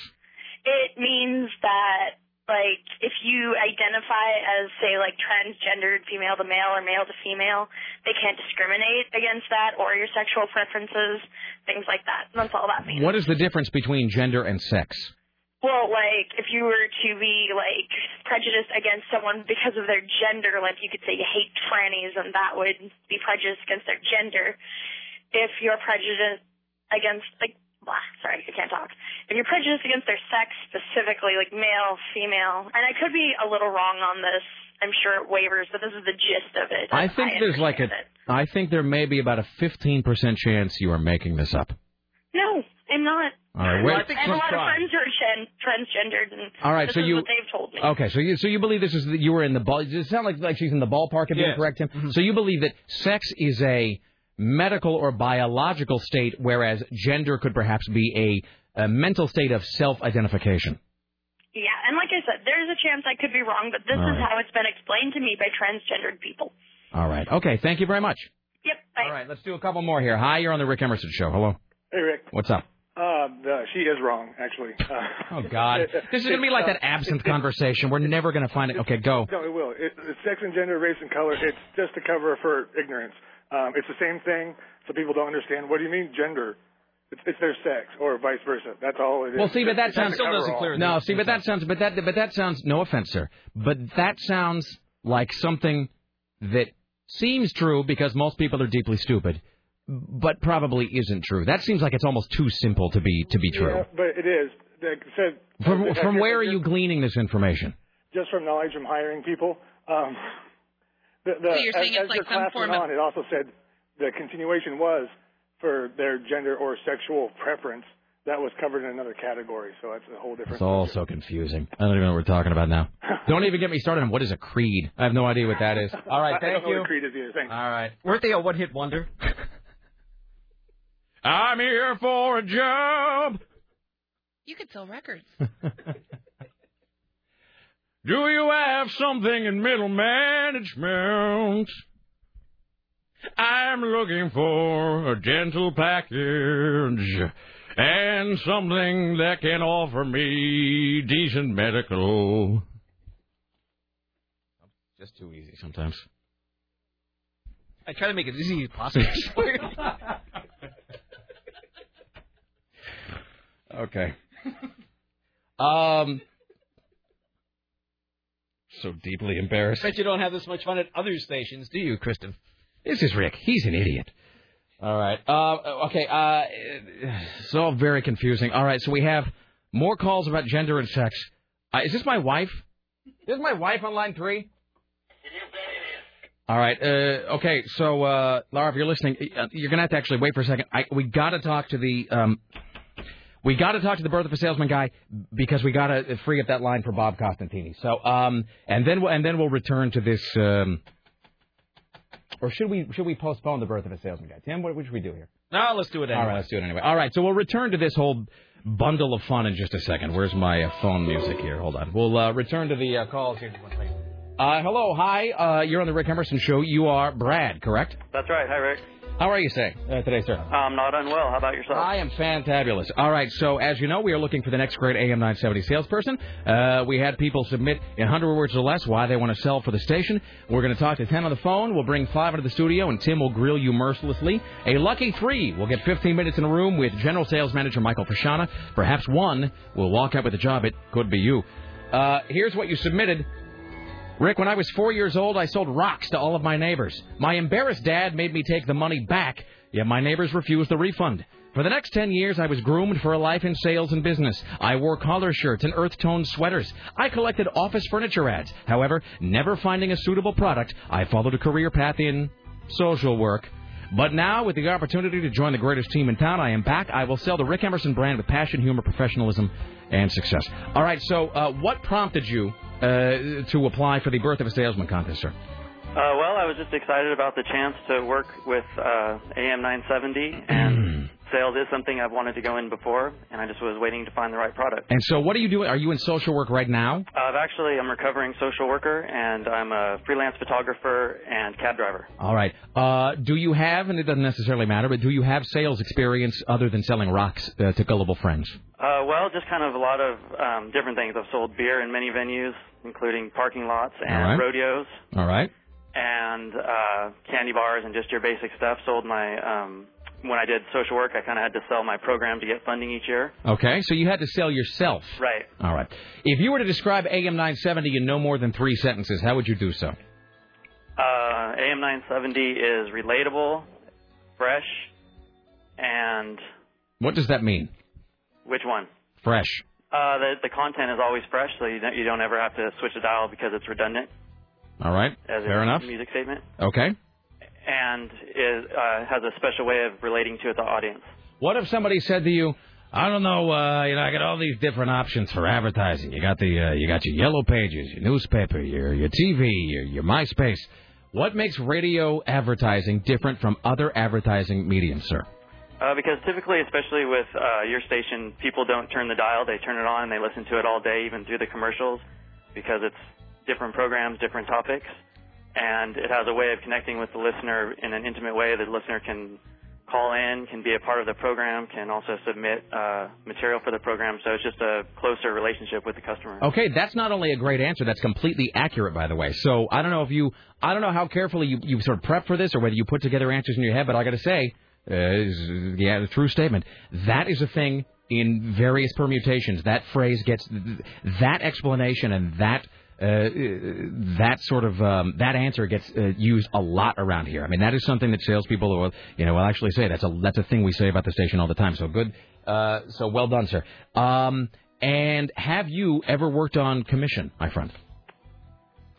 It means that, like, if you identify as, say, like, transgendered, female to male or male to female, they can't discriminate against that or your sexual preferences, things like that. That's all that means. What is the difference between gender and sex? Well, like, if you were to be, like, prejudiced against someone because of their gender, like, you could say you hate trannies, and that would be prejudiced against their gender. If you're prejudiced against, like, Sorry, I can't talk. If you're prejudiced against their sex specifically, like male, female, and I could be a little wrong on this. I'm sure it wavers, but this is the gist of it. I think I there's like a. It. I think there may be about a fifteen percent chance you are making this up. No, I'm not. All right, wait. I, think I have a lot of friends who are gen- transgendered, and all right, this so is you, what they've told me. Okay, so you so you believe this is that you were in the ball. Does it sound like like she's in the ballpark if yes. you correct him? Mm-hmm. So you believe that sex is a medical or biological state, whereas gender could perhaps be a, a mental state of self-identification. Yeah, and like I said, there's a chance I could be wrong, but this All is right. how it's been explained to me by transgendered people. All right. Okay, thank you very much. Yep, bye. All right, let's do a couple more here. Hi, you're on the Rick Emerson Show. Hello. Hey, Rick. What's up? Uh, the, she is wrong, actually. Uh, oh, God. It, this is going to be like uh, that absinthe it, conversation. It, We're never going to find it. Okay, go. No, it will. It, it's sex and gender, race and color. It's just a cover for ignorance. Um, it's the same thing, so people don't understand. What do you mean gender? It's, it's their sex, or vice versa. That's all it is. Well, see, but that it's sounds still doesn't clear. No, see, but that sounds, but that, but that sounds. No offense, sir, but that sounds like something that seems true because most people are deeply stupid, but probably isn't true. That seems like it's almost too simple to be to be true. Yeah, but it is. Like I said, from, from where are you gleaning this information? just from knowledge from hiring people. Um, the, the, so you're as, saying it's as like some form of... on, it also said the continuation was for their gender or sexual preference. That was covered in another category, so that's a whole different... It's all so confusing. I don't even know what we're talking about now. Don't even get me started on what is a creed. I have no idea what that is. All right, thank you. I don't know what a creed is either. Thanks. All right. Weren't they a one-hit wonder? I'm here for a job. You could sell records. Do you have something in middle management? I'm looking for a gentle package. And something that can offer me decent medical. Just too easy sometimes. I try to make it as easy as possible. Okay. Um. So deeply embarrassed. Bet you don't have this much fun at other stations, do you, Kristen? This is Rick. He's an idiot. All right. Uh, okay. Uh, it's all very confusing. All right. So we have more calls about gender and sex. Uh, is this my wife? Is my wife on line three? You bet it is. All right. Uh, okay. So, uh, Laura, if you're listening, you're going to have to actually wait for a second. I, we got to talk to the um, we got to talk to the birth of a salesman guy because we got to free up that line for Bob Costantini. So, um, and then we'll, and then we'll return to this. Um, Or should we should we postpone the birth of a salesman guy? Tim, what, what should we do here? No, let's do it anyway. All right, let's do it anyway. All right, so we'll return to this whole bundle of fun in just a second. Where's my uh, phone music here? Hold on. We'll uh, return to the uh, calls here. Uh, hello, hi. Uh, you're on the Rick Emerson Show. You are Brad, correct? That's right. Hi, Rick. How are you today, uh, today sir? I'm not unwell. How about yourself? I am fantabulous. All right, so as you know, we are looking for the next great A M nine seventy salesperson. Uh, we had people submit in one hundred words or less why they want to sell for the station. We're going to talk to ten on the phone. We'll bring five into the studio, and Tim will grill you mercilessly. A lucky three will get fifteen minutes in a room with General Sales Manager Michael Fashana. Perhaps one will walk out with a job. It could be you. Uh, here's what you submitted. Rick, when I was four years old, I sold rocks to all of my neighbors. My embarrassed dad made me take the money back, yet my neighbors refused the refund. For the next ten years, I was groomed for a life in sales and business. I wore collar shirts and earth-toned sweaters. I collected office furniture ads. However, never finding a suitable product, I followed a career path in social work. But now, with the opportunity to join the greatest team in town, I am back. I will sell the Rick Emerson brand with passion, humor, professionalism, and success. All right, so uh, what prompted you uh, to apply for the Birth of a Salesman contest, sir? Uh, well, I was just excited about the chance to work with uh, A M nine seventy, and sales is something I've wanted to go in before, and I just was waiting to find the right product. And so what are you doing? Are you in social work right now? Uh, actually, I'm a recovering social worker, and I'm a freelance photographer and cab driver. All right. Uh, do you have, and it doesn't necessarily matter, but do you have sales experience other than selling rocks uh, to gullible friends? Uh, well, just kind of a lot of um, different things. I've sold beer in many venues, including parking lots and All right. rodeos. All right. And uh, candy bars and just your basic stuff. Sold my, um, when I did social work, I kind of had to sell my program to get funding each year. Okay, so you had to sell yourself. Right. All right. If you were to describe A M nine seventy in no more than three sentences, how would you do so? Uh, A M nine seventy is relatable, fresh, and... What does that mean? Which one? Fresh. Uh, the, the content is always fresh, so you don't, you don't ever have to switch a dial because it's redundant. All right. As Fair enough. Music statement. Okay. And it uh, has a special way of relating to the audience. What if somebody said to you, "I don't know, uh, you know, I got all these different options for advertising. You got the, uh, you got your Yellow Pages, your newspaper, your your T V, your your MySpace. What makes radio advertising different from other advertising mediums, sir?" Uh, because typically, especially with uh, your station, people don't turn the dial; they turn it on and they listen to it all day, even through the commercials, because it's different programs, different topics, and it has a way of connecting with the listener in an intimate way. The listener can call in, can be a part of the program, can also submit uh, material for the program, so it's just a closer relationship with the customer. Okay, that's not only a great answer, that's completely accurate, by the way. So I don't know if you, I don't know how carefully you, you sort of prep for this or whether you put together answers in your head, but I got to say, uh, is, yeah, the true statement, that is a thing in various permutations. That phrase gets, that explanation and that Uh, that sort of um, that answer gets uh, used a lot around here. I mean, that is something that salespeople will, you know, will actually say. That's a that's a thing we say about the station all the time. So good. Uh, so well done, sir. Um, and have you ever worked on commission, my friend?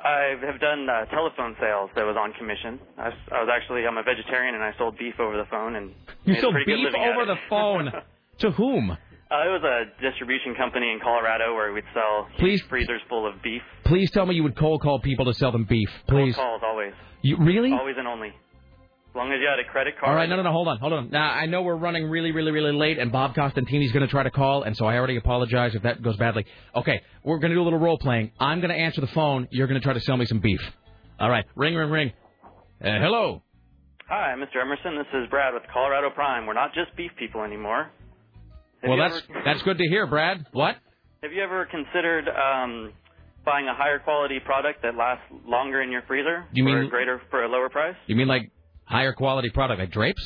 I have done uh, telephone sales that was on commission. I, I was actually, I'm a vegetarian, and I sold beef over the phone. And you sold beef over the phone? To whom? Uh, it was a distribution company in Colorado where we'd sell please, freezers full of beef. Please tell me you would cold call people to sell them beef, please. Cold calls, always. You, really? Always and only. As long as you had a credit card. All right, no, no, no, hold on, hold on. Now, I know we're running really, really, really late, and Bob Costantini's going to try to call, and so I already apologize if that goes badly. Okay, we're going to do a little role-playing. I'm going to answer the phone. You're going to try to sell me some beef. All right, ring, ring, ring. Uh, hello. Hi, Mister Emerson. This is Brad with Colorado Prime. We're not just beef people anymore. Have well, that's ever... that's good to hear, Brad. What? Have you ever considered um, buying a higher quality product that lasts longer in your freezer you mean... for a greater for a lower price? You mean like... higher quality product, like drapes?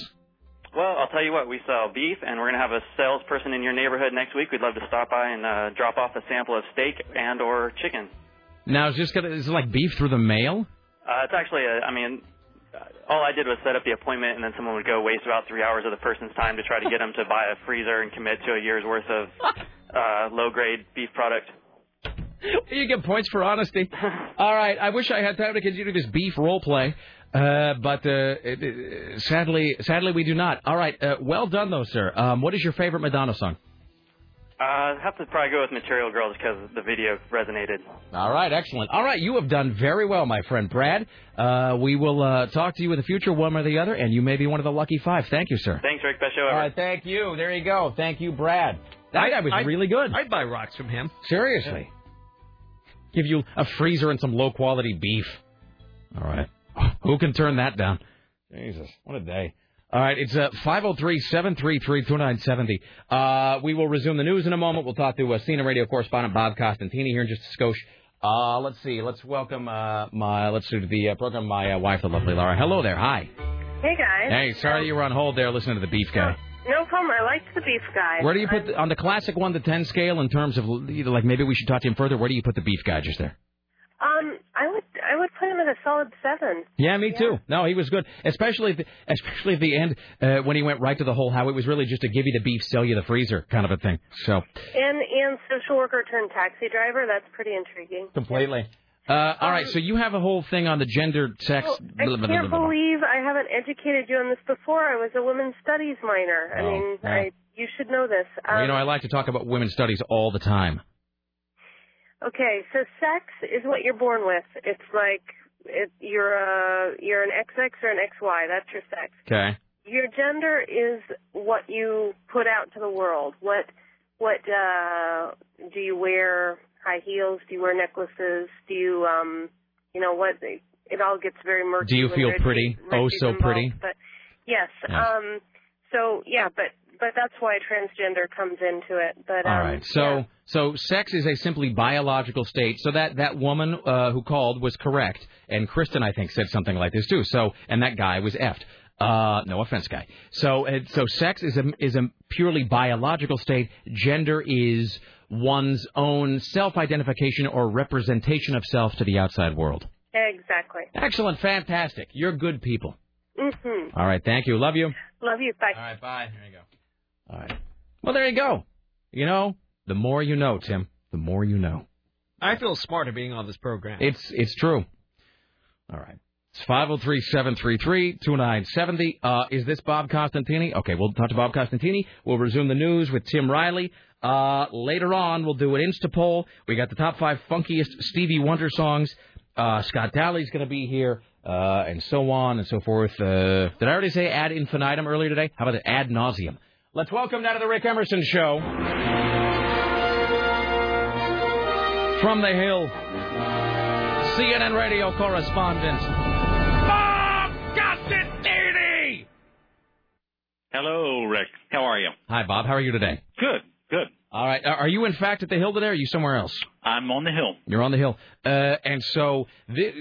Well, I'll tell you what, we sell beef, and we're going to have a salesperson in your neighborhood next week. We'd love to stop by and uh, drop off a sample of steak and or chicken. Now, is this, gonna, is this like beef through the mail? Uh, it's actually, a, I mean, all I did was set up the appointment, and then someone would go waste about three hours of the person's time to try to get them to buy a freezer and commit to a year's worth of uh, low-grade beef product. You get points for honesty. All right, I wish I had time to continue this beef role play. Uh, but uh, sadly, sadly, we do not. All right, uh, well done, though, sir. Um, what is your favorite Madonna song? Uh, I'd have to probably go with Material Girls because the video resonated. All right, excellent. All right, you have done very well, my friend Brad. Uh, we will uh, talk to you in the future, one or the other, and you may be one of the lucky five. Thank you, sir. Thanks, Rick. Best show ever. All right, thank you. There you go. Thank you, Brad. That I, guy was I, really good. I'd buy rocks from him. Seriously. Yeah. Give you a freezer and some low-quality beef. All right. Who can turn that down? Jesus, what a day. All right, it's uh, five oh three, seven three three, two nine seven oh. Uh, we will resume the news in a moment. We'll talk to uh, C N N radio correspondent Bob Costantini here in just a skosh. Uh, let's see. Let's welcome uh, my, let's do the uh, program, my uh, wife, the lovely Laura. Hello there. Hi. Hey, guys. Hey, sorry you were on hold there listening to the beef guy. No problem. I liked the beef guy. Where do you put, the, on the classic one to ten scale in terms of, like, maybe we should talk to him further, where do you put the beef guy just there? Um, I would I would put him at a solid seven. Yeah, me yeah. too. No, he was good, especially at the, especially at the end uh, when he went right to the whole how it was really just a give you the beef, sell you the freezer kind of a thing. So and and social worker turned taxi driver. That's pretty intriguing. Completely. Uh, all right, so you have a whole thing on the gender, sex... Well, I blah, blah, can't blah, blah, blah. believe I haven't educated you on this before. I was a women's studies minor. I oh, mean, yeah. I, you should know this. Um, well, you know, I like to talk about women's studies all the time. Okay, so sex is what you're born with. It's like it, you're a, you're an X X or an X Y. That's your sex. Okay. Your gender is what you put out to the world. What what uh, do you wear? High heels? Do you wear necklaces? Do you um you know what? It all gets very murky. Do you feel pretty? Oh, so pretty. But yes. Yes. Um. So yeah, but. But that's why transgender comes into it. But, um, all right. So yeah. so sex is a simply biological state. So that, that woman uh, who called was correct. And Kristen, I think, said something like this, too. So and that guy was effed. Uh, no offense, guy. So so sex is a, is a purely biological state. Gender is one's own self-identification or representation of self to the outside world. Exactly. Excellent. Fantastic. You're good people. Mm-hmm. All right. Thank you. Love you. Love you. Bye. All right. Bye. Here you go. All right. Well, there you go. You know, the more you know, Tim, the more you know. I feel smarter being on this program. It's it's true. All right. It's five oh three, seven three three, two nine seven oh. Uh, is this Bob Costantini? Okay, we'll talk to Bob Costantini. We'll resume the news with Tim Riley. Uh, later on, we'll do an Insta poll. We got the top five funkiest Stevie Wonder songs. Uh, Scott Daly's going to be here. Uh, and so on and so forth. Uh, did I already say ad infinitum earlier today? How about it? Ad nauseum. Let's welcome now to the Rick Emerson Show. From the Hill, C N N radio correspondent, Bob Costantini! Hello, Rick. How are you? Hi, Bob. How are you today? Good, good. All right. Are you, in fact, at the Hill today, or are you somewhere else? I'm on the Hill. You're on the Hill. Uh, and so, th-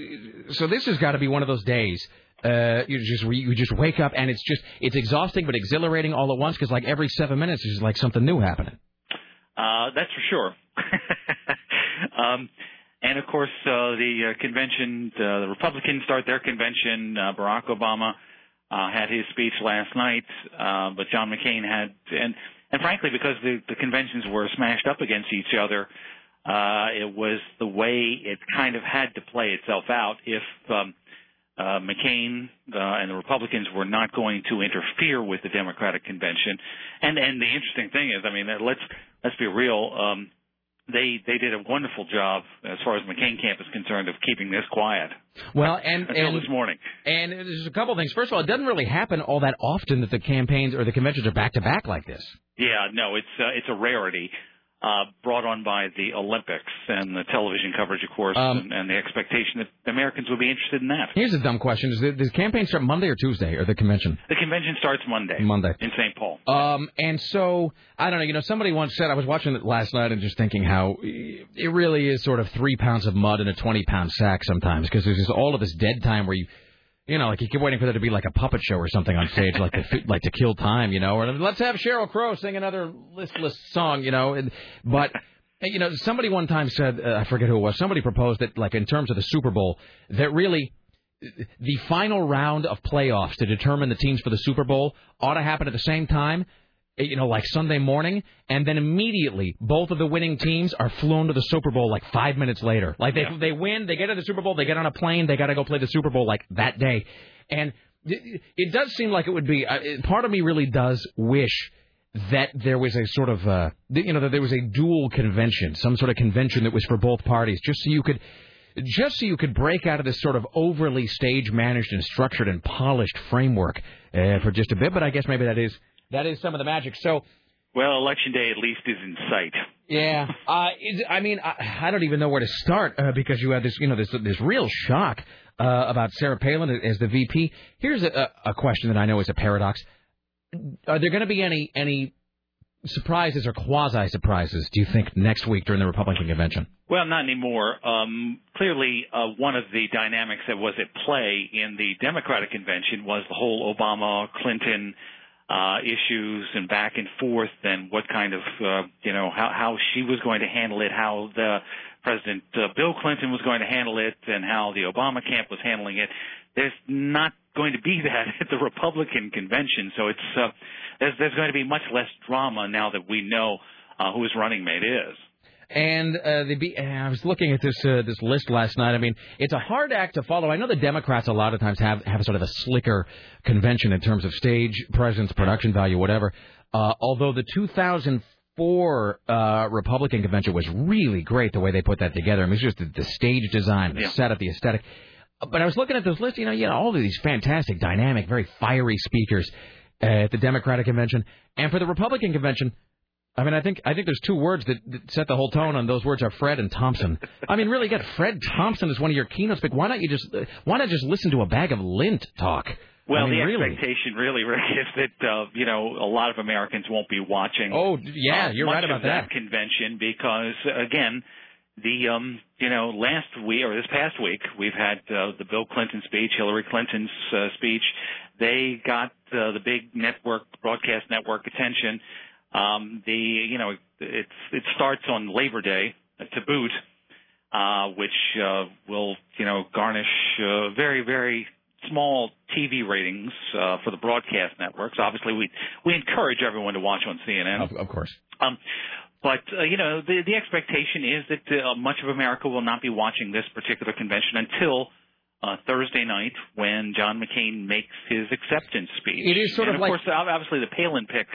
so this has got to be one of those days... Uh, you just you just wake up and it's just it's exhausting but exhilarating all at once because like every seven minutes there's like something new happening. Uh, that's for sure. um, and of course uh, the uh, convention, uh, the Republicans start their convention. Uh, Barack Obama uh, had his speech last night, uh, but John McCain had and and frankly because the, the conventions were smashed up against each other, Uh, it was the way it kind of had to play itself out if um, uh, McCain uh, and the Republicans were not going to interfere with the Democratic convention. And and the interesting thing is, I mean, let's let's be real. Um, They they did a wonderful job, as far as McCain camp is concerned, of keeping this quiet. Well, and until and, this morning. And there's a couple of things. First of all, it doesn't really happen all that often that the campaigns or the conventions are back to back like this. Yeah, no, it's uh, it's a rarity uh, brought on by the Olympics and the television coverage, of course, um, and, and the expectation that Americans would be interested in that. Here's a dumb question: Does the, does campaign start Monday or Tuesday, or the convention? The convention starts Monday. Monday in Saint Paul. Um, and so I don't know. You know, somebody once said, I was watching it last night and just thinking how it really is sort of three pounds of mud in a twenty-pound sack sometimes, because there's just all of this dead time where you, you know, like you keep waiting for there to be like a puppet show or something on stage, like to like to kill time, you know, or let's have Sheryl Crow sing another listless song, you know, and, but. You know, somebody one time said, uh, I forget who it was, somebody proposed that, like, in terms of the Super Bowl, that really the final round of playoffs to determine the teams for the Super Bowl ought to happen at the same time, you know, like Sunday morning, and then immediately both of the winning teams are flown to the Super Bowl, like, five minutes later. Like, they, yeah. they win, they get to the Super Bowl, they get on a plane, they got to go play the Super Bowl, like, that day. And it, it does seem like it would be, uh, it, part of me really does wish that there was a sort of, uh, you know, that there was a dual convention, some sort of convention that was for both parties, just so you could, just so you could break out of this sort of overly stage managed and structured and polished framework uh, for just a bit. But I guess maybe that is that is some of the magic. So, well, election day at least is in sight. Yeah, uh, it, I mean, I, I don't even know where to start uh, because you had this, you know, this this real shock uh, about Sarah Palin as the V P. Here's a, a question that I know is a paradox. Are there going to be any any surprises or quasi-surprises, do you think, next week during the Republican convention? Well, not anymore. Um, clearly, uh, one of the dynamics that was at play in the Democratic convention was the whole Obama-Clinton uh, issues and back and forth and what kind of, uh, you know, how, how she was going to handle it, how the President uh, Bill Clinton was going to handle it, and how the Obama camp was handling it. There's not going to be that at the Republican convention, so it's uh, there's, there's going to be much less drama now that we know uh, who his running mate is. And uh, the B- I was looking at this uh, this list last night. I mean, it's a hard act to follow. I know the Democrats a lot of times have, have sort of a slicker convention in terms of stage presence, production value, whatever, uh, although the two thousand four uh, Republican convention was really great the way they put that together. I mean, it's just the, the stage design, the yeah. setup, the aesthetic. But I was looking at this list, you know, you know, all of these fantastic, dynamic, very fiery speakers uh, at the Democratic convention. And for the Republican convention, I mean, I think I think there's two words that, that set the whole tone, and those words are Fred and Thompson. I mean, really, get Fred Thompson as one of your keynote speakers. Why not you just why not just listen to a bag of lint talk? Well, I mean, the really. expectation really, Rick, is that, uh, you know, a lot of Americans won't be watching. Oh, yeah, you're uh, right about that. that convention because, again, The, um, you know, last week or this past week, we've had uh, the Bill Clinton speech, Hillary Clinton's uh, speech. They got uh, the big network, broadcast network attention. Um, the, you know, it's, it starts on Labor Day uh, to boot, uh, which uh, will, you know, garnish uh, very, very small T V ratings uh, for the broadcast networks. Obviously, we we encourage everyone to watch on C N N. Of, of course. Um, But, uh, you know, the, the expectation is that uh, much of America will not be watching this particular convention until uh, Thursday night when John McCain makes his acceptance speech. It is sort and of, of like, course, obviously, the Palin pick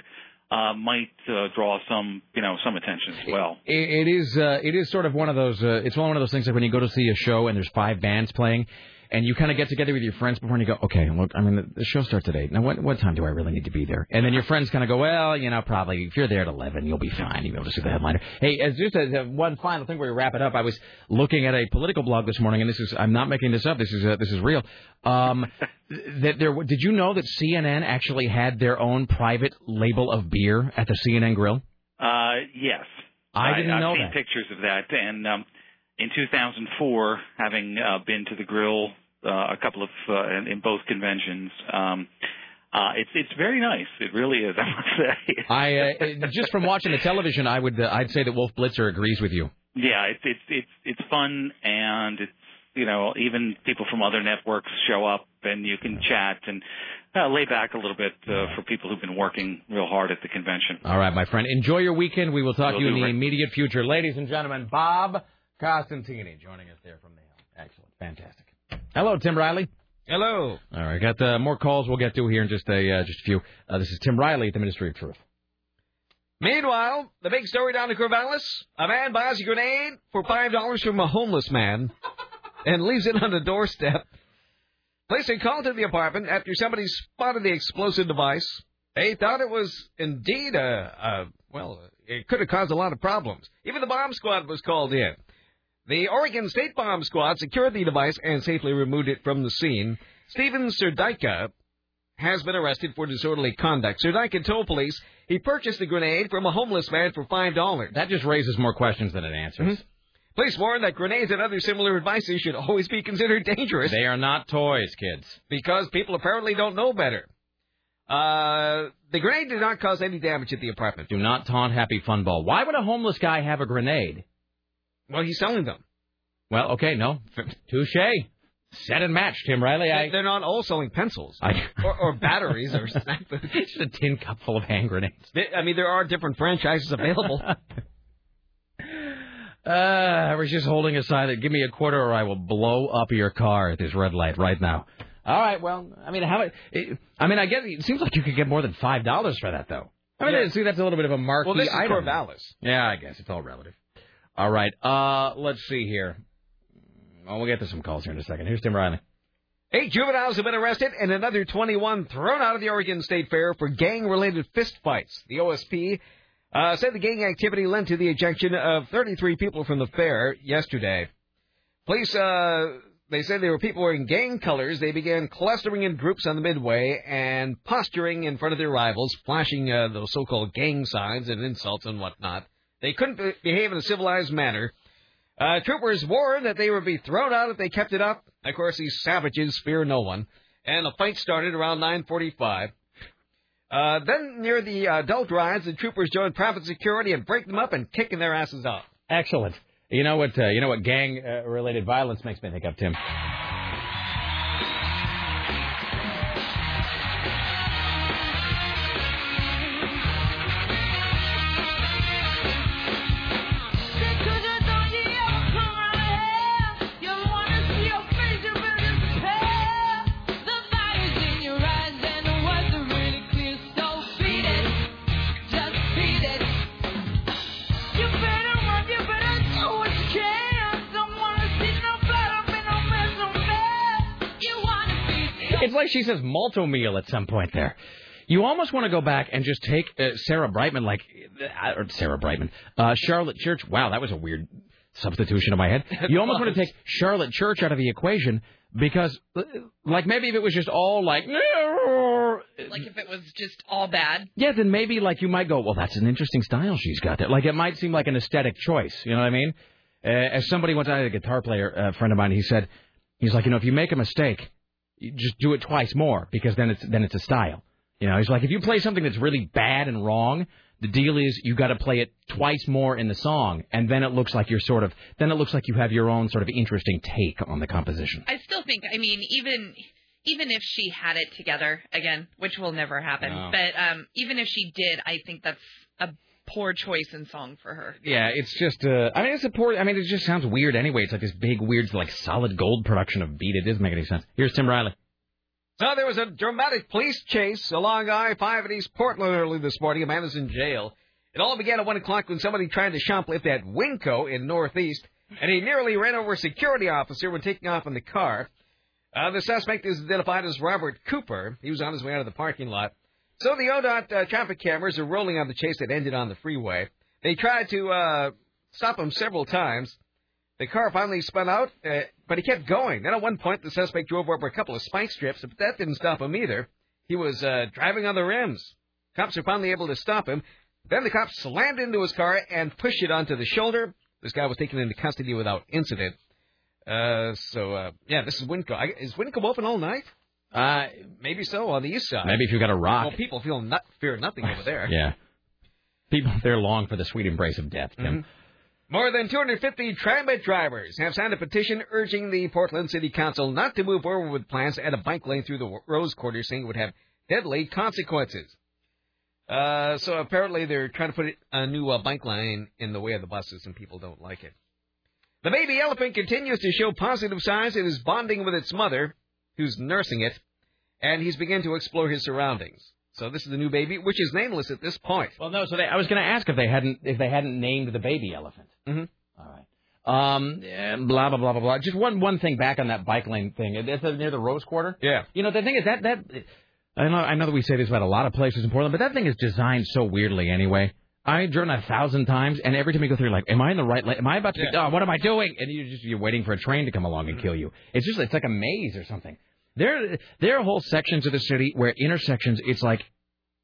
uh, might uh, draw some, you know, some attention as well. It, it is uh, it is sort of one of those uh, it's one of those things like when you go to see a show and there's five bands playing. And you kind of get together with your friends before, and you go, okay, look, I mean, the show starts at eight. Now, what what time do I really need to be there? And then your friends kind of go, well, you know, probably if you're there at eleven, you'll be fine. You'll be able to see the headliner. Hey, as just as one final thing where we wrap it up, I was looking at a political blog this morning, and this is I'm not making this up. This is uh, this is real. Um, that there did you know that C N N actually had their own private label of beer at the C N N Grill? Uh, yes, I didn't I, I've know seen that. Pictures of that, and um, in two thousand four, having uh, been to the Grill. Uh, a couple of uh, in, in both conventions. Um, uh, it's it's very nice. It really is. I must say. I uh, just from watching the television, I would uh, I'd say that Wolf Blitzer agrees with you. Yeah, it's it's it's it's fun and it's you know, even people from other networks show up and you can chat and uh, lay back a little bit uh, for people who've been working real hard at the convention. All right, my friend. Enjoy your weekend. We will talk We'll to you in the right. immediate future. Ladies and gentlemen, Bob Costantini joining us there from the Hill. Excellent. Fantastic. Hello, Tim Riley. Hello. All right. Got uh, more calls we'll get to here in just a, uh, just a few. Uh, this is Tim Riley at the Ministry of Truth. Meanwhile, the big story down in Corvallis, a man buys a grenade for five dollars from a homeless man and leaves it on the doorstep. Police had called to the apartment after somebody spotted the explosive device. They thought it was indeed a, a, well, it could have caused a lot of problems. Even the bomb squad was called in. The Oregon State Bomb Squad secured the device and safely removed it from the scene. Steven Serdica has been arrested for disorderly conduct. Serdica told police he purchased the grenade from a homeless man for five dollars. That just raises more questions than it answers. Mm-hmm. Police warn that grenades and other similar devices should always be considered dangerous. They are not toys, kids. Because people apparently don't know better. Uh, the grenade did not cause any damage at the apartment. Do not taunt Happy Fun Ball. Why would a homeless guy have a grenade? Well, he's selling them. Well, okay, no. Touche. Set and match, Tim Riley. I... They're not all selling pencils I... or, or batteries or snack food. Just a tin cup full of hand grenades. I mean, there are different franchises available. Uh, I was just holding a sign that give me a quarter or I will blow up your car at this red light right now. All right, well, I mean, how? It, I mean, I guess it seems like you could get more than five dollars for that, though. I mean, yeah. See, that's a little bit of a marquee item. Well, this is item. Corvallis. Yeah, I guess it's all relative. All right, uh, let's see here. Oh, we'll get to some calls here in a second. Here's Tim Riley. Eight juveniles have been arrested and another twenty-one thrown out of the Oregon State Fair for gang-related fistfights. The O S P. Uh, said the gang activity led to the ejection of thirty-three people from the fair yesterday. Police, uh, they said there were people wearing gang colors. They began clustering in groups on the midway and posturing in front of their rivals, flashing uh, those so-called gang signs and insults and whatnot. They couldn't be- behave in a civilized manner. Uh, troopers warned that they would be thrown out if they kept it up. Of course, these savages fear no one. And the fight started around nine forty-five. Uh, then near the uh, adult rides, the troopers joined private security and break them up and kicking their asses off. Excellent. You know what? Uh, you know what? Gang-related uh, violence makes me think of, Tim. It's like she says Malto-meal at some point there. You almost want to go back and just take uh, Sarah Brightman, like, uh, or Sarah Brightman, uh, Charlotte Church. Wow, that was a weird substitution in my head. You almost want to take Charlotte Church out of the equation because, like, maybe if it was just all, like, like if it was just all bad. Yeah, then maybe, like, you might go, well, that's an interesting style she's got there. Like, it might seem like an aesthetic choice. You know what I mean? Uh, as somebody once, I had a guitar player, a friend of mine, he said, he's like, you know, if you make a mistake, you just do it twice more because then it's then it's a style. You know, he's like, if you play something that's really bad and wrong, the deal is you got to play it twice more in the song, and then it looks like you're sort of then it looks like you have your own sort of interesting take on the composition. I still think, I mean, even even if she had it together again, which will never happen, no. but um, even if she did, I think that's a poor choice in song for her. Yeah, it's just, uh, I mean, it's a poor, I mean, it just sounds weird anyway. It's like this big, weird, like, solid gold production of Beat It. It doesn't make any sense. Here's Tim Riley. So there was a dramatic police chase along I five in East Portland early this morning. A man is in jail. It all began at one o'clock when somebody tried to shoplift at Winco in Northeast, and he nearly ran over a security officer when taking off in the car. Uh, the suspect is identified as Robert Cooper. He was on his way out of the parking lot. So the O DOT uh, traffic cameras are rolling on the chase that ended on the freeway. They tried to uh, stop him several times. The car finally spun out, uh, but he kept going. Then at one point, the suspect drove over a couple of spike strips, but that didn't stop him either. He was uh, driving on the rims. Cops were finally able to stop him. Then the cops slammed into his car and pushed it onto the shoulder. This guy was taken into custody without incident. Uh, so, uh, yeah, this is Winco. I, is Winco open all night? Uh, maybe so on the east side. Maybe if you got a rock. Well, people feel not, fear nothing over there. Yeah, people they're long for the sweet embrace of death, Tim. Mm-hmm. More than two hundred fifty TriMet drivers have signed a petition urging the Portland City Council not to move forward with plans to add a bike lane through the Rose Quarter, saying it would have deadly consequences. Uh, so apparently they're trying to put a new uh, bike lane in the way of the buses, and people don't like it. The baby elephant continues to show positive signs. It is bonding with its mother, who's nursing it, and he's begun to explore his surroundings. So this is the new baby, which is nameless at this point. Well, no. So they, I was going to ask if they hadn't if they hadn't named the baby elephant. Mm-hmm. All right. Um, blah blah blah blah blah. Just one one thing back on that bike lane thing. That's near the Rose Quarter. Yeah. You know, the thing is that that I know I know that we say this about a lot of places in Portland, but that thing is designed so weirdly. Anyway, I've driven a thousand times, and every time you go through, you're like, am I in the right lane? Am I about to? Yeah. Oh, what am I doing? And you just you're waiting for a train to come along and kill you. It's just it's like a maze or something. There, there are whole sections of the city where intersections, it's like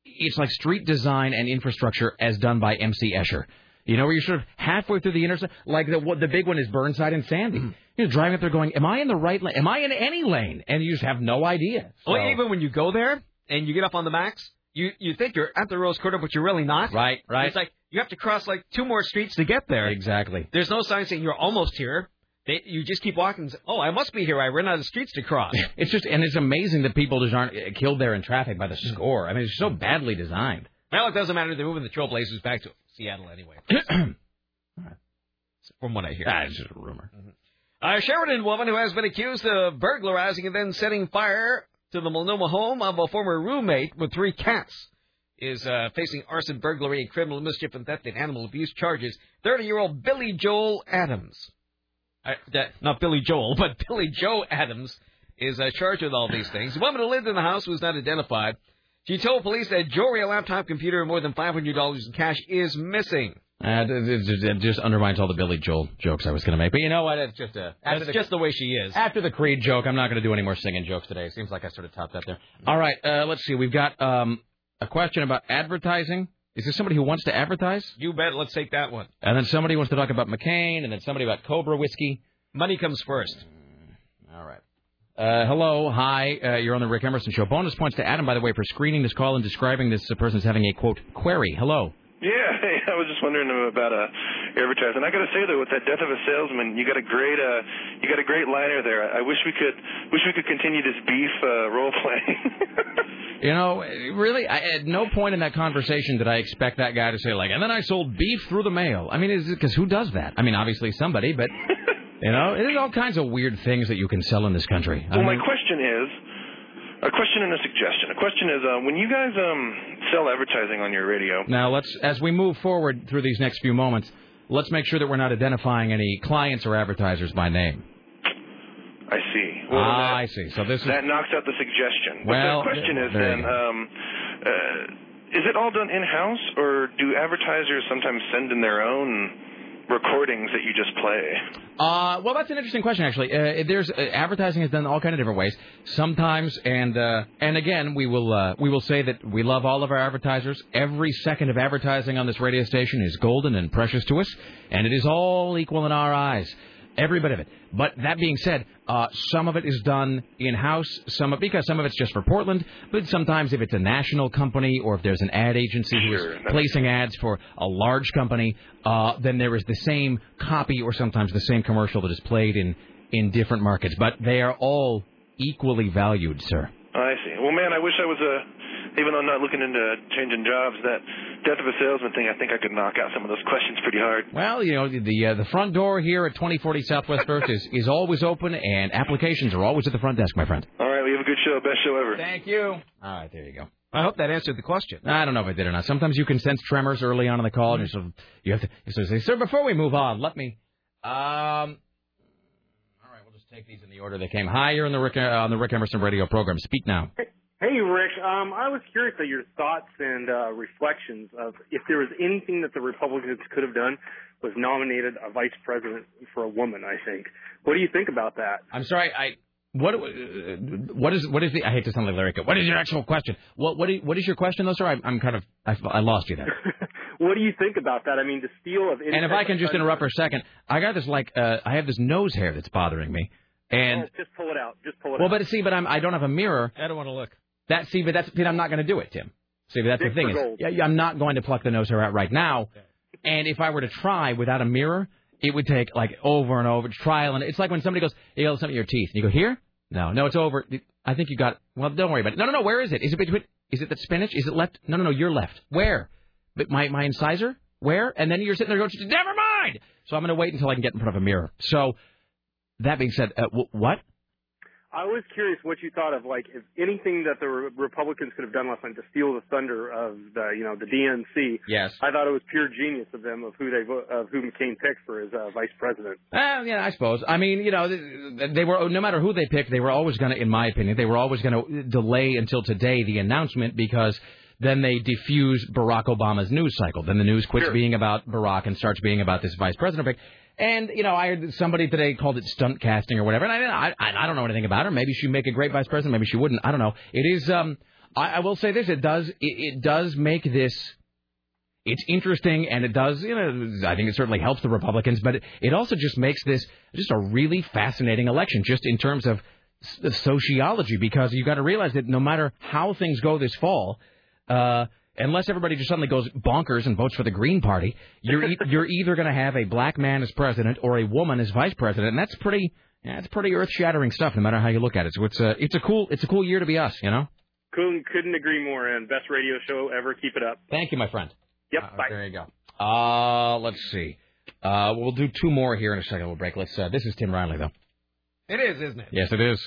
it's like street design and infrastructure as done by M C Escher. You know, where you're sort of halfway through the intersection. Like the the big one is Burnside and Sandy. Mm. You're driving up there going, am I in the right lane? Am I in any lane? And you just have no idea. So, well, even when you go there and you get up on the max, you, you think you're at the Rose Quarter, but you're really not. Right, right. It's like you have to cross like two more streets to get there. Exactly. There's no sign saying you're almost here. They, you just keep walking and say, oh, I must be here. I ran out of streets to cross. It's just, and it's amazing that people just aren't killed there in traffic by the score. I mean, it's so badly designed. Well, it doesn't matter. They're moving the Trailblazers back to Seattle anyway. All right. From what I hear. That's just a rumor. Mm-hmm. A Sheridan woman who has been accused of burglarizing and then setting fire to the Multnomah home of a former roommate with three cats is uh, facing arson, burglary, and criminal mischief and theft and animal abuse charges. thirty-year-old Billy Joel Adams. Uh, that, not Billy Joel, but Billy Joe Adams is uh, charged with all these things. The woman who lived in the house was not identified. She told police that jewelry, a laptop computer, and more than five hundred dollars in cash is missing. Uh, it just undermines all the Billy Joel jokes I was going to make. But you know what? It's just, a, That's the, just the way she is. After the Creed joke, I'm not going to do any more singing jokes today. It seems like I sort of topped that there. All right, uh, let's see. We've got um, a question about advertising. Is there somebody who wants to advertise? You bet. Let's take that one. And then somebody wants to talk about McCain, and then somebody about Cobra Whiskey. Money comes first. Mm, all right. Uh, hello. Hi. Uh, you're on the Rick Emerson Show. Bonus points to Adam, by the way, for screening this call and describing this person as having a, quote, query. Hello. Yeah. Hey, I was just wondering about uh, advertising. I got to say, though, with that death of a salesman, you got a great uh, you got a great liner there. I, I wish we could wish we could continue this beef uh, role playing. You know, really, I, at no point in that conversation did I expect that guy to say, like, and then I sold beef through the mail. I mean, because who does that? I mean, obviously somebody, but, you know, there's all kinds of weird things that you can sell in this country. Well, I mean, my question is, a question and a suggestion. A question is, uh, when you guys um, sell advertising on your radio. Now, let's, as we move forward through these next few moments, let's make sure that we're not identifying any clients or advertisers by name. I see. Well, ah, that, I see. So this that is... knocks out the suggestion. But well, the question yeah, is then, um, uh, is it all done in-house, or do advertisers sometimes send in their own recordings that you just play? Uh, well, that's an interesting question, actually. Uh, there's uh, advertising is done all kinds of different ways. Sometimes, and uh, and again, we will uh, we will say that we love all of our advertisers. Every second of advertising on this radio station is golden and precious to us, and it is all equal in our eyes. Every bit of it. But that being said, uh, some of it is done in-house, some of, because some of it's just for Portland, but sometimes if it's a national company or if there's an ad agency who is placing ads for a large company, uh, then there is the same copy or sometimes the same commercial that is played in, in different markets. But they are all equally valued, sir. I see. Well, man, I wish I was a... Even though I'm not looking into changing jobs, that death of a salesman thing, I think I could knock out some of those questions pretty hard. Well, you know, the uh, the front door here at twenty forty Southwest First is, is always open, and applications are always at the front desk, my friend. All right, we have a good show. Best show ever. Thank you. All right, there you go. I hope that answered the question. I don't know if I did or not. Sometimes you can sense tremors early on in the call, and you're sort of, you have to you sort of say, sir, before we move on, let me... Um... All right, we'll just take these in the order they came. Hi, you're on the Rick, uh, on the Rick Emerson radio program. Speak now. Hey, Rick, um, I was curious about your thoughts and uh, reflections of if there was anything that the Republicans could have done was nominated a vice president for a woman, I think. What do you think about that? I'm sorry, I what what is what is the I hate to sound like Larry Cook. What is your actual question? What what is, what is your question, though, sir? I, I'm kind of I, I lost you there. What do you think about that? I mean, the steal of and if I can just interrupt for a second, I got this like uh, I have this nose hair that's bothering me, and oh, just pull it out, just pull it. Well, out. Well, but see, but I'm I don't have a mirror. I don't want to look. That, see, but that's, I'm not going to do it, Tim. See, but that's the thing is, I'm not going to pluck the nose hair out right now And if I were to try without a mirror, it would take, like, over and over, trial. And it's like when somebody goes, hey, you have something in your teeth. And you go, here? No, no, it's over. I think you got it. Well, don't worry about it. No, no, no, where is it? Is it between? Is it the spinach? Is it left? No, no, no, you're left. Where? But my, my incisor? Where? And then you're sitting there going, never mind! So I'm going to wait until I can get in front of a mirror. So, that being said, uh, w- what? I was curious what you thought of, like, if anything that the re- Republicans could have done last night to steal the thunder of the, you know, the D N C. Yes. I thought it was pure genius of them of who they vo- of who McCain picked for his uh, vice president. Uh, yeah, I suppose. I mean, you know, they, they were no matter who they picked, they were always going to, in my opinion, they were always going to delay until today the announcement because then they diffuse Barack Obama's news cycle. Then the news quits sure. being about Barack and starts being about this vice president pick. And, you know, I heard somebody today called it stunt casting or whatever, and I, I, I don't know anything about her. Maybe she'd make a great vice president. Maybe she wouldn't. I don't know. It is, um, I, I will say this, it does, it, it does make this, it's interesting, and it does, you know, I think it certainly helps the Republicans, but it, it also just makes this just a really fascinating election, just in terms of sociology, because you've got to realize that no matter how things go this fall, uh, unless everybody just suddenly goes bonkers and votes for the Green Party, you're e- you're either going to have a black man as president or a woman as vice president, and that's pretty that's pretty earth-shattering stuff, no matter how you look at it. So it's a it's a cool it's a cool year to be us, you know. Couldn't couldn't agree more, and best radio show ever. Keep it up. Thank you, my friend. Yep. Uh, bye. There you go. Uh, let's see. Uh, we'll do two more here in a second. We'll break. Let's. Uh, this is Tim Riley, though. It is, isn't it? Yes, it is.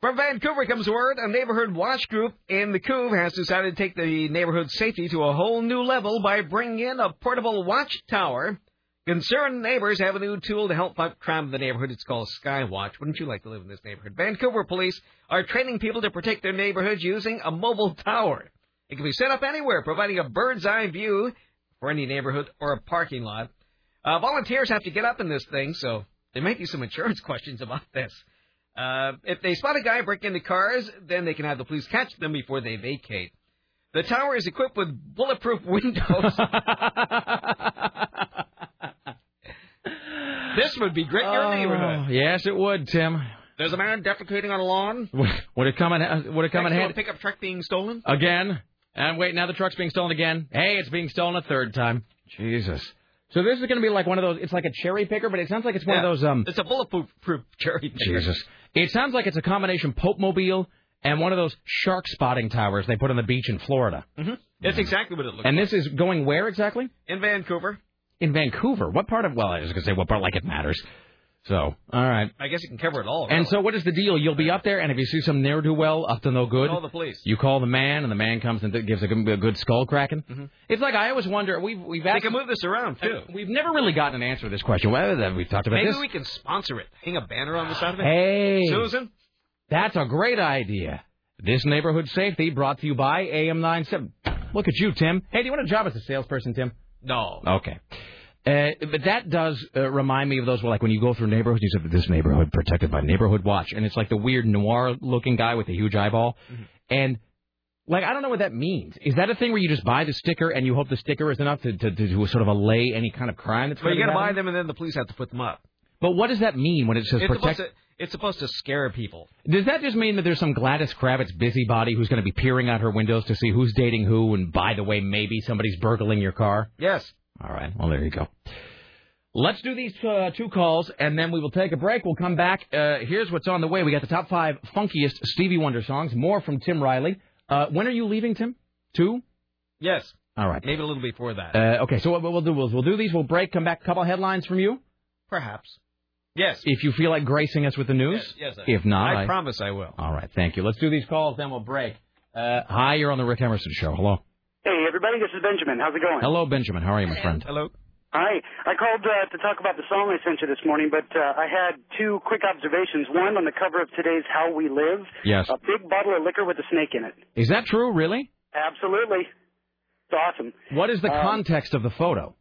From Vancouver comes word, a neighborhood watch group in the Couve has decided to take the neighborhood safety to a whole new level by bringing in a portable watchtower. Concerned neighbors have a new tool to help fight crime in the neighborhood. It's called Skywatch. Wouldn't you like to live in this neighborhood? Vancouver police are training people to protect their neighborhoods using a mobile tower. It can be set up anywhere, providing a bird's eye view for any neighborhood or a parking lot. Uh, volunteers have to get up in this thing, so there might be some insurance questions about this. Uh, if they spot a guy break into cars, then they can have the police catch them before they vacate. The tower is equipped with bulletproof windows. This would be great in your uh, neighborhood. Yes, it would, Tim. There's a man defecating on a lawn. Would it come in? Would it come in handy? A pickup truck being stolen again? And wait, now the truck's being stolen again. Hey, it's being stolen a third time. Jesus. So this is going to be like one of those, it's like a cherry picker, but it sounds like it's one yeah, of those... Um, it's a bulletproof cherry picker. Jesus. It sounds like it's a combination Popemobile and one of those shark spotting towers they put on the beach in Florida. Mm-hmm. That's exactly what it looks and like. And this is going where exactly? In Vancouver. In Vancouver? What part of, well, I was going to say what part, like it matters. So, all right. I guess you can cover it all. Really. And so what is the deal? You'll be up there, and if you see some ne'er-do-well up to no good, call the police. You call the man, and the man comes and gives a good, a good skull cracking. Mm-hmm. It's like I always wonder. We've we've asked, they can move this around too. We've never really gotten an answer to this question. Whether that we've talked about maybe this. Maybe we can sponsor it. Hang a banner on the side of it. Hey, Susan, that's a great idea. This neighborhood safety brought to you by A M ninety-seven. Look at you, Tim. Hey, do you want a job as a salesperson, Tim? No. Okay. Uh, but that does uh, remind me of those, well, like when you go through neighborhoods, you say, this neighborhood protected by Neighborhood Watch. And it's like the weird noir-looking guy with a huge eyeball. Mm-hmm. And, like, I don't know what that means. Is that a thing where you just buy the sticker and you hope the sticker is enough to, to, to, to sort of allay any kind of crime that's going to happen? Well, you got to buy them and then the police have to put them up. But what does that mean when it says it's protect? Supposed to, it's supposed to scare people. Does that just mean that there's some Gladys Kravitz busybody who's going to be peering out her windows to see who's dating who and, by the way, maybe somebody's burgling your car? Yes. All right. Well, there you go. Let's do these uh, two calls, and then we will take a break. We'll come back. Uh, here's what's on the way. We got the top five funkiest Stevie Wonder songs, more from Tim Riley. Uh, when are you leaving, Tim? Two? Yes. All right. Maybe a little before that. Uh, okay. So what we'll do, we'll, we'll do these. We'll break, come back, a couple headlines from you? Perhaps. Yes. If you feel like gracing us with the news? Yes. yes I if not, I, I promise I will. All right. Thank you. Let's do these calls, then we'll break. Uh, hi, you're on the Rick Emerson Show. Hello. Hey, everybody, this is Benjamin. How's it going? Hello, Benjamin. How are you, my friend? Hello. Hi. I called uh, to talk about the song I sent you this morning, but uh, I had two quick observations. One, on the cover of today's How We Live, yes. A big bottle of liquor with a snake in it. Is that true, really? Absolutely. It's awesome. What is the um, context of the photo?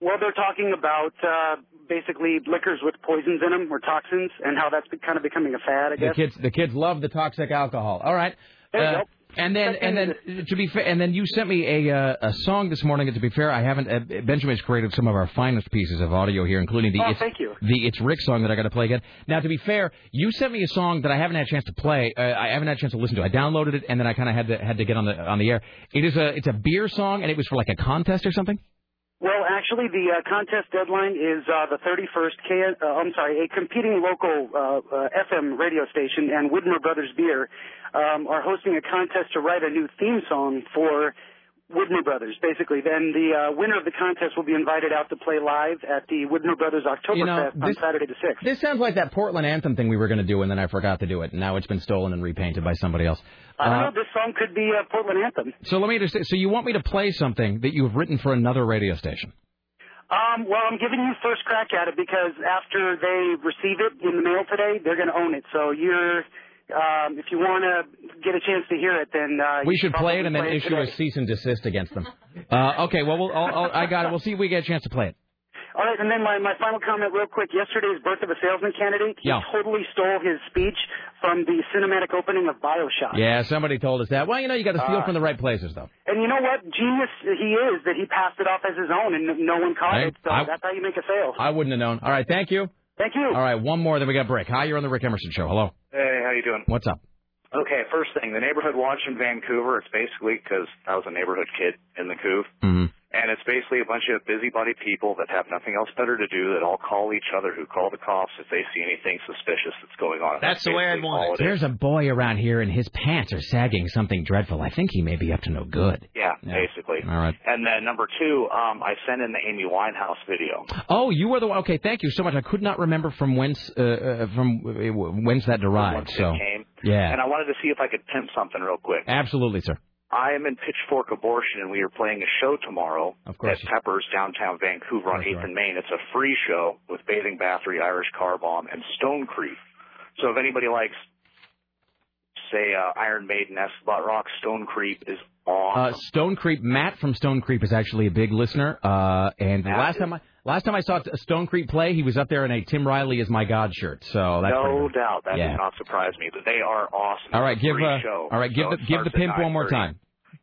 Well, they're talking about uh, basically liquors with poisons in them or toxins and how that's kind of becoming a fad, I guess. The kids, the kids love the toxic alcohol. All right. There you uh, go. And then, and then, to be fair, and then you sent me a uh, a song this morning. And to be fair, I haven't. Uh, Benjamin's created some of our finest pieces of audio here, including the oh, it's, thank you. the It's Rick song that I got to play again. Now, to be fair, you sent me a song that I haven't had a chance to play. Uh, I haven't had a chance to listen to. I downloaded it and then I kind of had to had to get on the on the air. It is a it's a beer song, and it was for like a contest or something. Well, actually, the uh, contest deadline is uh, the thirty-first. K- uh, I'm sorry, a competing local uh, uh, F M radio station and Widmer Brothers Beer um, are hosting a contest to write a new theme song for Widmer Brothers, basically. Then the uh, winner of the contest will be invited out to play live at the Widmer Brothers Oktoberfest you know, on Saturday the sixth. This sounds like that Portland anthem thing we were going to do, and then I forgot to do it, and now it's been stolen and repainted by somebody else. I don't uh, know. This song could be a Portland anthem. So let me understand. So you want me to play something that you've written for another radio station? Um, well, I'm giving you first crack at it because after they receive it in the mail today, they're going to own it. So you're... Um, if you want to get a chance to hear it, then uh, we should play it and then issue a cease and desist against them. Uh, okay, well, we'll I'll, I'll, I got it. We'll see if we get a chance to play it. All right, and then my, my final comment real quick. Yesterday's Birth of a Salesman candidate, he yeah. totally stole his speech from the cinematic opening of BioShock. Yeah, somebody told us that. Well, you know, you got to steal uh, from the right places, though. And you know what? Genius he is that he passed it off as his own and no one caught I, it, so I, that's how you make a sale. I wouldn't have known. All right, thank you. Thank you. All right, one more, then we got a break. Hi, you're on the Rick Emerson Show. Hello. Hey, how you doing? What's up? Okay, first thing, the neighborhood watch in Vancouver, it's basically, because I was a neighborhood kid in the Couve, mm-hmm. and it's basically a bunch of busybody people that have nothing else better to do that all call each other, who call the cops if they see anything suspicious that's going on. That's, that's the way I'd want it. There's a boy around here, and his pants are sagging something dreadful. I think he may be up to no good. Yeah, yeah. basically. All right. And then number two, um, I sent in the Amy Winehouse video. Oh, you were the one. Okay, thank you so much. I could not remember from whence uh, uh, from whence that derived. From so. It came. Yeah. And I wanted to see if I could pimp something real quick. Absolutely, sir. I am in Pitchfork Abortion, and we are playing a show tomorrow of course at Pepper's, downtown Vancouver on eighth and Main. It's a free show with Bathing Bathory, Irish Car Bomb, and Stone Creek. So if anybody likes, say, uh, Iron Maiden, Escalot Rock, Stone Creek is awesome. Uh, Stone Creek, Matt from Stone Creek is actually a big listener. Uh, and the last is- time I... Last time I saw Stone Creek play, he was up there in a Tim Riley is my God shirt. So that's no doubt. That yeah. does not surprise me. But they are awesome. All right, give a, all right, give so the give the pimp one more time.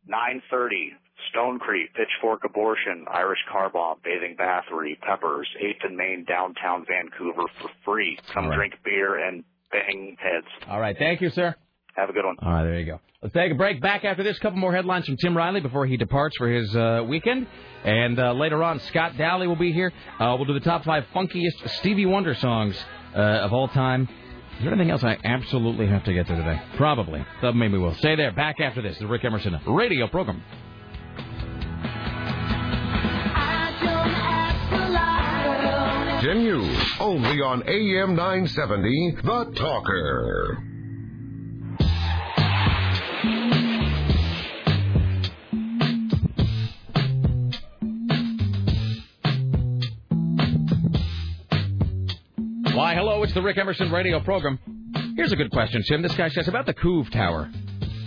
nine thirty, Stone Creek, Pitchfork Abortion, Irish Car Bomb, Bathing Bathory, Peppers, eighth and Main, downtown Vancouver for free. Come right. drink beer and bang heads. All right, thank you, sir. Have a good one. All right, there you go. Let's take a break. Back after this, a couple more headlines from Tim Riley before he departs for his uh, weekend. And uh, later on, Scott Dowley will be here. Uh, we'll do the top five funkiest Stevie Wonder songs uh, of all time. Is there anything else I absolutely have to get to today? Probably. So maybe we'll stay there. Back after this, the Rick Emerson radio program. Jim Hughes, only on A M nine seventy, The Talker. Why, hello, it's the Rick Emerson radio program. Here's a good question, Tim. This guy says about the Couve Tower.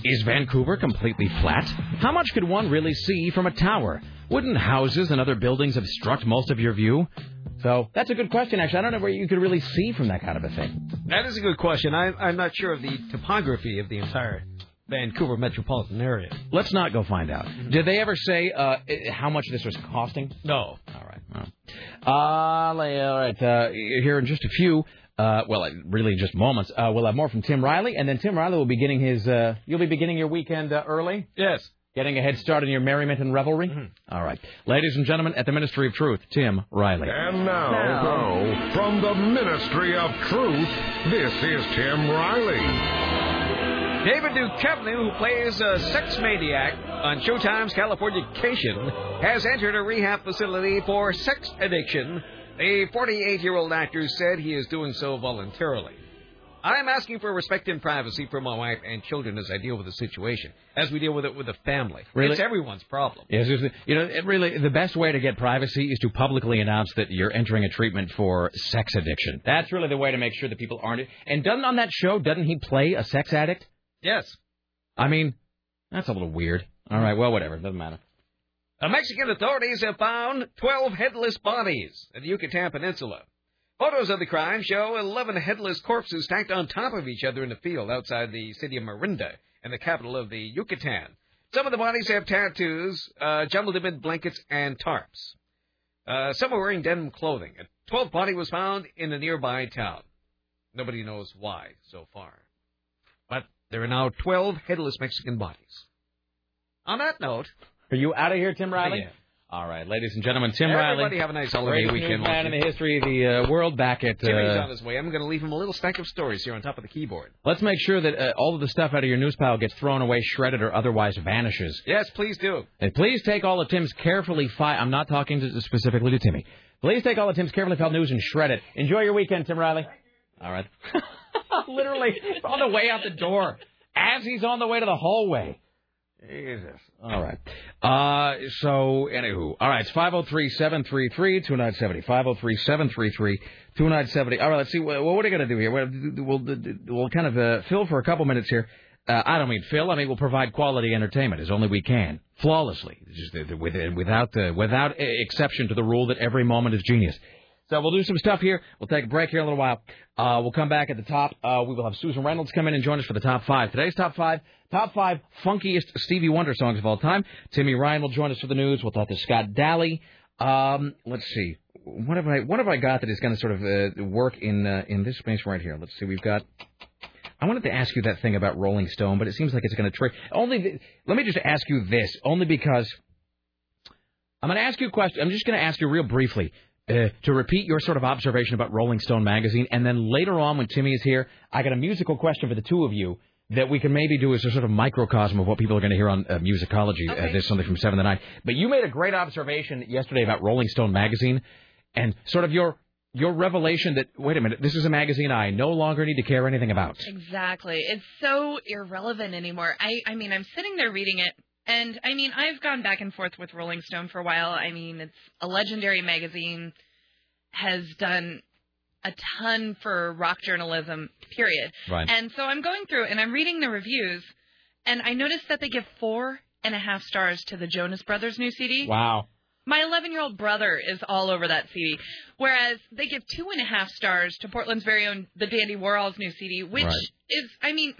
Is Vancouver completely flat? How much could one really see from a tower? Wouldn't houses and other buildings obstruct most of your view? So that's a good question, actually. I don't know where you could really see from that kind of a thing. That is a good question. I, I'm not sure of the topography of the entire Vancouver metropolitan area. Let's not go find out. Did they ever say uh, how much this was costing? No. All right. Oh. Uh, all right. Uh, here in just a few, uh, well, really just moments, uh, we'll have more from Tim Riley, and then Tim Riley will be getting his. Uh, you'll be beginning your weekend uh, early. Yes. Getting a head start in your merriment and revelry. Mm-hmm. All right, ladies and gentlemen, at the Ministry of Truth, Tim Riley. And now, now. from the Ministry of Truth, this is Tim Riley. David Duchovny, who plays a sex maniac on Showtime's Californication, has entered a rehab facility for sex addiction. The forty-eight-year-old actor said he is doing so voluntarily. I'm asking for respect and privacy for my wife and children as I deal with the situation, as we deal with it with the family. Really? It's everyone's problem. Yes, you know, it really, the best way to get privacy is to publicly announce that you're entering a treatment for sex addiction. That's really the way to make sure that people aren't... And doesn't on that show, doesn't he play a sex addict? Yes. I mean, that's a little weird. All right, well, whatever. It doesn't matter. The Mexican authorities have found twelve headless bodies in the Yucatan Peninsula. Photos of the crime show eleven headless corpses stacked on top of each other in a field outside the city of Marinda and the capital of the Yucatan. Some of the bodies have tattoos, uh, jumbled amid blankets and tarps. Uh, some are wearing denim clothing. A twelfth body was found in a nearby town. Nobody knows why so far. But... there are now twelve headless Mexican bodies. On that note... Are you out of here, Tim Riley? All right, ladies and gentlemen, Tim Everybody Riley. Everybody have a nice holiday great weekend. Man in the history of the uh, world back at... Uh, Timmy's on his way. I'm going to leave him a little stack of stories here on top of the keyboard. Let's make sure that uh, all of the stuff out of your news pile gets thrown away, shredded, or otherwise vanishes. Yes, please do. And please take all of Tim's carefully filed... I'm not talking to, specifically to Timmy. Please take all of Tim's carefully filed news and shred it. Enjoy your weekend, Tim Riley. All right. Literally on the way out the door as he's on the way to the hallway. Jesus. All right. Uh, so, anywho. All right. It's five oh three, seven three three, two nine seven oh. five oh three, seven three three, two nine seven oh. All right. Let's see. Well, what are we going to do here? We'll, we'll, we'll kind of uh, fill for a couple minutes here. Uh, I don't mean fill. I mean, we'll provide quality entertainment as only we can. Flawlessly. Just without, uh, without exception to the rule that every moment is genius. So we'll do some stuff here. We'll take a break here in a little while. Uh, we'll come back at the top. Uh, we will have Susan Reynolds come in and join us for the top five. Today's top five, top five funkiest Stevie Wonder songs of all time. Timmy Ryan will join us for the news. We'll talk to Scott Daly. Um, let's see. What have I What have I got that is going to sort of uh, work in uh, in this space right here? Let's see. We've got... I wanted to ask you that thing about Rolling Stone, but it seems like it's going to trick... Only. Th- Let me just ask you this, only because... I'm going to ask you a question. I'm just going to ask you real briefly... Uh, to repeat your sort of observation about Rolling Stone magazine, and then later on when Timmy is here, I got a musical question for the two of you that we can maybe do as a sort of microcosm of what people are going to hear on uh, musicology. Okay. Uh, there's something from seven to nine. But you made a great observation yesterday about Rolling Stone magazine, and sort of your your revelation that, wait a minute, this is a magazine I no longer need to care anything about. Exactly. It's so irrelevant anymore. I, I mean, I'm sitting there reading it. And, I mean, I've gone back and forth with Rolling Stone for a while. I mean, it's a legendary magazine, has done a ton for rock journalism, period. Right. And so I'm going through and I'm reading the reviews, and I noticed that they give four and a half stars to the Jonas Brothers' new C D. Wow. My eleven-year-old brother is all over that C D, whereas they give two and a half stars to Portland's very own The Dandy Warhol's new C D, which right. is, I mean,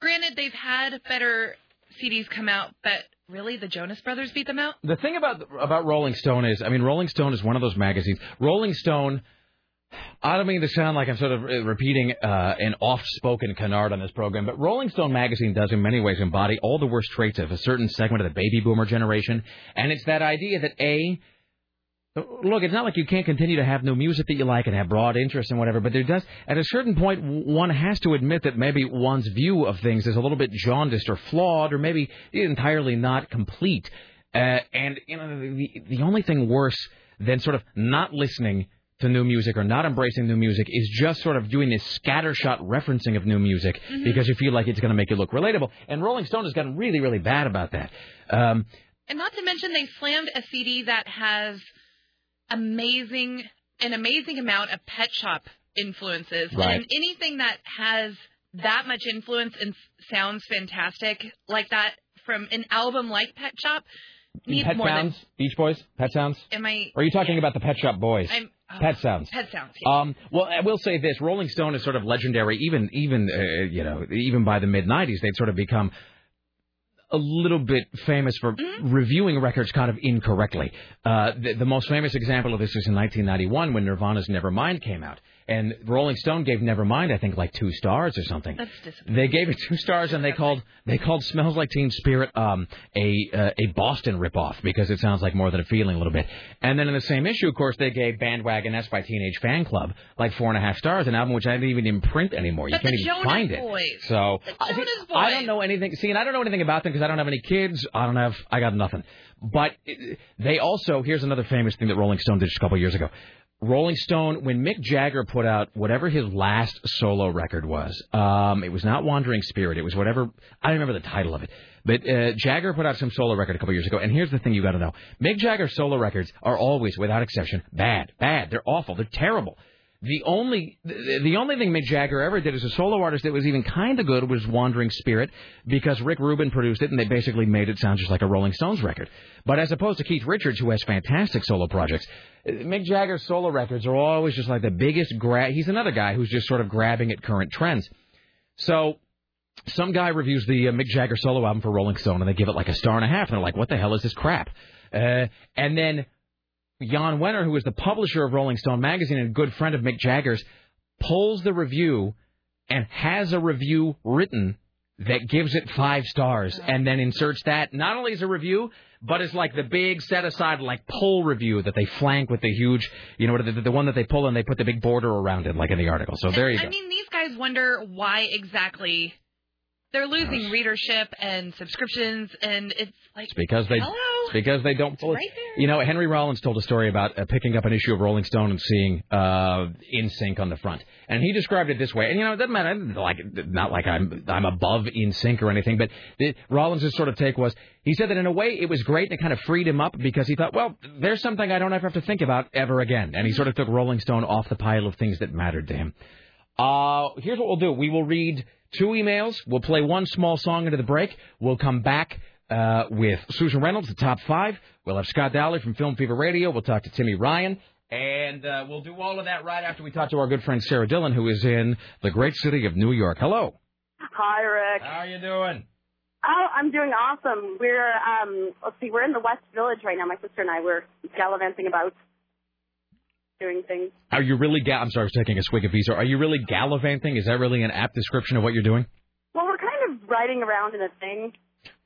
granted, they've had better... C Ds come out, but really, the Jonas Brothers beat them out? The thing about about Rolling Stone is, I mean, Rolling Stone is one of those magazines. Rolling Stone, I don't mean to sound like I'm sort of repeating uh, an oft-spoken canard on this program, but Rolling Stone magazine does in many ways embody all the worst traits of a certain segment of the baby boomer generation, and it's that idea that, A, look, it's not like you can't continue to have new music that you like and have broad interests and whatever, but there does, at a certain point, one has to admit that maybe one's view of things is a little bit jaundiced or flawed or maybe entirely not complete. Uh, and, you know, the, the only thing worse than sort of not listening to new music or not embracing new music is just sort of doing this scattershot referencing of new music mm-hmm. because you feel like it's going to make you look relatable. And Rolling Stone has gotten really, really bad about that. Um, and not to mention they slammed a C D that has... amazing, an amazing amount of Pet Shop influences. Right. And anything that has that much influence and sounds fantastic like that from an album like Pet Shop needs Pet more Sounds, than... Beach Boys, Pet Sounds? Am I... Or are you talking yeah. about the Pet Shop Boys? I'm... Oh, Pet Sounds. Pet Sounds, yeah. Um, well, I will say this. Rolling Stone is sort of legendary. Even, even uh, you know, even by the mid-nineties, they'd sort of become... a little bit famous for mm-hmm. reviewing records kind of incorrectly. Uh, the, the most famous example of this is in nineteen ninety-one when Nirvana's Nevermind came out. And Rolling Stone gave Nevermind, I think, like two stars or something. That's disappointing. They gave it two stars, and they called they called Smells Like Teen Spirit um, a uh, a Boston ripoff because it sounds like More Than a Feeling a little bit. And then in the same issue, of course, they gave Bandwagoness by Teenage Fan Club like four and a half stars, an album which I didn't even in print anymore. You but can't even Jonas find boys. It. So the I, Jonas Boys. I don't know anything. See, and I don't know anything about them because I don't have any kids. I don't have. I got nothing. But they also here's another famous thing that Rolling Stone did just a couple of years ago. Rolling Stone, when Mick Jagger put out whatever his last solo record was, um, it was not Wandering Spirit. It was whatever, I don't remember the title of it. But uh, Jagger put out some solo record a couple years ago. And here's the thing you got to know. Mick Jagger's solo records are always, without exception, bad. Bad. They're awful. They're terrible. The only the only thing Mick Jagger ever did as a solo artist that was even kind of good was Wandering Spirit because Rick Rubin produced it and they basically made it sound just like a Rolling Stones record. But as opposed to Keith Richards, who has fantastic solo projects, Mick Jagger's solo records are always just like the biggest grab. He's another guy who's just sort of grabbing at current trends. So some guy reviews the uh, Mick Jagger solo album for Rolling Stone and they give it like a star and a half and they're like, what the hell is this crap? Uh, and then... Jan Wenner, who is the publisher of Rolling Stone magazine and a good friend of Mick Jagger's, pulls the review and has a review written that gives it five stars and then inserts that not only as a review, but it's like the big set-aside, like, poll review that they flank with the huge, you know, the, the one that they pull and they put the big border around it, like in the article. So there you go. I mean, these guys wonder why exactly they're losing yes. readership and subscriptions, and it's like, it's because they, hello? It's because they don't pull it. Right there. You know, Henry Rollins told a story about uh, picking up an issue of Rolling Stone and seeing uh, InSync on the front. And he described it this way. And, you know, it doesn't matter. Like, not like I'm I'm above InSync or anything, but the, Rollins' sort of take was, he said that in a way it was great and it kind of freed him up because he thought, well, there's something I don't ever have to think about ever again. And he sort of took Rolling Stone off the pile of things that mattered to him. Uh, here's what we'll do. We will read two emails. We'll play one small song into the break. We'll come back uh, with Susan Reynolds, the top five. We'll have Scott Dowley from Film Fever Radio. We'll talk to Timmy Ryan. And uh, we'll do all of that right after we talk to our good friend Sarah Dillon, who is in the great city of New York. Hello. Hi, Rick. How are you doing? Oh, I'm doing awesome. We're, um, let's see, we're in the West Village right now. My sister and I were gallivanting about doing things. Are you really, ga- I'm sorry, I was taking a swig of visa. Are you really gallivanting? Is that really an apt description of what you're doing? Well, we're kind of riding around in a thing.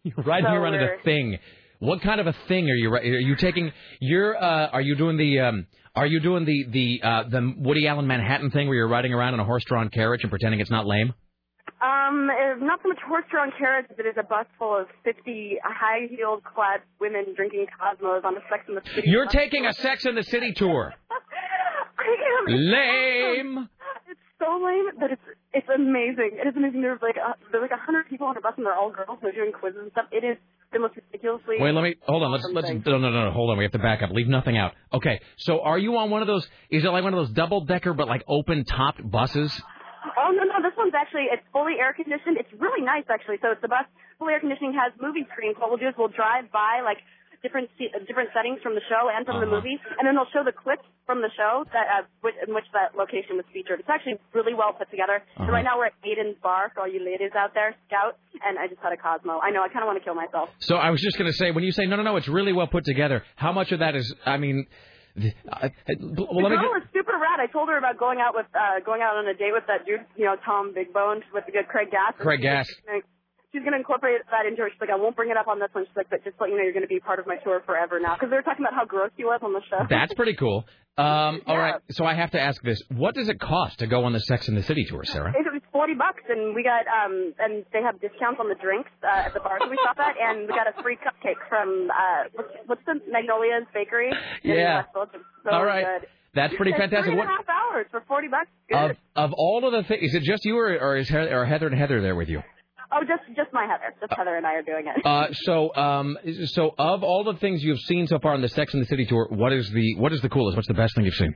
You're riding so around we're... in a thing. What kind of a thing are you? Are you taking? You're. Uh, are you doing the? Um, are you doing the the uh, the Woody Allen Manhattan thing where you're riding around in a horse-drawn carriage and pretending it's not lame? Um, not so much horse-drawn carriage, but it's a bus full of fifty high-heeled clad women drinking Cosmos on a Sex in the City. You're bus. Taking a Sex in the City tour. I am. Lame. Awesome. It's so lame, but it's it's amazing. It is amazing. There's like a, there's like a hundred people on a bus and they're all girls. They're doing quizzes and stuff. It is. The most ridiculously Wait, let me hold on. Let's let's thing. no no no hold on. We have to back up. Leave nothing out. Okay, so are you on one of those? Is it like one of those double decker but like open topped buses? Oh no no, this one's actually it's fully air conditioned. It's really nice actually. So it's the bus fully air conditioning has movie screens. What we'll do is we'll drive by like different different settings from the show and from uh-huh. the movie, and then they'll show the clips from the show that uh, in which that location was featured. It's actually really well put together. Uh-huh. So right now we're at Aiden's Bar for all you ladies out there, Scout, and I just had a Cosmo. I know, I kind of want to kill myself. So I was just going to say, when you say, no, no, no, it's really well put together, how much of that is, I mean... The, uh, well, the girl is super rad. I told her about going out with uh, going out on a date with that dude, you know, Tom Big Bones with the good Craig Gass. Craig Gass. She's going to incorporate that into her. She's like, I won't bring it up on this one. She's like, but just let you know you're going to be part of my tour forever now. Because they were talking about how gross he was on the show. That's pretty cool. Um, all yeah. right. So I have to ask this. What does it cost to go on the Sex and the City tour, Sarah? It was forty bucks, and we got, um, and they have discounts on the drinks uh, at the bar that we stopped at, and we got a free cupcake from, uh, what's, what's the Magnolia's Bakery? Yeah. So all right. Good. That's pretty fantastic. Three and a half hours for forty bucks. Of, of all of the things, is it just you, or, or is Heather, or Heather and Heather there with you? Oh, just just my Heather. Just Heather and I are doing it. Uh, so, um, so of all the things you've seen so far on the Sex and the City tour, what is the what is the coolest? What's the best thing you've seen?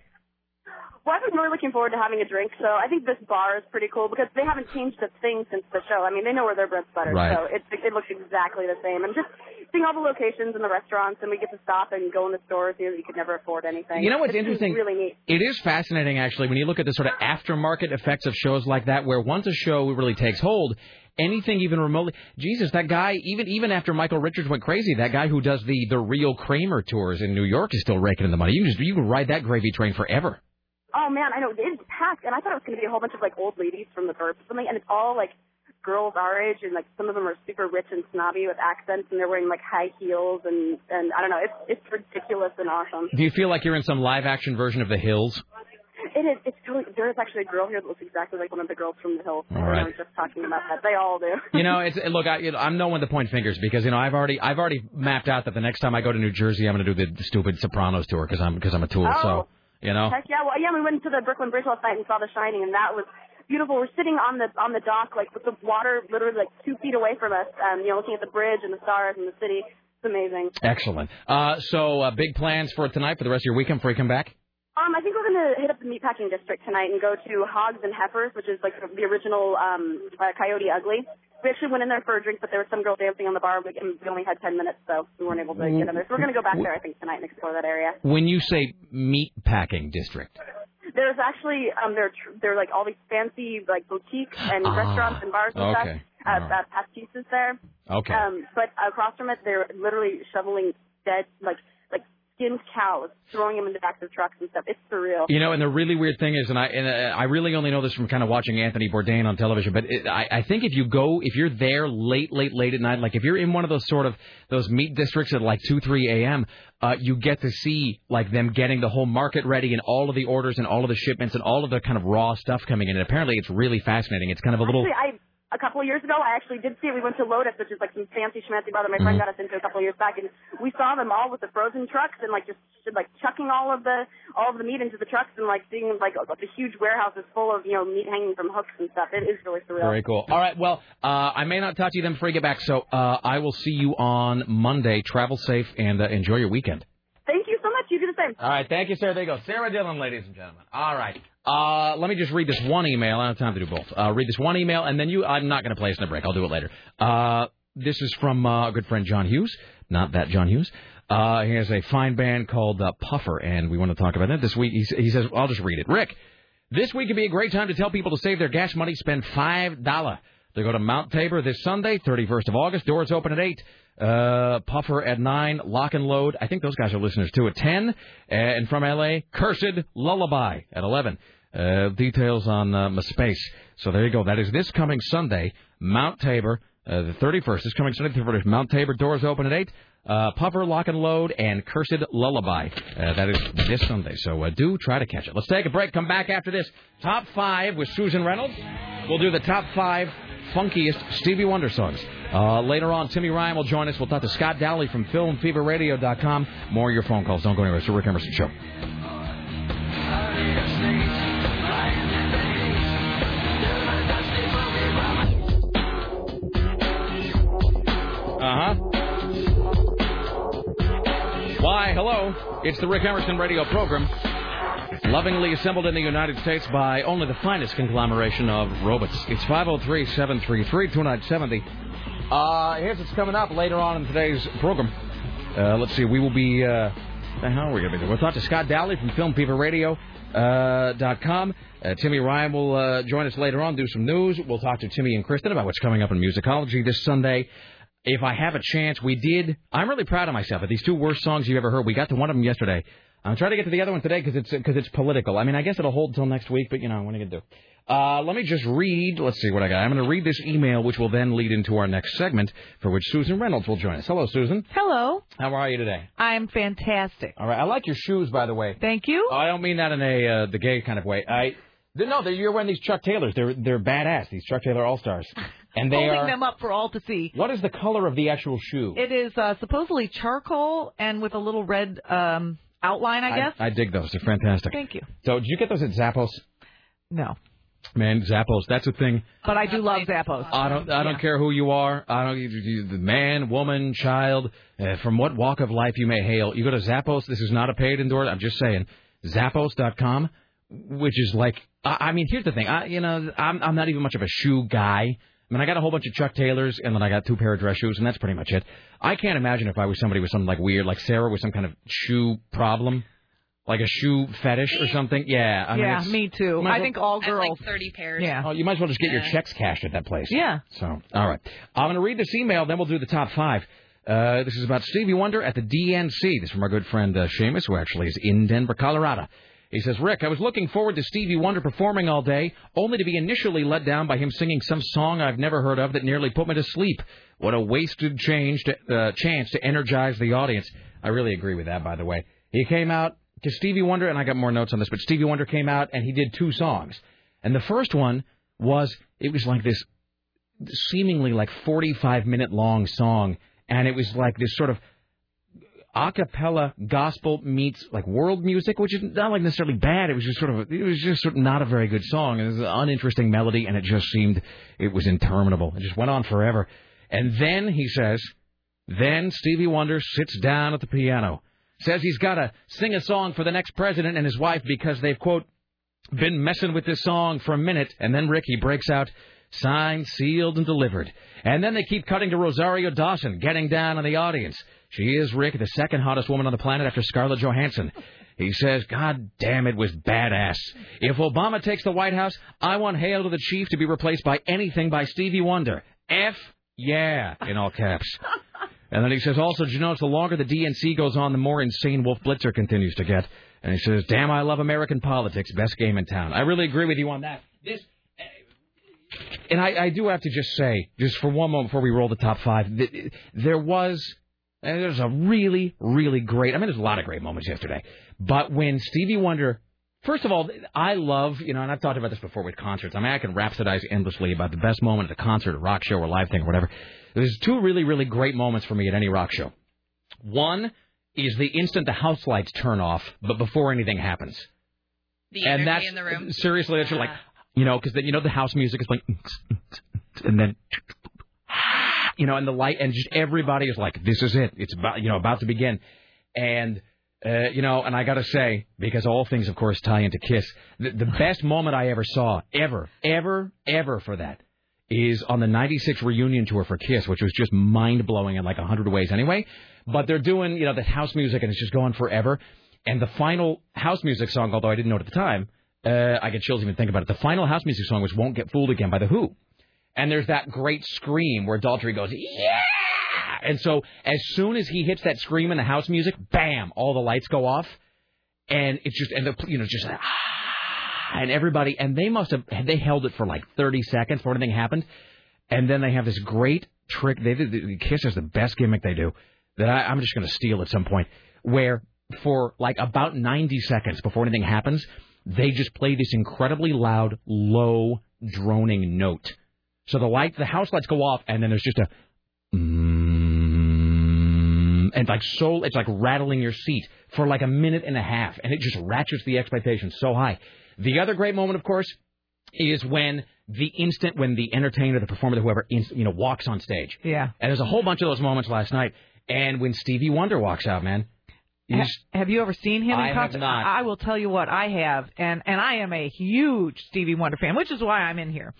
Well, I've been really looking forward to having a drink, so I think this bar is pretty cool because they haven't changed a thing since the show. I mean, they know where their bread's buttered, right. So it, it looks exactly the same. And just seeing all the locations and the restaurants, and we get to stop and go in the stores here that you could never afford anything. You know what's it's interesting? Really neat. It is fascinating, actually, when you look at the sort of aftermarket effects of shows like that, where once a show really takes hold, anything even remotely, Jesus, that guy, even even after Michael Richards went crazy, that guy who does the, the real Kramer tours in New York is still raking in the money. You can, just, you can ride that gravy train forever. Oh, man, I know. It's packed, and I thought it was going to be a whole bunch of, like, old ladies from the burbs or something, and it's all, like, girls our age, and, like, some of them are super rich and snobby with accents, and they're wearing, like, high heels, and, and I don't know. It's, it's ridiculous and awesome. Do you feel like you're in some live-action version of The Hills? It is. It's totally, there is actually a girl here that looks exactly like one of the girls from The Hills. All right. I was just talking about that. They all do. You know, it's, look, I, you know, I'm no one to point fingers because, you know, I've already I've already mapped out that the next time I go to New Jersey, I'm going to do the stupid Sopranos tour because I'm, because I'm a tool, oh. so... You know? Heck yeah, well, yeah, we went to the Brooklyn Bridge last night and saw The Shining, and that was beautiful. We're sitting on the on the dock, like, with the water literally, like, two feet away from us, um, you know, looking at the bridge and the stars and the city. It's amazing. Excellent. Uh, so, uh, big plans for tonight, for the rest of your weekend before you come back? Um, I think we're going to hit up the meatpacking district tonight and go to Hogs and Heifers, which is, like, the original um, uh, Coyote Ugly. We actually went in there for a drink, but there was some girl dancing on the bar, and we only had ten minutes, so we weren't able to get in there. So we're going to go back there, I think, tonight and explore that area. When you say meat packing district, there's actually um, there there are like all these fancy like boutiques and ah, restaurants and bars and okay. stuff. Uh, right. uh, pastisseries there. Okay. Um, but across from it, they're literally shoveling dead like. skinned cows, throwing them in the back of the trucks and stuff. It's surreal. You know, and the really weird thing is, and I and I really only know this from kind of watching Anthony Bourdain on television, but it, I, I think if you go, if you're there late, late, late at night, like if you're in one of those sort of those meat districts at like two, three a.m., Uh, you get to see, like, them getting the whole market ready and all of the orders and all of the shipments and all of the kind of raw stuff coming in. And apparently it's really fascinating. It's kind of a little... Actually, I, a couple of years ago, I actually did see it. We went to Lotus, which is, like, some fancy schmancy bar that my mm-hmm. friend got us into a couple of years back. And we saw them all with the frozen trucks and, like, just, like, chucking all of the all of the meat into the trucks and, like, seeing, like, the huge warehouses full of, you know, meat hanging from hooks and stuff. It is really surreal. Very cool. All right, well, uh, I may not talk to you then before you get back, so uh, I will see you on Monday. Travel safe and uh, enjoy your weekend. Thank you so much. You do the same. All right, thank you, Sarah. There you go. Sarah Dillon, ladies and gentlemen. All right. Uh, let me just read this one email. I don't have time to do both. Uh, read this one email, and then you... I'm not going to play this in the break. I'll do it later. Uh, this is from uh, a good friend, John Hughes. Not that John Hughes. Uh, he has a fine band called uh, Puffer, and we want to talk about that this week. He, he says... I'll just read it. Rick, this week could be a great time to tell people to save their gas money. Spend five dollars. They go to Mount Tabor this Sunday, thirty-first of August. Doors open at eight. Uh, Puffer at nine. Lock and Load. I think those guys are listeners, too, at ten. And from L A, Cursed Lullaby at eleven. Uh, details on uh, my space. So there you go. That is this coming Sunday, Mount Tabor, uh, the thirty-first. This coming Sunday, the thirty-first. Mount Tabor, doors open at eight. Uh, Puffer, Lock and Load, and Cursed Lullaby. Uh, that is this Sunday. So uh, do try to catch it. Let's take a break. Come back after this. Top five with Susan Reynolds. We'll do the top five funkiest Stevie Wonder songs. Uh, later on, Timmy Ryan will join us. We'll talk to Scott Dowley from film fever radio dot com. More of your phone calls. Don't go anywhere. It's the Rick Emerson Show. Uh-huh. Why, hello. It's the Rick Emerson radio program, lovingly assembled in the United States by only the finest conglomeration of robots. It's five oh three, seven three three, two nine seven oh. Uh, here's what's coming up later on in today's program. Uh, let's see, we will be, uh, how are we going to be doing? We'll talk to Scott Dowley from film people radio dot com. Uh, Timmy Ryan will uh, join us later on, do some news. We'll talk to Timmy and Kristen about what's coming up in musicology this Sunday. If I have a chance, we did. I'm really proud of myself. At these two worst songs you've ever heard, we got to one of them yesterday. I'm trying to get to the other one today because it's because it's political. I mean, I guess it'll hold till next week, but, you know, what are you going to do? Uh, let me just read. Let's see what I got. I'm going to read this email, which will then lead into our next segment, for which Susan Reynolds will join us. Hello, Susan. Hello. How are you today? I'm fantastic. All right. I like your shoes, by the way. Thank you. Oh, I don't mean that in a uh, the gay kind of way. I... No, you're wearing these Chuck Taylors. They're they're badass, these Chuck Taylor All-Stars. And they Holding are... them up for all to see. What is the color of the actual shoe? It is uh, supposedly charcoal and with a little red um, outline, I guess. I, I dig those. They're fantastic. Thank you. So did you get those at Zappos? No. Man, Zappos, that's a thing. But I do love Zappos. I don't I don't yeah. care who you are. I don't you, you, the man, woman, child, uh, from what walk of life you may hail. You go to Zappos. This is not a paid endorsement. I'm just saying. Zappos dot com, which is like... I mean, here's the thing. I, you know, I'm, I'm not even much of a shoe guy. I mean, I got a whole bunch of Chuck Taylors, and then I got two pair of dress shoes, and that's pretty much it. I can't imagine if I was somebody with something like weird, like Sarah with some kind of shoe problem, like a shoe fetish or something. Yeah. I yeah, mean, me too. I well, think all girls. Like thirty pairs. Yeah. Oh, you might as well just get yeah. your checks cashed at that place. Yeah. So, all right. I'm going to read this email, then we'll do the top five. Uh, this is about Stevie Wonder at the D N C. This is from our good friend uh, Seamus, who actually is in Denver, Colorado. He says, Rick, I was looking forward to Stevie Wonder performing all day, only to be initially let down by him singing some song I've never heard of that nearly put me to sleep. What a wasted change to, uh, chance to energize the audience. I really agree with that, by the way. He came out to Stevie Wonder, and I got more notes on this, but Stevie Wonder came out, and he did two songs. And the first one was, it was like this seemingly like forty-five minute long song, and it was like this sort of a cappella gospel meets, like, world music, which is not, like, necessarily bad. It was just sort of, it was just sort of not a very good song. It was an uninteresting melody, and it just seemed, it was interminable. It just went on forever. And then, he says, then Stevie Wonder sits down at the piano, says he's got to sing a song for the next president and his wife because they've, quote, been messing with this song for a minute. And then, Rick, he breaks out, signed, sealed, and delivered. And then they keep cutting to Rosario Dawson getting down on the audience. She is, Rick, the second hottest woman on the planet after Scarlett Johansson. He says, God damn, it was badass. If Obama takes the White House, I want Hail to the Chief to be replaced by anything by Stevie Wonder. F yeah, in all caps. And then he says, also, did you notice the longer the D N C goes on, the more insane Wolf Blitzer continues to get? And he says, damn, I love American politics. Best game in town. I really agree with you on that. This, and I, I do have to just say, just for one moment before we roll the top five, th- there was, and there's a really, really great, I mean, there's a lot of great moments yesterday. But when Stevie Wonder, first of all, I love, you know, and I've talked about this before with concerts. I mean, I can rhapsodize endlessly about the best moment at a concert, a rock show, or a live thing, or whatever. There's two really, really great moments for me at any rock show. One is the instant the house lights turn off, but before anything happens. The and energy in the room. Seriously, that's yeah. like, you know, because you know the house music is like, and then, you know, and the light, and just everybody is like, this is it. It's about, you know, about to begin. And, uh, you know, and I got to say, because all things, of course, tie into Kiss, the, the best moment I ever saw, ever, ever, ever for that, is on the ninety-six reunion tour for Kiss, which was just mind-blowing in like a hundred ways anyway. But they're doing, you know, the house music, and it's just going forever. And the final house music song, although I didn't know it at the time, uh, I get chills even think about it, the final house music song was Won't Get Fooled Again by The Who. And there's that great scream where Daltrey goes, yeah! And so as soon as he hits that scream in the house music, bam, all the lights go off. And it's just, and the, you know, just like, ah! And everybody, and they must have, they held it for like thirty seconds before anything happened. And then they have this great trick. They did, Kiss is the best gimmick they do that I, I'm just going to steal at some point, where for like about ninety seconds before anything happens, they just play this incredibly loud, low, droning note. So the light, the house lights go off, and then there's just a, mm, and like so, it's like rattling your seat for like a minute and a half, and it just ratchets the expectations so high. The other great moment, of course, is when the instant when the entertainer, the performer, whoever, you know, walks on stage. Yeah. And there's a whole bunch of those moments last night. And when Stevie Wonder walks out, man. Ha- have you ever seen him in concert? I have not. I will tell you what, I have. And, and I am a huge Stevie Wonder fan, which is why I'm in here.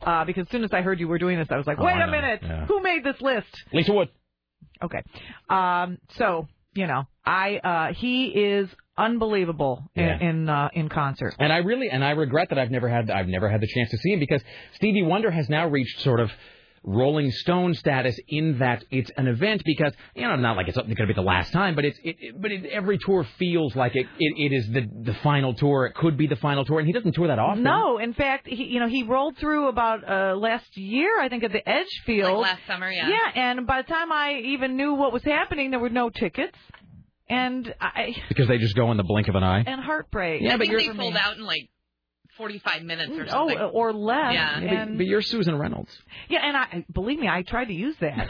Uh, because as soon as I heard you were doing this, I was like, wait oh, a minute. Yeah. Who made this list? Lisa Wood. Okay. Um, so, you know, I uh, he is unbelievable in yeah. in, uh, in concert. And I really and I regret that I've never had I've never had the chance to see him, because Stevie Wonder has now reached sort of Rolling Stone status in that it's an event, because, you know, not like it's going to be the last time, but it's it, it but it, every tour feels like it, it, it is the the final tour. It could be the final tour, and he doesn't tour that often. No, in fact, he, you know, he rolled through about uh, last year, I think, at the Edgefield. Like last summer, yeah. Yeah, and by the time I even knew what was happening, there were no tickets. And I, because they just go in the blink of an eye. And heartbreak. Yeah, I but think you're, they sold out in like forty-five minutes or something. Oh, or less. Yeah. yeah and, but, but you're Susan Reynolds. Yeah, and I believe me, I tried to use that.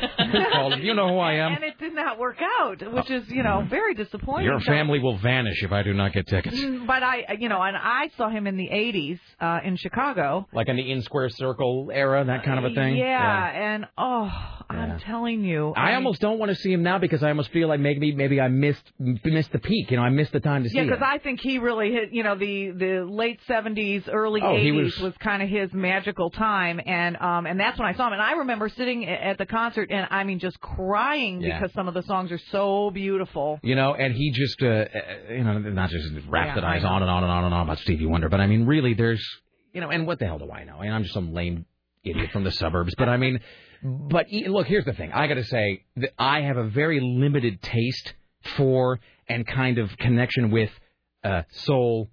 You know who I am. And it did not work out, which is, you know, very disappointing. Your family will vanish if I do not get tickets. But I, you know, and I saw him in the eighties uh, in Chicago. Like in the In Square Circle era, that kind of a thing. Yeah, yeah. and oh. Yeah. I'm telling you. I, I almost don't want to see him now, because I almost feel like maybe maybe I missed missed the peak. You know, I missed the time to see him. Yeah, because I think he really hit, you know, the, the late seventies, early oh, eighties was, was kind of his magical time. And um and that's when I saw him. And I remember sitting at the concert and, I mean, just crying yeah. because some of the songs are so beautiful. You know, and he just, uh, you know, not just rhapsodize yeah, on and on and on and on about Stevie Wonder. But, I mean, really, there's, you know, and what the hell do I know? I mean, I'm just some lame idiot from the suburbs. But, I mean... But, look, here's the thing. I got to say that I have a very limited taste for and kind of connection with uh, soul,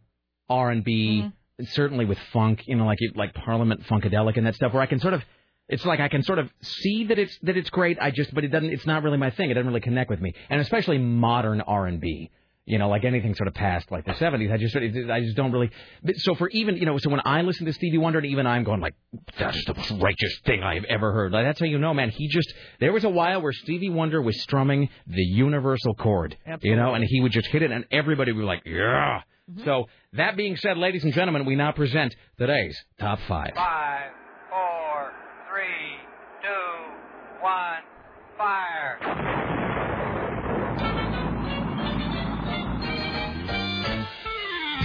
R and B, mm-hmm. certainly with funk, you know, like like Parliament, Funkadelic and that stuff, where I can sort of, it's like I can sort of see that it's that it's great, I just, but it doesn't, it's not really my thing. It doesn't really connect with me. And especially modern R and B, you know, like anything sort of past, like the seventies, I just I just don't really, so for even, you know, so when I listen to Stevie Wonder, even I'm going like, that's the most righteous thing I've ever heard. Like, that's how you know, man, he just, there was a while where Stevie Wonder was strumming the universal chord, Absolutely. you know, and he would just hit it and everybody would be like, yeah. Mm-hmm. So that being said, ladies and gentlemen, we now present today's Top Five. Five, four, three, two, one, fire.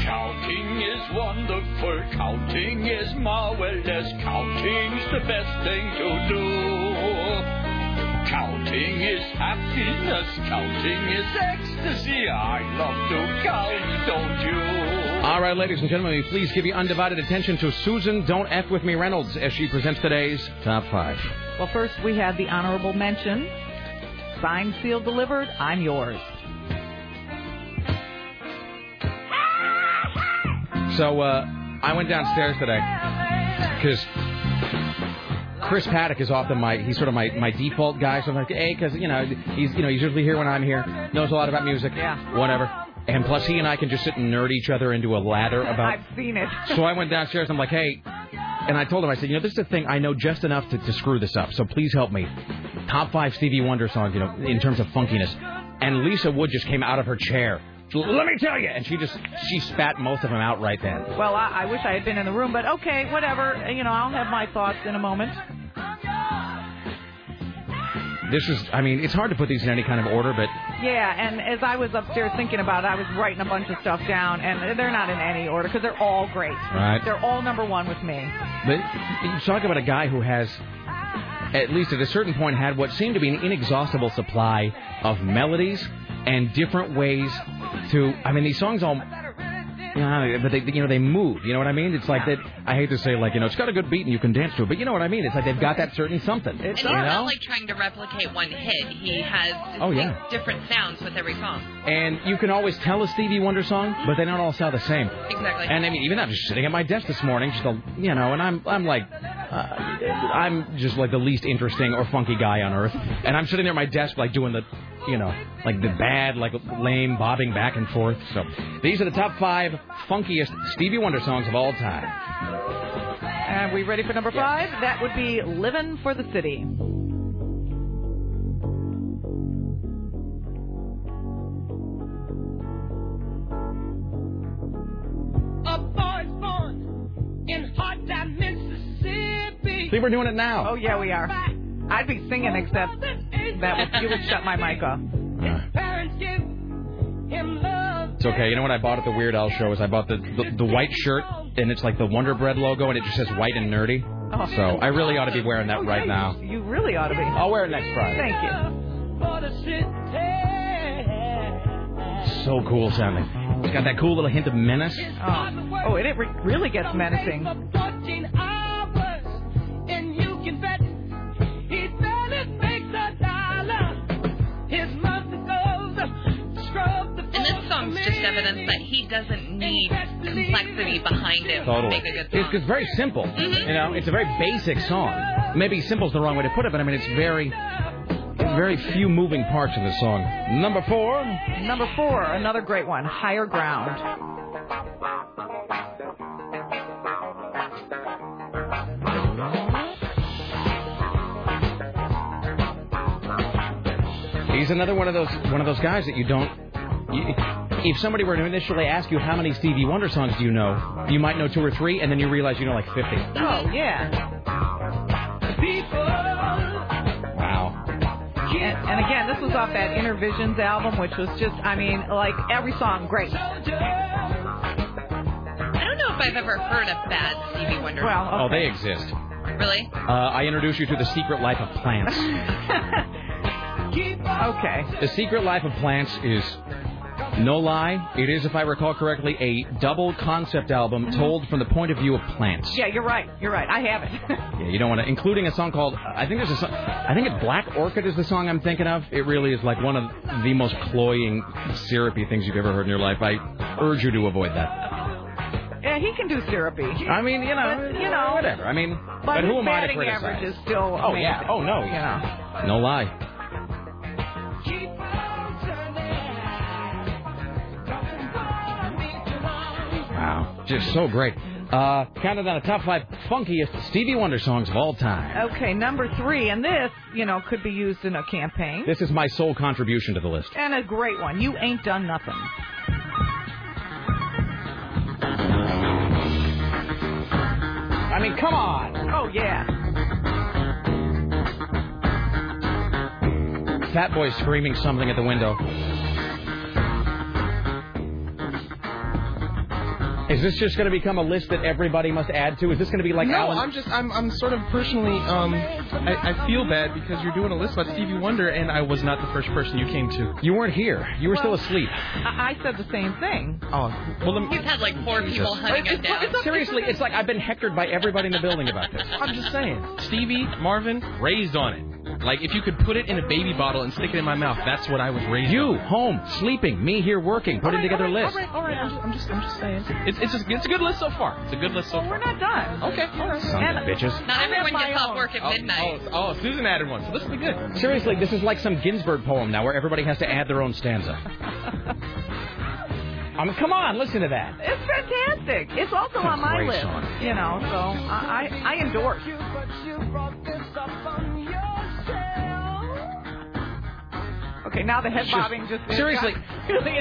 Counting is wonderful, counting is marvelous, counting's the best thing to do. Counting is happiness, counting is ecstasy, I love to count, don't you? All right, ladies and gentlemen, please give your undivided attention to Susan Don't F With Me Reynolds as she presents today's Top Five. Well, first we have the honorable mention signed, sealed, delivered, I'm yours. So uh, I went downstairs today because Chris Paddock is often my, he's sort of my, my default guy. So I'm like, hey, because, you know, he's you know he's usually here when I'm here, knows a lot about music, yeah. whatever. And plus, he and I can just sit and nerd each other into a lather about... I've seen it. So I went downstairs, and I'm like, hey... And I told him, I said, you know, this is a thing I know just enough to, to screw this up, so please help me. Top five Stevie Wonder songs, you know, in terms of funkiness. And Lisa Wood just came out of her chair. Let me tell you. And she just, she spat most of them out right then. Well, I, I wish I had been in the room, but okay, whatever. You know, I'll have my thoughts in a moment. This is, I mean, it's hard to put these in any kind of order, but... Yeah, and as I was upstairs thinking about it, I was writing a bunch of stuff down, and they're not in any order, because they're all great. Right. They're all number one with me. But you talk about a guy who has, at least at a certain point, had what seemed to be an inexhaustible supply of melodies and different ways to... I mean, these songs all... Yeah, but they, you know, they move. You know what I mean? It's like that. I hate to say, like, you know, it's got a good beat and you can dance to it, but you know what I mean? It's like they've got that certain something. It's, and he's you know? not like trying to replicate one hit. He has oh, yeah. different sounds with every song. And you can always tell a Stevie Wonder song, but they don't all sound the same. Exactly. And I mean, even I'm just sitting at my desk this morning, just a, you know, and I'm I'm like, uh, I'm just like the least interesting or funky guy on earth, and I'm sitting there at my desk like doing the. You know, like the bad, like lame, bobbing back and forth. So these are the top five funkiest Stevie Wonder songs of all time. Are we ready for number five? Yeah. That would be Livin' for the City. A boy's born in Hardtown, Mississippi. See, we're doing it now. Oh, yeah, we are. I'd be singing, except that was, you would shut my mic off. Right. It's okay. You know what I bought at the Weird Al show is I bought the, the, the white shirt, and it's like the Wonder Bread logo, and it just says white and nerdy. Oh. So I really ought to be wearing that oh, right yeah, now. You, you really ought to be. I'll wear it next Friday. Thank you. So cool sounding. It's got that cool little hint of menace. Oh, oh and it re- really gets menacing. Just evidence that he doesn't need complexity behind it totally. To make a good song. It's, it's very simple. Mm-hmm. You know, it's a very basic song. Maybe simple's the wrong way to put it, but I mean, it's very, very few moving parts of the song. Number four. Number four, another great one, Higher Ground. He's another one of those one of those guys that you don't. You, If somebody were to initially ask you how many Stevie Wonder songs do you know, you might know two or three, and then you realize you know like fifty. Oh, yeah. Wow. And, and again, this was off that Inner Visions album, which was just, I mean, like every song, great. I don't know if I've ever heard a bad Stevie Wonder song. Well, okay. Oh, they exist. Really? Uh, I introduce you to The Secret Life of Plants. Okay. The Secret Life of Plants is... No lie, it is, if I recall correctly, a double concept album mm-hmm. told from the point of view of plants. Yeah, you're right. You're right. I have it. Yeah, you don't want to, including a song called, I think there's a song, I think it's Black Orchid is the song I'm thinking of. It really is like one of the most cloying, syrupy things you've ever heard in your life. I urge you to avoid that. Yeah, he can do syrupy. I mean, you know, but, you know whatever. I mean, but, but who am I to criticize? But his batting average is still amazing. Oh, yeah. Oh, no. You know. No lie. Wow, just so great. Uh, counted down the top five funkiest Stevie Wonder songs of all time. Okay, number three, and this, you know, could be used in a campaign. This is my sole contribution to the list. And a great one. You Ain't Done Nothing. I mean, come on. Oh, yeah. Fat boy screaming something at the window. Is this just going to become a list that everybody must add to? Is this going to be like... No, Alan? I'm just, I'm I'm sort of personally, um, I, I feel bad because you're doing a list about Stevie Wonder and I was not the first person you came to. You weren't here. You were well, still asleep. I, I said the same thing. Oh. Well, the, You've had like four people hunting us down. Seriously, it's like I've been hectored by everybody in the building about this. I'm just saying. Stevie, Marvin, raised on it. Like, if you could put it in a baby bottle and stick it in my mouth, that's what I was raised You, on. home, sleeping, me here working, putting right, together a right, list. All right, all right, yeah. I'm, just, I'm, just, I'm just saying. It's it's, just, it's a good list so far. It's a good list so well, far. We're not done. Okay, all right. Son of bitches. Not everyone gets off work at oh, midnight. Oh, oh, Susan added one, so this will be good. Seriously, this is like some Ginsberg poem now where everybody has to add their own stanza. I mean, come on, listen to that. It's fantastic. It's also on my list, song. you know, so I, I, I endorse. Okay, now the head just, bobbing just... Seriously, really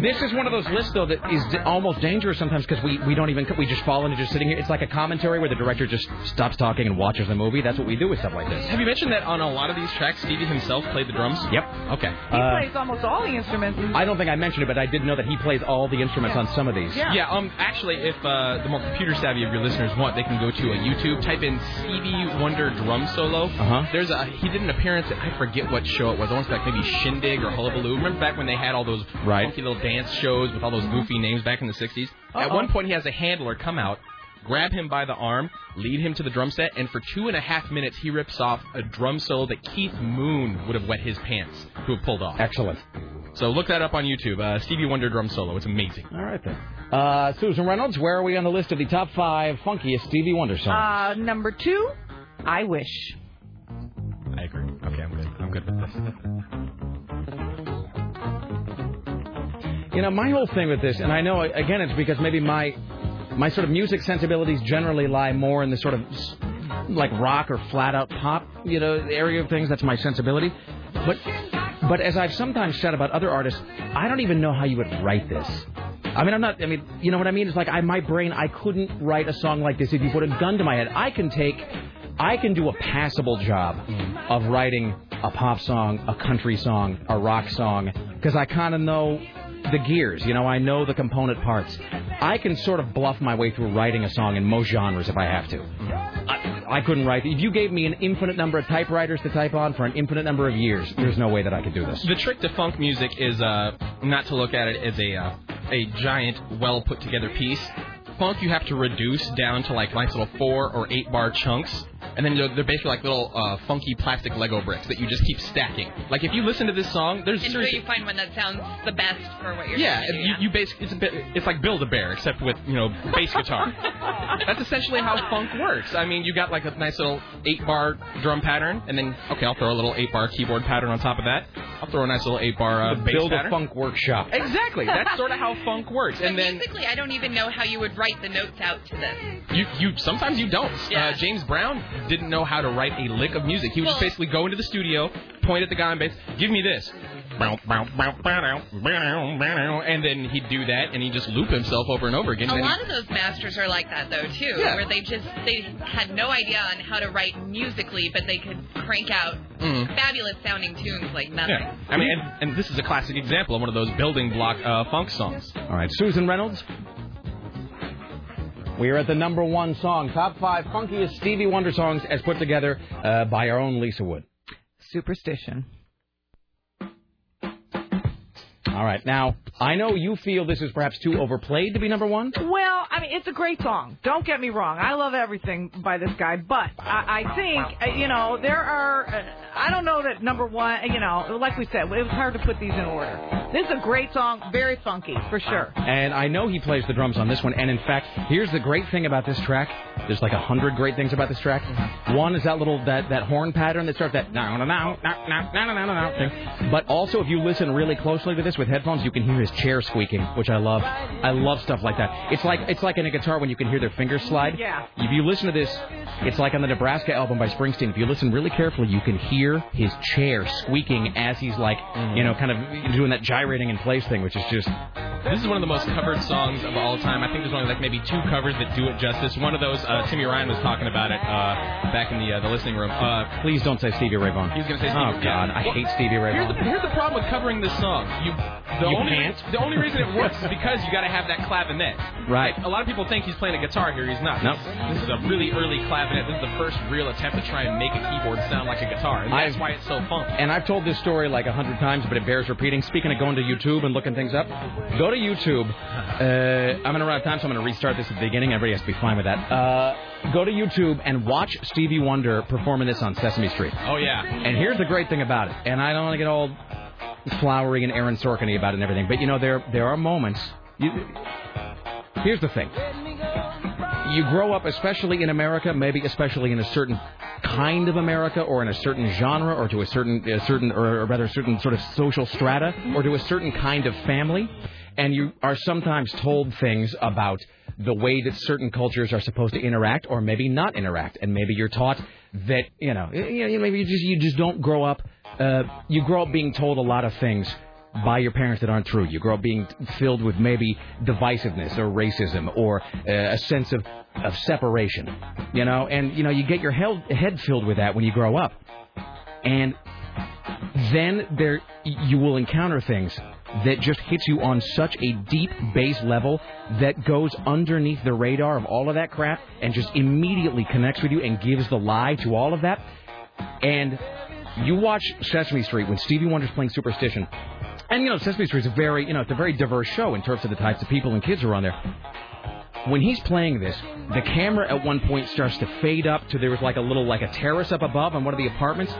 this is one of those lists, though, that is almost dangerous sometimes because we, we don't even... We just fall into just sitting here. It's like a commentary where the director just stops talking and watches the movie. That's what we do with stuff like this. Have you mentioned that on a lot of these tracks, Stevie himself played the drums? Yep. Okay. He uh, plays almost all the instruments. I don't think I mentioned it, but I did know that he plays all the instruments yeah. on some of these. Yeah, yeah um, actually, if uh, the more computer-savvy of your listeners want, they can go to a YouTube, type in Stevie Wonder drum solo. Uh-huh. There's a... He did an appearance at... I forget what show it was. I want to say maybe Shindig or Hullabaloo. Remember back when they had all those right. funky little dance shows with all those goofy names back in the sixties? Uh-oh. At one point, he has a handler come out, grab him by the arm, lead him to the drum set, and for two and a half minutes, he rips off a drum solo that Keith Moon would have wet his pants to have pulled off. Excellent. So look that up on YouTube. Uh, Stevie Wonder drum solo. It's amazing. All right, then. Uh, Susan Reynolds, where are we on the list of the top five funkiest Stevie Wonder songs? Uh, number two, I Wish. I agree. Okay, I'm good. I'm good with this. You know, my whole thing with this, and I know, again, it's because maybe my my sort of music sensibilities generally lie more in the sort of like rock or flat-out pop, you know, area of things. That's my sensibility. But but as I've sometimes said about other artists, I don't even know how you would write this. I mean, I'm not, I mean, you know what I mean? It's like I, my brain, I couldn't write a song like this if you put a gun to my head. I can take... I can do a passable job of writing a pop song, a country song, a rock song, because I kind of know the gears, you know, I know the component parts. I can sort of bluff my way through writing a song in most genres if I have to. I, I couldn't write. If you gave me an infinite number of typewriters to type on for an infinite number of years, there's no way that I could do this. The trick to funk music is uh, not to look at it as a, uh, a giant, well-put-together piece. Funk you have to reduce down to like nice little four or eight bar chunks, and then they're basically like little uh, funky plastic Lego bricks that you just keep stacking. Like if you listen to this song, there's and seriously... so you find one that sounds the best for what you're yeah, doing. Yeah, you, you basically it's, a bit, it's like Build-A-Bear except with you know bass guitar. That's essentially how funk works. I mean, you got like a nice little eight bar drum pattern, and then okay, I'll throw a little eight bar keyboard pattern on top of that. I'll throw a nice little eight bar uh, bass pattern. Build a funk workshop. Exactly. That's sort of how funk works. So and then basically, I don't even know how you would write the notes out to them. You, you sometimes you don't. Yeah. Uh, James Brown didn't know how to write a lick of music. He would well, just basically go into the studio, point at the guy on bass, give me this, and then he'd do that, and he'd just loop himself over and over again. A lot of those masters are like that, though, too, yeah. where they just they had no idea on how to write musically, but they could crank out mm. fabulous sounding tunes like nothing. Yeah. I mean, and, and this is a classic example of one of those building block uh, funk songs. All right, Susan Reynolds. We are at the number one song, top five funkiest Stevie Wonder songs as put together uh, by our own Lisa Wood. Superstition. All right. Now, I know you feel this is perhaps too overplayed to be number one. Well, I mean, it's a great song. Don't get me wrong. I love everything by this guy. But I, I think, you know, there are, I don't know that number one, you know, like we said, it was hard to put these in order. This is a great song. Very funky, for sure. And I know he plays the drums on this one. And, in fact, here's the great thing about this track. There's like a hundred great things about this track. One is that little, that, that horn pattern that starts that no, no, no, no, no, no, no, no thing. But also, if you listen really closely to this with headphones, you can hear his chair squeaking, which I love. I love stuff like that. It's like it's like in a guitar when you can hear their fingers slide. Yeah. If you listen to this, it's like on the Nebraska album by Springsteen. If you listen really carefully, you can hear his chair squeaking as he's like, you know, kind of doing that gyrating in place thing, which is just... This is one of the most covered songs of all time. I think there's only like maybe two covers that do it justice. One of those, uh, Timmy Ryan was talking about it uh, back in the uh, the listening room. Uh, Please don't say Stevie Ray Vaughan. He was going to say Stevie Ray Vaughan. Oh, God. I hate Stevie Ray Vaughan. Here's the, here's the problem with covering this song. You... The you only, can't. The only reason it works is because you got to have that clavinet. Right. Like, a lot of people think he's playing a guitar here. He's not. No. Nope. This is a really early clavinet. This is the first real attempt to try and make a keyboard sound like a guitar, and that's I've, why it's so funky. And I've told this story like a hundred times, but it bears repeating. Speaking of going to YouTube and looking things up, go to YouTube. Uh, I'm going to run out of time, so I'm going to restart this at the beginning. Everybody has to be fine with that. Uh, go to YouTube and watch Stevie Wonder performing this on Sesame Street. Oh, yeah. And here's the great thing about it, and I don't want to get all flowery and Aaron Sorkin-y about it and everything, but, you know, there there are moments. You, here's the thing. You grow up, especially in America, maybe especially in a certain kind of America or in a certain genre or to a certain, a certain or rather a certain sort of social strata or to a certain kind of family, and you are sometimes told things about the way that certain cultures are supposed to interact or maybe not interact, and maybe you're taught that, you know, you know maybe you just, you just don't grow up. Uh, you grow up being told a lot of things by your parents that aren't true. You grow up being filled with maybe divisiveness or racism or uh, a sense of, of separation, you know, and, you know, you get your he- head filled with that when you grow up. And then there you will encounter things that just hits you on such a deep base level that goes underneath the radar of all of that crap and just immediately connects with you and gives the lie to all of that. And you watch Sesame Street when Stevie Wonder's playing Superstition. And, you know, Sesame Street is a very, you know, it's a very diverse show in terms of the types of people and kids who are on there. When he's playing this, the camera at one point starts to fade up to there was like a little, like a terrace up above on one of the apartments.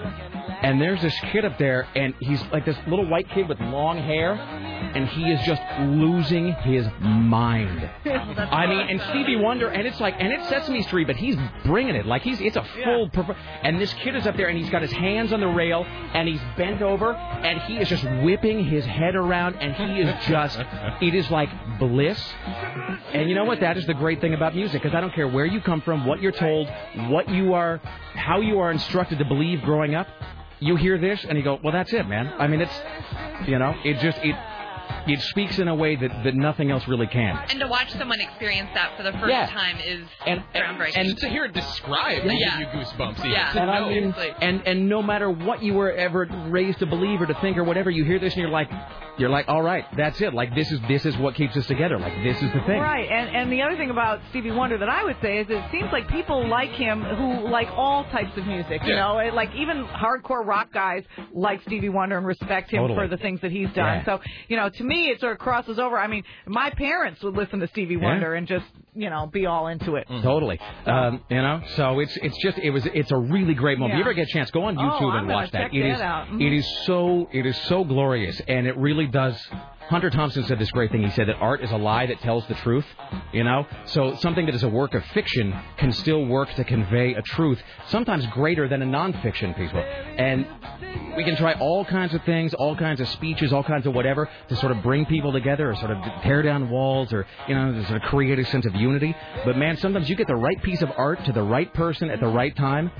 And there's this kid up there, and he's like this little white kid with long hair, and he is just losing his mind. I mean, and Stevie Wonder, and it's like, and it's Sesame Street, but he's bringing it. Like, he's it's a full... Yeah. Perfor- and this kid is up there, and he's got his hands on the rail, and he's bent over, and he is just whipping his head around, and he is just... It is like bliss. And you know what? That is the great thing about music, because I don't care where you come from, what you're told, what you are, how you are instructed to believe growing up. You hear this, and you go, well, that's it, man. I mean, it's, you know, it just, it it speaks in a way that, that nothing else really can. And to watch someone experience that for the first yeah. time is and, groundbreaking. And, and to hear it described yeah. yeah. gives you goosebumps. Even. Yeah, and, I mean, and and no matter what you were ever raised to believe or to think or whatever, you hear this and you're like, you're like, all right, that's it. Like, this is this is what keeps us together. Like, this is the thing. Right, and and the other thing about Stevie Wonder that I would say is it seems like people like him who like all types of music, you yeah. know? It, like, even hardcore rock guys like Stevie Wonder and respect him totally. For the things that he's done. Yeah. So, you know, to me, it sort of crosses over. I mean, my parents would listen to Stevie Wonder yeah. and just, you know, be all into it. Mm. Totally. Um, you know, so it's it's just, it was, it's a really great moment. Yeah. If you ever get a chance, go on YouTube oh, and watch that. Check it that is, out. Mm. It is so, it is so glorious, and it really does. Hunter Thompson said this great thing. He said that art is a lie that tells the truth, you know? So something that is a work of fiction can still work to convey a truth, sometimes greater than a nonfiction piece. And we can try all kinds of things, all kinds of speeches, all kinds of whatever to sort of bring people together or sort of tear down walls or, you know, sort of create a sense of unity. But, man, sometimes you get the right piece of art to the right person at the right time.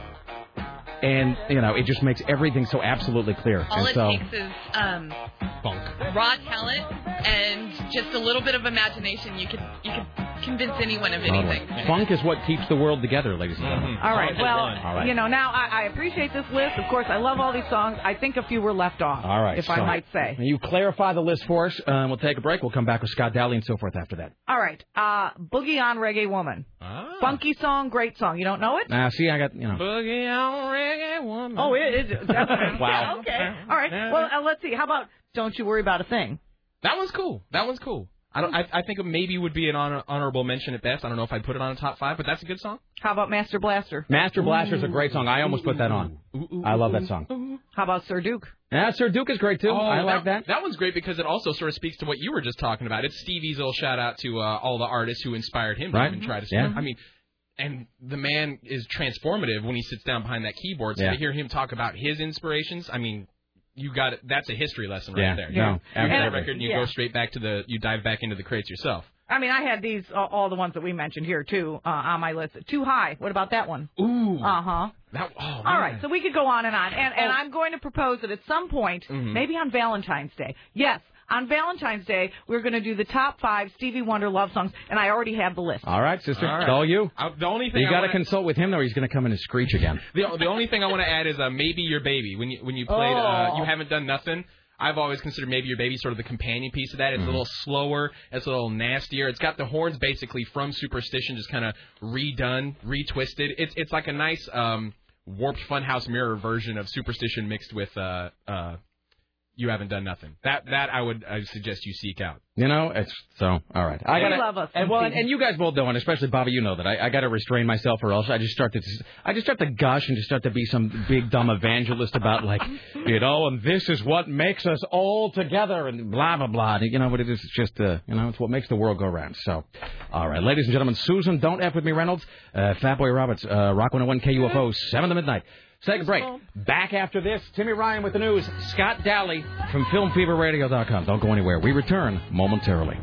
And, you know, it just makes everything so absolutely clear. All and it so, takes is um, funk. Raw talent and just a little bit of imagination. You could, you could convince anyone of anything. Totally. Funk is what keeps the world together, ladies and gentlemen. Mm-hmm. All right. Well, all right. You know, now I, I appreciate this list. Of course, I love all these songs. I think a few were left off, all right, if so I might say. You clarify the list for us. Uh, we'll take a break. We'll come back with Scott Dowling and so forth after that. All right. Uh, Boogie on Reggae Woman. Ah. Funky song, great song. You don't know it? Nah, see, I got, you know. Boogie on Reggae Woman. Oh, it is. Wow. Yeah, okay. All right. Well, uh, let's see. How about Don't You Worry About a Thing? That one's cool. That one's cool. I don't. I, I think it maybe would be an honor, honorable mention at best. I don't know if I'd put it on a top five, but that's a good song. How about Master Blaster? Master Blaster is a great song. I almost put that on. Ooh, ooh, I love that song. Ooh. How about Sir Duke? Yeah, Sir Duke is great, too. Oh, I like that, that. That one's great because it also sort of speaks to what you were just talking about. It's Stevie's little shout-out to uh, all the artists who inspired him to right? even try to yeah. I mean... And the man is transformative when he sits down behind that keyboard. So yeah. to hear him talk about his inspirations, I mean, you got it. That's a history lesson right yeah. there. Yeah. No, you get that record and you yeah. go straight back to the, you dive back into the crates yourself. I mean, I had these, uh, all the ones that we mentioned here, too, uh, on my list. Too High. What about that one? Ooh. Uh-huh. That, oh, all right, so we could go on and on. And, and oh. I'm going to propose that at some point, mm-hmm. maybe on Valentine's Day. Yes. On Valentine's Day, we're going to do the top five Stevie Wonder love songs, and I already have the list. All right, sister. All right. It's all you. I, the only thing you got to consult with him, though, or he's going to come in and screech again. the, the only thing I want to add is uh, Maybe Your Baby. When you when you played, oh. uh, You Haven't Done Nothing. I've always considered Maybe Your Baby sort of the companion piece of that. It's mm. a little slower. It's a little nastier. It's got the horns basically from Superstition just kind of redone, retwisted. It's it's like a nice um, warped Funhouse Mirror version of Superstition mixed with uh, uh, You Haven't Done Nothing. That that I would I suggest you seek out. You know, it's so, all right. I gotta, love us. And, well, and, and you guys both know, and especially Bobby, you know that. I, I got to restrain myself or else I just start to I just start to gush and just start to be some big dumb evangelist about, like, you know, and this is what makes us all together and blah, blah, blah. You know, but it is just, uh, you know, it's what makes the world go round. So, all right. Ladies and gentlemen, Susan, Don't F With Me Reynolds, uh, Fatboy Roberts, uh, Rock one oh one K U F O, seven to midnight. Second break. Back after this, Timmy Ryan with the news. Scott Daly from Film Fever Radio dot com. Don't go anywhere. We return momentarily.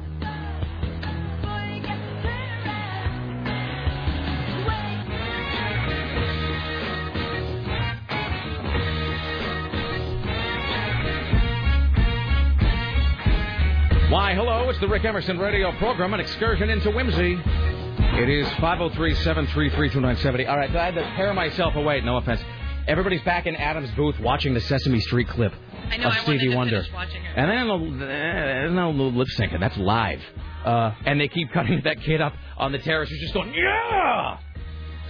Why, hello, it's the Rick Emerson Radio Program, an excursion into whimsy. It is five oh three, seven three three, two nine seven oh. All right, I had to tear myself away. No offense. Everybody's back in Adam's booth watching the Sesame Street clip I know, of I Stevie Wonder. To watching it. And then there's no lip syncing. That's live. Uh, and they keep cutting that kid up on the terrace who's just going, yeah!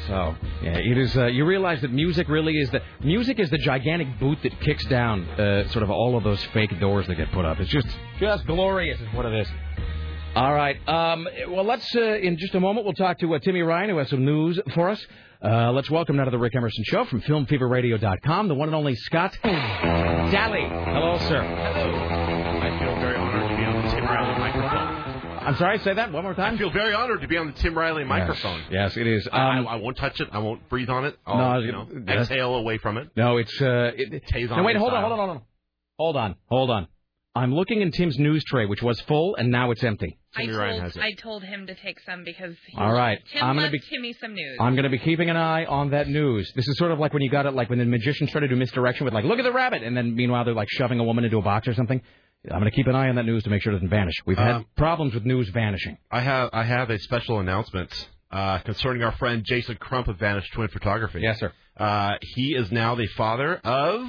So, yeah, it is. Uh, you realize that music really is the music is the gigantic boot that kicks down uh, sort of all of those fake doors that get put up. It's just just glorious is what it is. All right. Um, well, let's, uh, in just a moment, we'll talk to uh, Timmy Ryan, who has some news for us. Uh, let's welcome now to the Rick Emerson Show from Film Fever Radio dot com, the one and only Scott Daly. Hello, sir. Hello. I feel very honored to be on the Tim Riley microphone. I'm sorry, say that one more time. I feel very honored to be on the Tim Riley microphone. Yes, yes it is. Um, I, I won't touch it. I won't breathe on it. I'll, no, you know, exhale away from it. No, it's... Uh, it, it no, wait, hold on, hold on, hold on. Hold on, hold on. I'm looking in Tim's news tray, which was full, and now it's empty. I told, I told him to take some because he All right. Tim I'm gonna left be, Timmy some news. I'm going to be keeping an eye on that news. This is sort of like when you got it, like when the magicians try to do misdirection with, like, look at the rabbit, and then meanwhile they're, like, shoving a woman into a box or something. I'm going to keep an eye on that news to make sure it doesn't vanish. We've had um, problems with news vanishing. I have I have a special announcement uh, concerning our friend Jason Crump of Vanished Twin Photography. Yes, sir. Uh, he is now the father of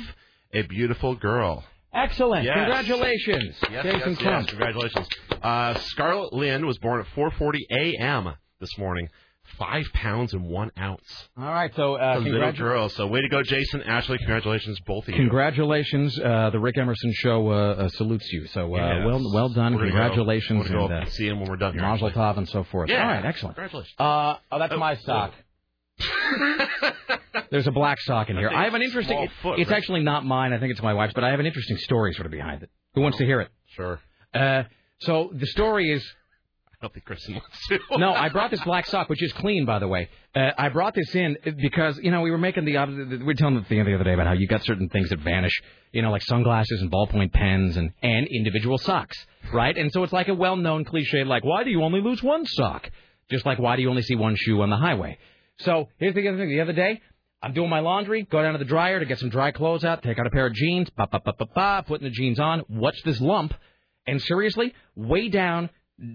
a beautiful girl. Excellent. Yes. Congratulations. Yes, Jason yes, Crump. Yes. Congratulations. Uh, Scarlett Lynn was born at four forty a.m. this morning. Five pounds and one ounce. All right. So, uh, congratulations. So, way to go, Jason. Ashley, congratulations, both of you. Congratulations. Uh, the Rick Emerson Show uh, uh, salutes you. So, uh, yes. well well done. We're congratulations. Go. We're and, uh, see him when we're done here. Mazel tov and so forth. Yeah. All right. Excellent. Congratulations. Uh, oh, that's oh, my sock. Oh. There's a black sock in here. I, I have an interesting... It, foot, it's right? actually not mine. I think it's my wife's, but I have an interesting story sort of behind it. Who wants oh, to hear it? Sure. Uh, so the story is... I don't think Kristen wants to. No, I brought this black sock, which is clean, by the way. Uh, I brought this in because, you know, we were making the... We were telling them the other day about how you got certain things that vanish, you know, like sunglasses and ballpoint pens and, and individual socks, right? And so it's like a well-known cliche, like, why do you only lose one sock? Just like, why do you only see one shoe on the highway? So here's the other thing. The other day... I'm doing my laundry, go down to the dryer to get some dry clothes out, take out a pair of jeans, ba ba ba ba ba, putting the jeans on, watch this lump, and seriously, way down,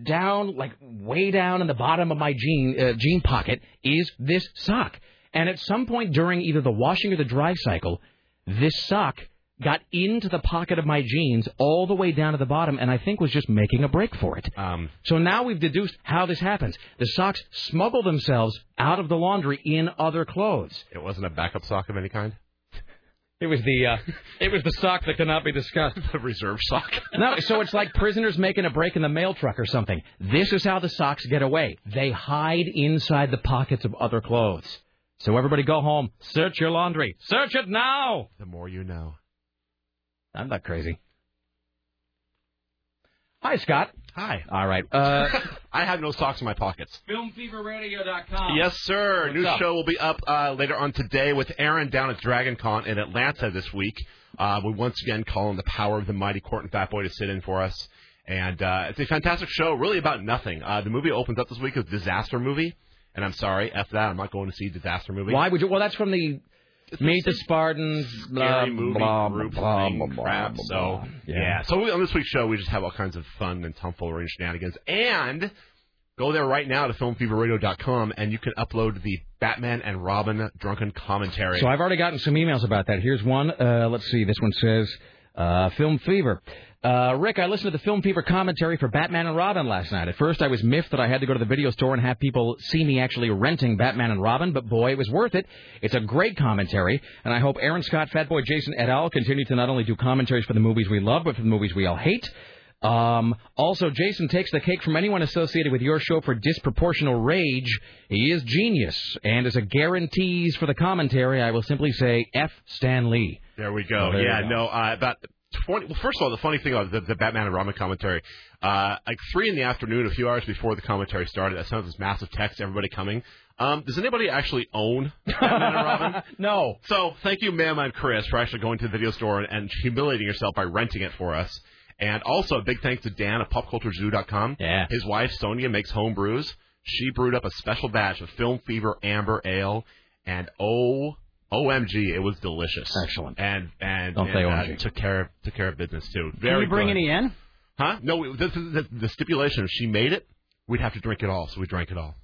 down, like way down in the bottom of my jean uh, jean pocket is this sock. And at some point during either the washing or the dry cycle, this sock got into the pocket of my jeans all the way down to the bottom, and I think was just making a break for it. Um, so now we've deduced how this happens. The socks smuggle themselves out of the laundry in other clothes. It wasn't a backup sock of any kind? It was the uh, it was the sock that cannot be discussed. The reserve sock. No, so it's like prisoners making a break in the mail truck or something. This is how the socks get away. They hide inside the pockets of other clothes. So everybody go home. Search your laundry. Search it now! The more you know. I'm not crazy. Hi, Scott. Hi. All right. Uh, I have no socks in my pockets. Film Fever Radio dot com. Yes, sir. What's New up? Show will be up uh, later on today with Aaron down at Dragon Con in Atlanta this week. Uh, we once again call on the power of the mighty Court and Fatboy to sit in for us. And uh, it's a fantastic show, really about nothing. Uh, the movie opens up this week as Disaster Movie. And I'm sorry, F that. I'm not going to see Disaster Movie. Why would you? Well, that's from the... Meet the Spartans, blah, movie blah, group blah, thing, blah, blah, crap. Blah, blah, so, yeah. yeah. So we, on this week's show, we just have all kinds of fun and tomfoolery and shenanigans. And go there right now to Film Fever Radio dot com, and you can upload the Batman and Robin drunken commentary. So I've already gotten some emails about that. Here's one. Uh, let's see. This one says... Uh, Uh, Film Fever. Uh, Rick, I listened to the Film Fever commentary for Batman and Robin last night. At first, I was miffed that I had to go to the video store and have people see me actually renting Batman and Robin, but boy, it was worth it. It's a great commentary, and I hope Aaron Scott, Fatboy Jason, et al. Continue to not only do commentaries for the movies we love, but for the movies we all hate. Um, also, Jason takes the cake from anyone associated with your show for disproportional rage. He is genius. And as a guarantees for the commentary, I will simply say F. Stan Lee. There we go. So there yeah, we go. no, uh, about twenty. Well, first of all, the funny thing about the, the Batman and Robin commentary, uh, like three in the afternoon, a few hours before the commentary started, I sent this massive text, everybody coming. Um, does anybody actually own Batman and Robin? No. So thank you, ma'am and Chris, for actually going to the video store and, and humiliating yourself by renting it for us. And also a big thanks to Dan at pop culture zoo dot com. Yeah. His wife, Sonia, makes home brews. She brewed up a special batch of Film Fever Amber Ale. And oh, O M G, it was delicious. Excellent. And and, and uh, took care of, took care of business, too. Very Can you bring good. any in? Huh? No, this is the, the stipulation. If she made it, we'd have to drink it all. So we drank it all.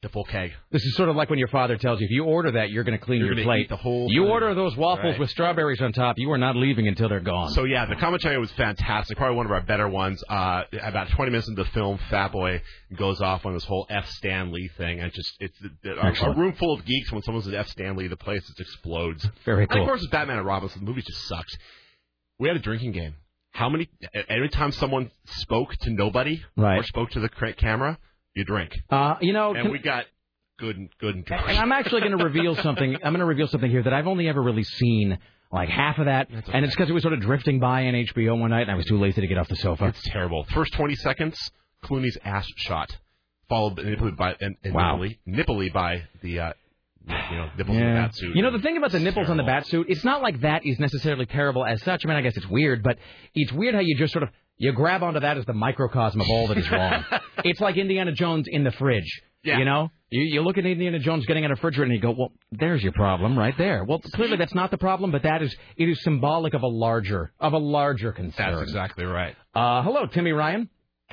The full keg. This is sort of like when your father tells you, if you order that, you're going to clean you're your plate. The whole you thing. Order those waffles right. with strawberries on top. You are not leaving until they're gone. So, yeah, the commentary was fantastic. Probably one of our better ones. Uh, about twenty minutes into the film, Fatboy goes off on this whole F. Stan Lee thing. And just, it's it, a, a room full of geeks. When someone says F. Stan Lee, the place just explodes. Very cool. And, of course, it's Batman and Robin, so the movie just sucked. We had a drinking game. How many – every time someone spoke to nobody right. or spoke to the camera – you drink. Uh, you know, and can, we got good and good and drunk. And I'm actually going to reveal something. I'm going to reveal something here that I've only ever really seen like half of that, okay. and it's because it was sort of drifting by on H B O one night, and I was too lazy to get off the sofa. It's terrible. First twenty seconds, Clooney's ass shot, followed by and, and wow. nipply, nipply by the. Uh, You know, nipples yeah. in the bat suit. You know, the thing about the nipples terrible. on the bat suit, it's not like that is necessarily terrible as such. I mean, I guess it's weird, but it's weird how you just sort of, you grab onto that as the microcosm of all that is wrong. It's like Indiana Jones in the fridge, yeah. you know? You, you look at Indiana Jones getting out of a refrigerator and you go, well, there's your problem right there. Well, clearly that's not the problem, but that is, it is symbolic of a larger, of a larger concern. That's exactly right. Uh, hello, Timmy Ryan.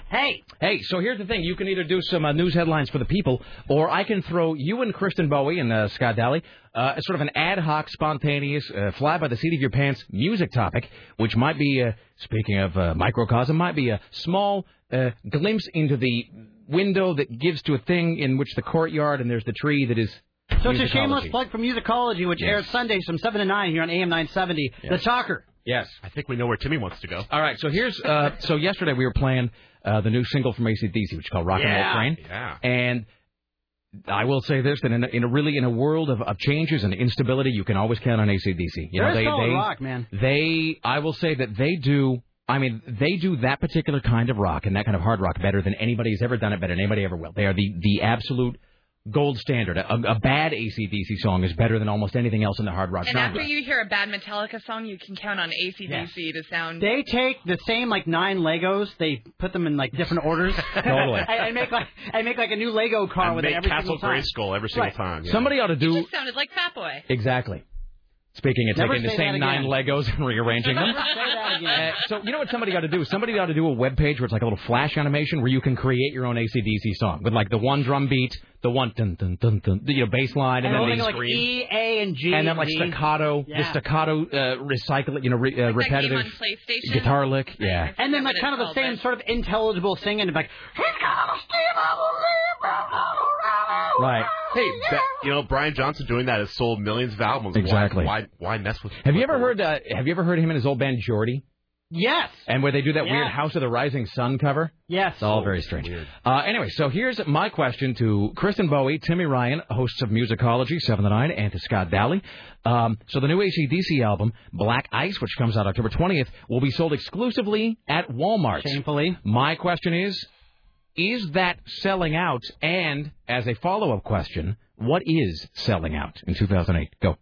Hey. Hey, so here's the thing. You can either do some uh, news headlines for the people, or I can throw you and Kristen Bowie and uh, Scott Daly uh, sort of an ad hoc, spontaneous, uh, fly-by-the-seat-of-your-pants music topic, which might be, uh, speaking of uh, microcosm, might be a small uh, glimpse into the window that gives to a thing in which the courtyard and there's the tree that is... So it's a shameless plug for Musicology, which yes. airs Sundays from seven to nine here on A M nine seventy. Yes. The Talker. Yes. I think we know where Timmy wants to go. All right, so here's... Uh, so yesterday we were playing... Uh, the new single from A C D C, which is called Rock and yeah, Roll Train. Yeah. And I will say this, that in a, in a really, in a world of, of changes and instability, you can always count on A C D C. You know, they, solid they, rock, man. They, I will say that they do, I mean, they do that particular kind of rock and that kind of hard rock better than anybody has ever done it, better than anybody ever will. They are the, the absolute gold standard. A, a bad A C D C song is better than almost anything else in the hard rock and genre. And after you hear a bad Metallica song, you can count on A C D C yes. to sound... They take the same, like, nine Legos, they put them in, like, different orders. Totally. I, I, make like, I make, like, a new Lego car and with it every Castle single time. Grayskull every single right. time. Yeah. Somebody ought to do... It just sounded like Fatboy. Exactly. Speaking of Never taking the same nine Legos and rearranging them. Never say that again. Uh, so you know what somebody ought to do? Somebody ought to do a web page where it's like a little flash animation where you can create your own A C D C song with like the one drum beat, the one dun dun dun dun, you know, bass line, and, and then like scream. E, A, and G, and then like staccato, yeah. the staccato, uh, recycle, you know, re, uh, repetitive guitar lick, yeah, and then like kind of the same then. sort of intelligible singing, like. Right. Hey, that, you know, Brian Johnson doing that has sold millions of albums. Exactly. Why, why, why mess with? Have you ever heard? Uh, have you ever heard him and his old band Geordie? Yes. And where they do that yes. weird House of the Rising Sun cover? Yes. It's all very strange. Uh, anyway, so here's my question to Kristen Bowie, Timmy Ryan, hosts of Musicology, seven to nine, and to Scott Daly. Um, so the new A C D C album, Black Ice, which comes out October twentieth, will be sold exclusively at Walmart. Shamefully. My question is, is that selling out? And as a follow-up question, what is selling out in two thousand eight? Go.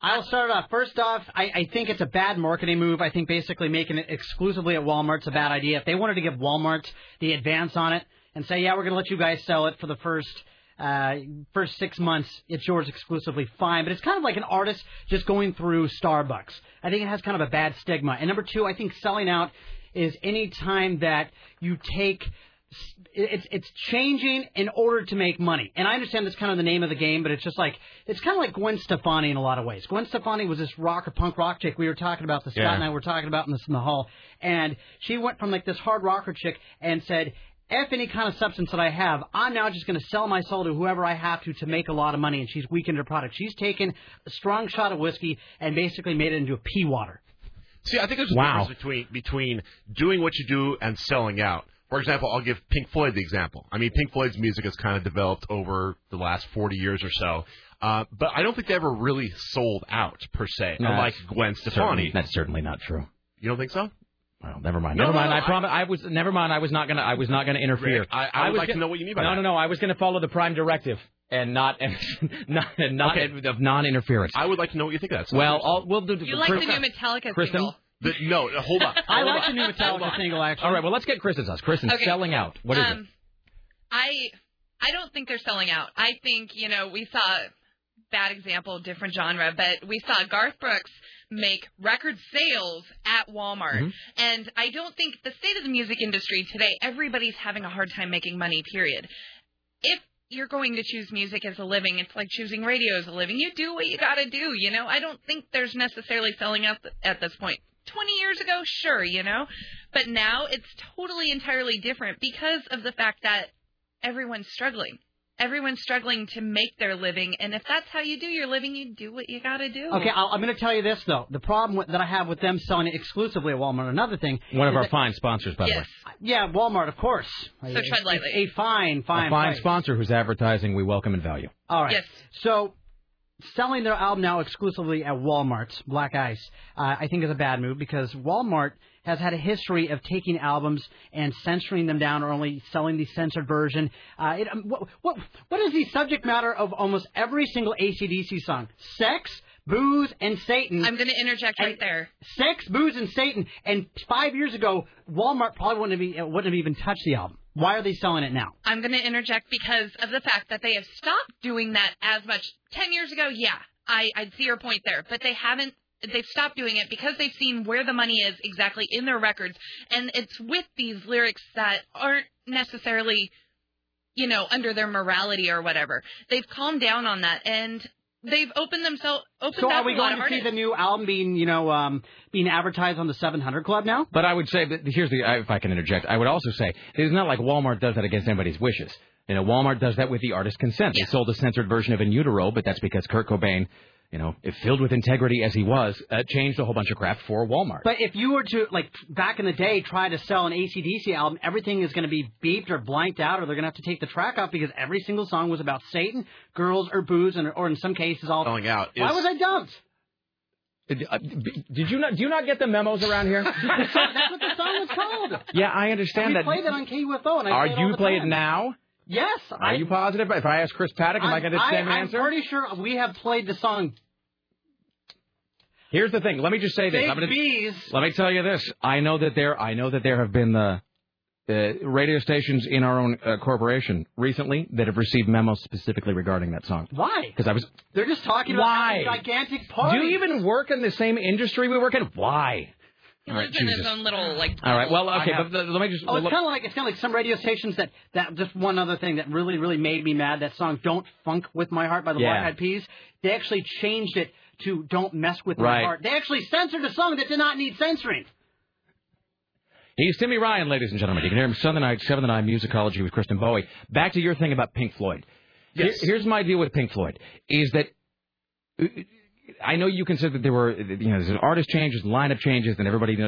I'll start off. First off, I, I think it's a bad marketing move. I think basically making it exclusively at Walmart's a bad idea. If they wanted to give Walmart the advance on it and say, yeah, we're going to let you guys sell it for the first uh, first six months, it's yours exclusively, fine. But it's kind of like an artist just going through Starbucks. I think it has kind of a bad stigma. And number two, I think selling out is any time that you take it's it's changing in order to make money. And I understand that's kind of the name of the game, but it's just like, it's kind of like Gwen Stefani in a lot of ways. Gwen Stefani was this rock or punk rock chick we were talking about, the Scott yeah. and I were talking about in this in the hall. And she went from like this hard rocker chick and said, F any kind of substance that I have, I'm now just going to sell my soul to whoever I have to to make a lot of money. And she's weakened her product. She's taken a strong shot of whiskey and basically made it into a pee water. See, I think there's a wow. difference between, between doing what you do and selling out. For example, I'll give Pink Floyd the example. I mean, Pink Floyd's music has kind of developed over the last forty years or so. Uh, but I don't think they ever really sold out, per se, no, unlike Gwen Stefani. Certain, that's certainly not true. You don't think so? Well, never mind. No, never mind. No, no, I promise. I, I was. Never mind. I was not gonna. I was not gonna interfere. Rick, I, I, I would was like gonna, to know what you mean by no, that. No, no, no. I was gonna follow the prime directive and not, and not, and not okay. and, of non-interference. I would like to know what you think of that. So well, I'll, we'll do. You like Chris, the new Metallica Kristen? Single? The, no, hold on. I hold like on. the new Metallica single. Actually, all right. Well, let's get Kristen's us. Kristen's okay. selling out. What is um, it? I, I don't think they're selling out. I think you know we saw. Bad example, different genre, but we saw Garth Brooks make record sales at Walmart. Mm-hmm. And I don't think the state of the music industry today, everybody's having a hard time making money, period. If you're going to choose music as a living, it's like choosing radio as a living. You do what you got to do, you know? I don't think there's necessarily selling out at this point. twenty years ago, sure, you know? But now it's totally, entirely different because of the fact that everyone's struggling. Everyone's struggling to make their living, and if that's how you do your living, you do what you got to do. Okay, I'll, I'm going to tell you this, though. The problem with, that I have with them selling it exclusively at Walmart, another thing... One of our that, fine sponsors, by yes. the way. Yeah, Walmart, of course. So it's, tread lightly. A fine, fine A fine price. Sponsor whose advertising we welcome and value. All right. Yes. So... Selling their album now exclusively at Walmart, Black Ice, uh, I think is a bad move because Walmart has had a history of taking albums and censoring them down or only selling the censored version. Uh, it, um, what, what, what is the subject matter of almost every single A C D C song? Sex, booze, and Satan. I'm going to interject right and there. Sex, booze, and Satan. And five years ago, Walmart probably wouldn't have, been, wouldn't have even touched the album. Why are they selling it now? I'm going to interject because of the fact that they have stopped doing that as much. Ten years ago, yeah, I, I'd see your point there. But they haven't. They've stopped doing it because they've seen where the money is exactly in their records. And it's with these lyrics that aren't necessarily, you know, under their morality or whatever. They've calmed down on that. And... They've opened themselves. Opened so are we going to artists. see the new album being, you know, um, being advertised on the seven hundred Club now? But I would say that here's the. If I can interject, I would also say it's not like Walmart does that against anybody's wishes. You know, Walmart does that with the artist's consent. Yeah. They sold a censored version of In Utero, but that's because Kurt Cobain, you know, filled with integrity as he was, uh, changed a whole bunch of crap for Walmart. But if you were to, like, back in the day, try to sell an A C D C album, everything is going to be beeped or blanked out, or they're going to have to take the track off because every single song was about Satan, girls, or booze, and or in some cases all. Going out. Why is... was I dumped? Did you not? Do you not get the memos around here? That's what the song was called. Yeah, I understand that. We played that on K U F O, and I Are play you it all played the time. now? Yes. Are I... you positive? If I ask Chris Paddock, am I, I going to get the same I, answer? I'm pretty sure we have played the song. Here's the thing. Let me just say this. I'm gonna, let me tell you this. I know that there. I know that there have been the, the radio stations in our own uh, corporation recently that have received memos specifically regarding that song. Why? Because I was. They're just talking why? about a gigantic party. Do you even work in the same industry we work in? Why? He lives right, in Jesus. his own little, like... All right, well, okay, have, but let me just... Oh, it's kind of like, it's kind of like some radio stations that, that... Just one other thing that really, really made me mad, that song Don't Funk With My Heart by the yeah. Black Eyed Peas, they actually changed it to Don't Mess With right. My Heart. They actually censored a song that did not need censoring. He's Timmy Ryan, ladies and gentlemen. You can hear him Southern Eye, Seventh Eye Musicology with Kristen Bowie. Back to your thing about Pink Floyd. Yes. Here, here's my deal with Pink Floyd, is that... Uh, I know you consider that there were, you know, there's artist changes, lineup changes, and everybody, you know,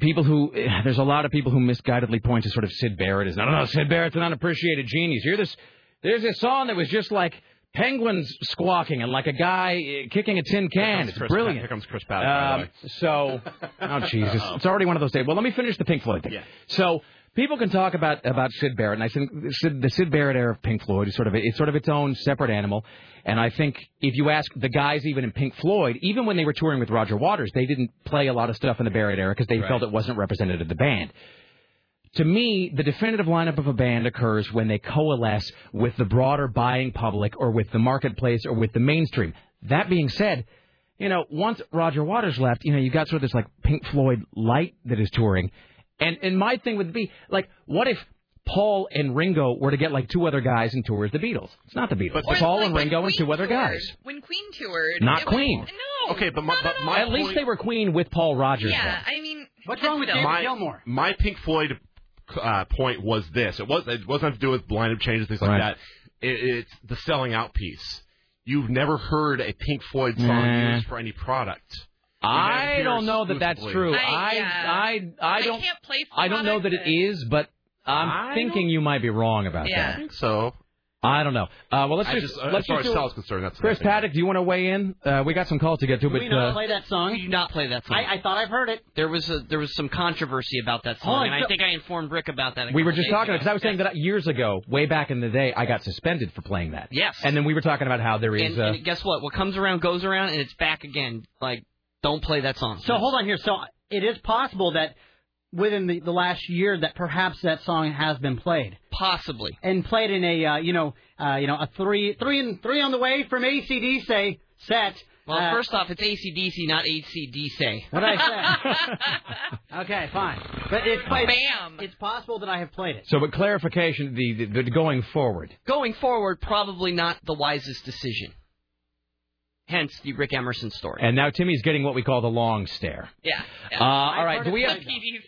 people who, there's a lot of people who misguidedly point to sort of Syd Barrett as, no, no, no, Syd Barrett's an unappreciated genius. Hear this, there's this song that was just like penguins squawking and like a guy kicking a tin can. It's Chris brilliant. Pat, here comes Chris Paddock. Um, so, oh, Jesus. Uh-oh. It's already one of those days. Well, let me finish the Pink Floyd thing. Yeah. So, people can talk about, about Syd Barrett, and I think the Syd Barrett era of Pink Floyd is sort of a, it's sort of its own separate animal. And I think if you ask the guys even in Pink Floyd, even when they were touring with Roger Waters, they didn't play a lot of stuff in the Barrett era because they right. felt it wasn't representative of the band. To me, the definitive lineup of a band occurs when they coalesce with the broader buying public or with the marketplace or with the mainstream. That being said, you know, once Roger Waters left, you know, you got sort of this like Pink Floyd light that is touring. And and my thing would be, like, what if Paul and Ringo were to get, like, two other guys and tour the Beatles? It's not the Beatles. But it's Paul like and Ringo and two other toured. guys. When Queen toured. Not Queen. Was, no. Okay, but my, but my At point... least they were Queen with Paul Rogers. Yeah, though. I mean. What's wrong with David Gilmour? My Pink Floyd uh, point was this. It, was, it wasn't to do with Blind of Change and things like right. that. It, it's the selling out piece. You've never heard a Pink Floyd song nah. used for any product. I don't know that that's true. I I I, I don't I, can't play I don't know that it is, but I'm I thinking you might be wrong about yeah. that. I think so. I don't know. Uh, well, let's I just, just uh, let's as far as concerned, that's Chris Paddock. Do you want to weigh in? Uh, we got some calls to get to. Do but we not uh, play that song. Do not play that song. I, I thought I've heard it. There was a, there was some controversy about that song, oh, and so, I think I informed Rick about that. We were just talking because I was yeah. saying that years ago, way back in the day, I got suspended for playing that. Yes. And then we were talking about how there is. And, uh, and guess what? What comes around goes around, and it's back again. Like. Don't play that song. So hold on here. So it is possible that within the, the last year that perhaps that song has been played, possibly, and played in a uh, you know uh, you know a three three and three on the way from A C D C set. Well, uh, first off, it's A C D C, not A C D C. What did I say? Okay, fine. But it's played, bam. It's possible that I have played it. So, but clarification: the, the the going forward. Going forward, probably not the wisest decision. Hence the Rick Emerson story. And now Timmy's getting what we call the long stare. Yeah. yeah. Uh, all right. Do we have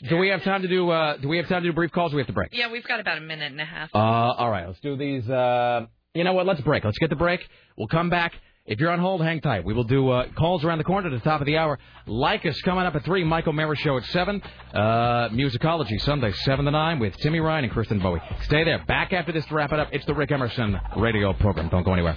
do we have time to do uh, do we have time to do brief calls? Or we have to break. Yeah, we've got about a minute and a half. Uh, all right. Let's do these. Uh, you know what? Let's break. Let's get the break. We'll come back. If you're on hold, hang tight. We will do uh, calls around the corner at the top of the hour. Like us coming up at three. Michael Mara Show at seven. Uh, Musicology Sunday seven to nine with Timmy Ryan and Kristen Bowie. Stay there. Back after this to wrap it up. It's the Rick Emerson radio program. Don't go anywhere.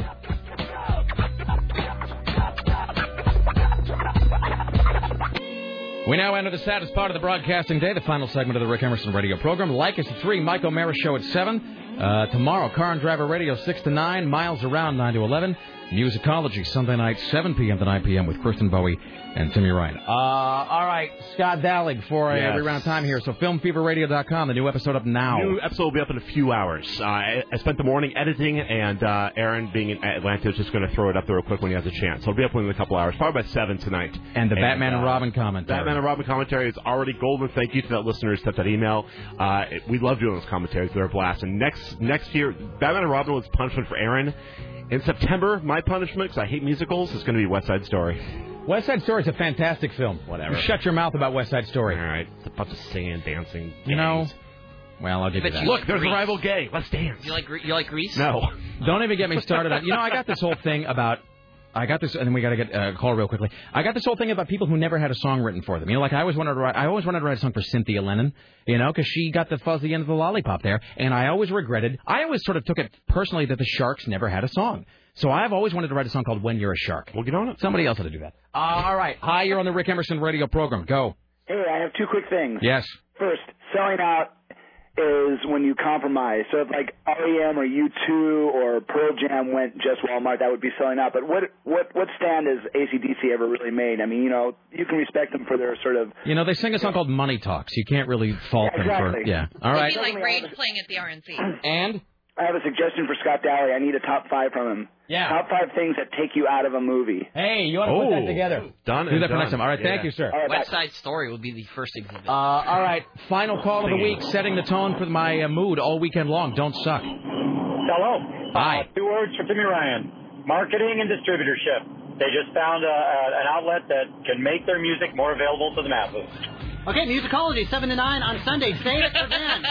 We now enter the saddest part of the broadcasting day, the final segment of the Rick Emerson radio program. Like us at three, Mike O'Mara Show at seven. Uh, tomorrow, Car and Driver Radio six to nine, Miles Around nine to eleven. Musicology Sunday night, seven p.m. to nine p.m. with Kristen Bowie and Timmy Ryan. Uh, all right, Scott Dallig for a yes. every round of time here. So film fever radio dot com, the new episode up now. The new episode will be up in a few hours. Uh, I, I spent the morning editing, and uh, Aaron, being in Atlanta, is just going to throw it up there real quick when he has a chance. So it'll be up within a couple hours, probably by seven tonight. And the and, Batman uh, and Robin commentary. Batman and Robin commentary is already golden. Thank you to that listener who sent that email. Uh, it, we love doing those commentaries. They're a blast. And next, next year, Batman and Robin was punishment for Aaron. In September, my punishment, because I hate musicals, is going to be West Side Story. West Side Story is a fantastic film. Whatever. You shut your mouth about West Side Story. All right. It's a bunch of singing, dancing. Gangs. You know. Well, I'll give but you that. Look, like there's Grease. A rival gay. Let's dance. You like you like Grease? No. Don't even get me started on. You know, I got this whole thing about. I got this, and then we got to get a call real quickly. I got this whole thing about people who never had a song written for them. You know, like I always wanted to write. I always wanted to write a song for Cynthia Lennon, you know, because she got the fuzzy end of the lollipop there, and I always regretted. I always sort of took it personally that the Sharks never had a song. So I've always wanted to write a song called "When You're a Shark." Well, get on it. Somebody else had to do that. All right. Hi, you're on the Rick Emerson radio program. Go. Hey, I have two quick things. Yes. First, selling out is when you compromise. So if like R E M or U two or Pearl Jam went just Walmart, that would be selling out. But what what what stand has A C D C ever really made? I mean, you know, you can respect them for their sort of... You know, they sing a song called Money Talks. You can't really fault yeah, exactly. them for... Yeah, all right. It'd be like Rage playing at the R N C. And? I have a suggestion for Scott Daly. I need a top five from him. Yeah. Top five things that take you out of a movie. Hey, you ought to oh, put that together. Done Do that for done. next time. All right, yeah. Thank you, sir. Right, West Side Story will be the first exhibit. Uh, all right, final call of the week, setting the tone for my uh, mood all weekend long. Don't suck. Hello. Hi. Uh, two words for Timmy Ryan. Marketing and distributorship. They just found a, a, an outlet that can make their music more available to the masses. Okay, Musicology, seven to nine on Sunday. Save it for then.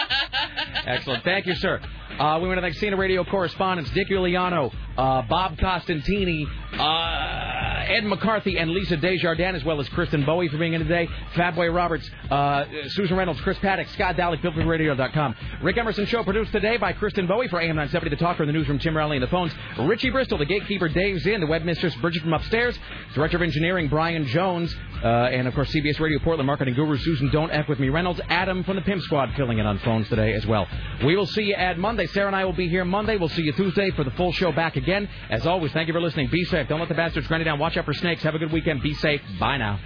Excellent. Thank you, sir. Uh, we want to thank Cena Radio correspondents Dick Uliano, uh, Bob Costantini, uh, Ed McCarthy, and Lisa Desjardins, as well as Kristen Bowie for being in today, Fatboy Roberts, uh, Susan Reynolds, Chris Paddock, Scott Dalek, Filthy Radio dot com. Rick Emerson Show produced today by Kristen Bowie for A M nine seventy, The Talker, in the newsroom, Tim Rowley, and the phones, Richie Bristol, the gatekeeper, Dave Zinn, the webmistress, Bridget from upstairs, Director of Engineering, Brian Jones, uh, and, of course, C B S Radio Portland Marketing Guru, Susan Don't F With Me Reynolds, Adam from the Pimp Squad filling in on phones today as well. We will see you at Monday. Sarah and I will be here Monday. We'll see you Tuesday for the full show back again. As always, thank you for listening. Be safe. Don't let the bastards grind you down. Watch out for snakes. Have a good weekend. Be safe. Bye now.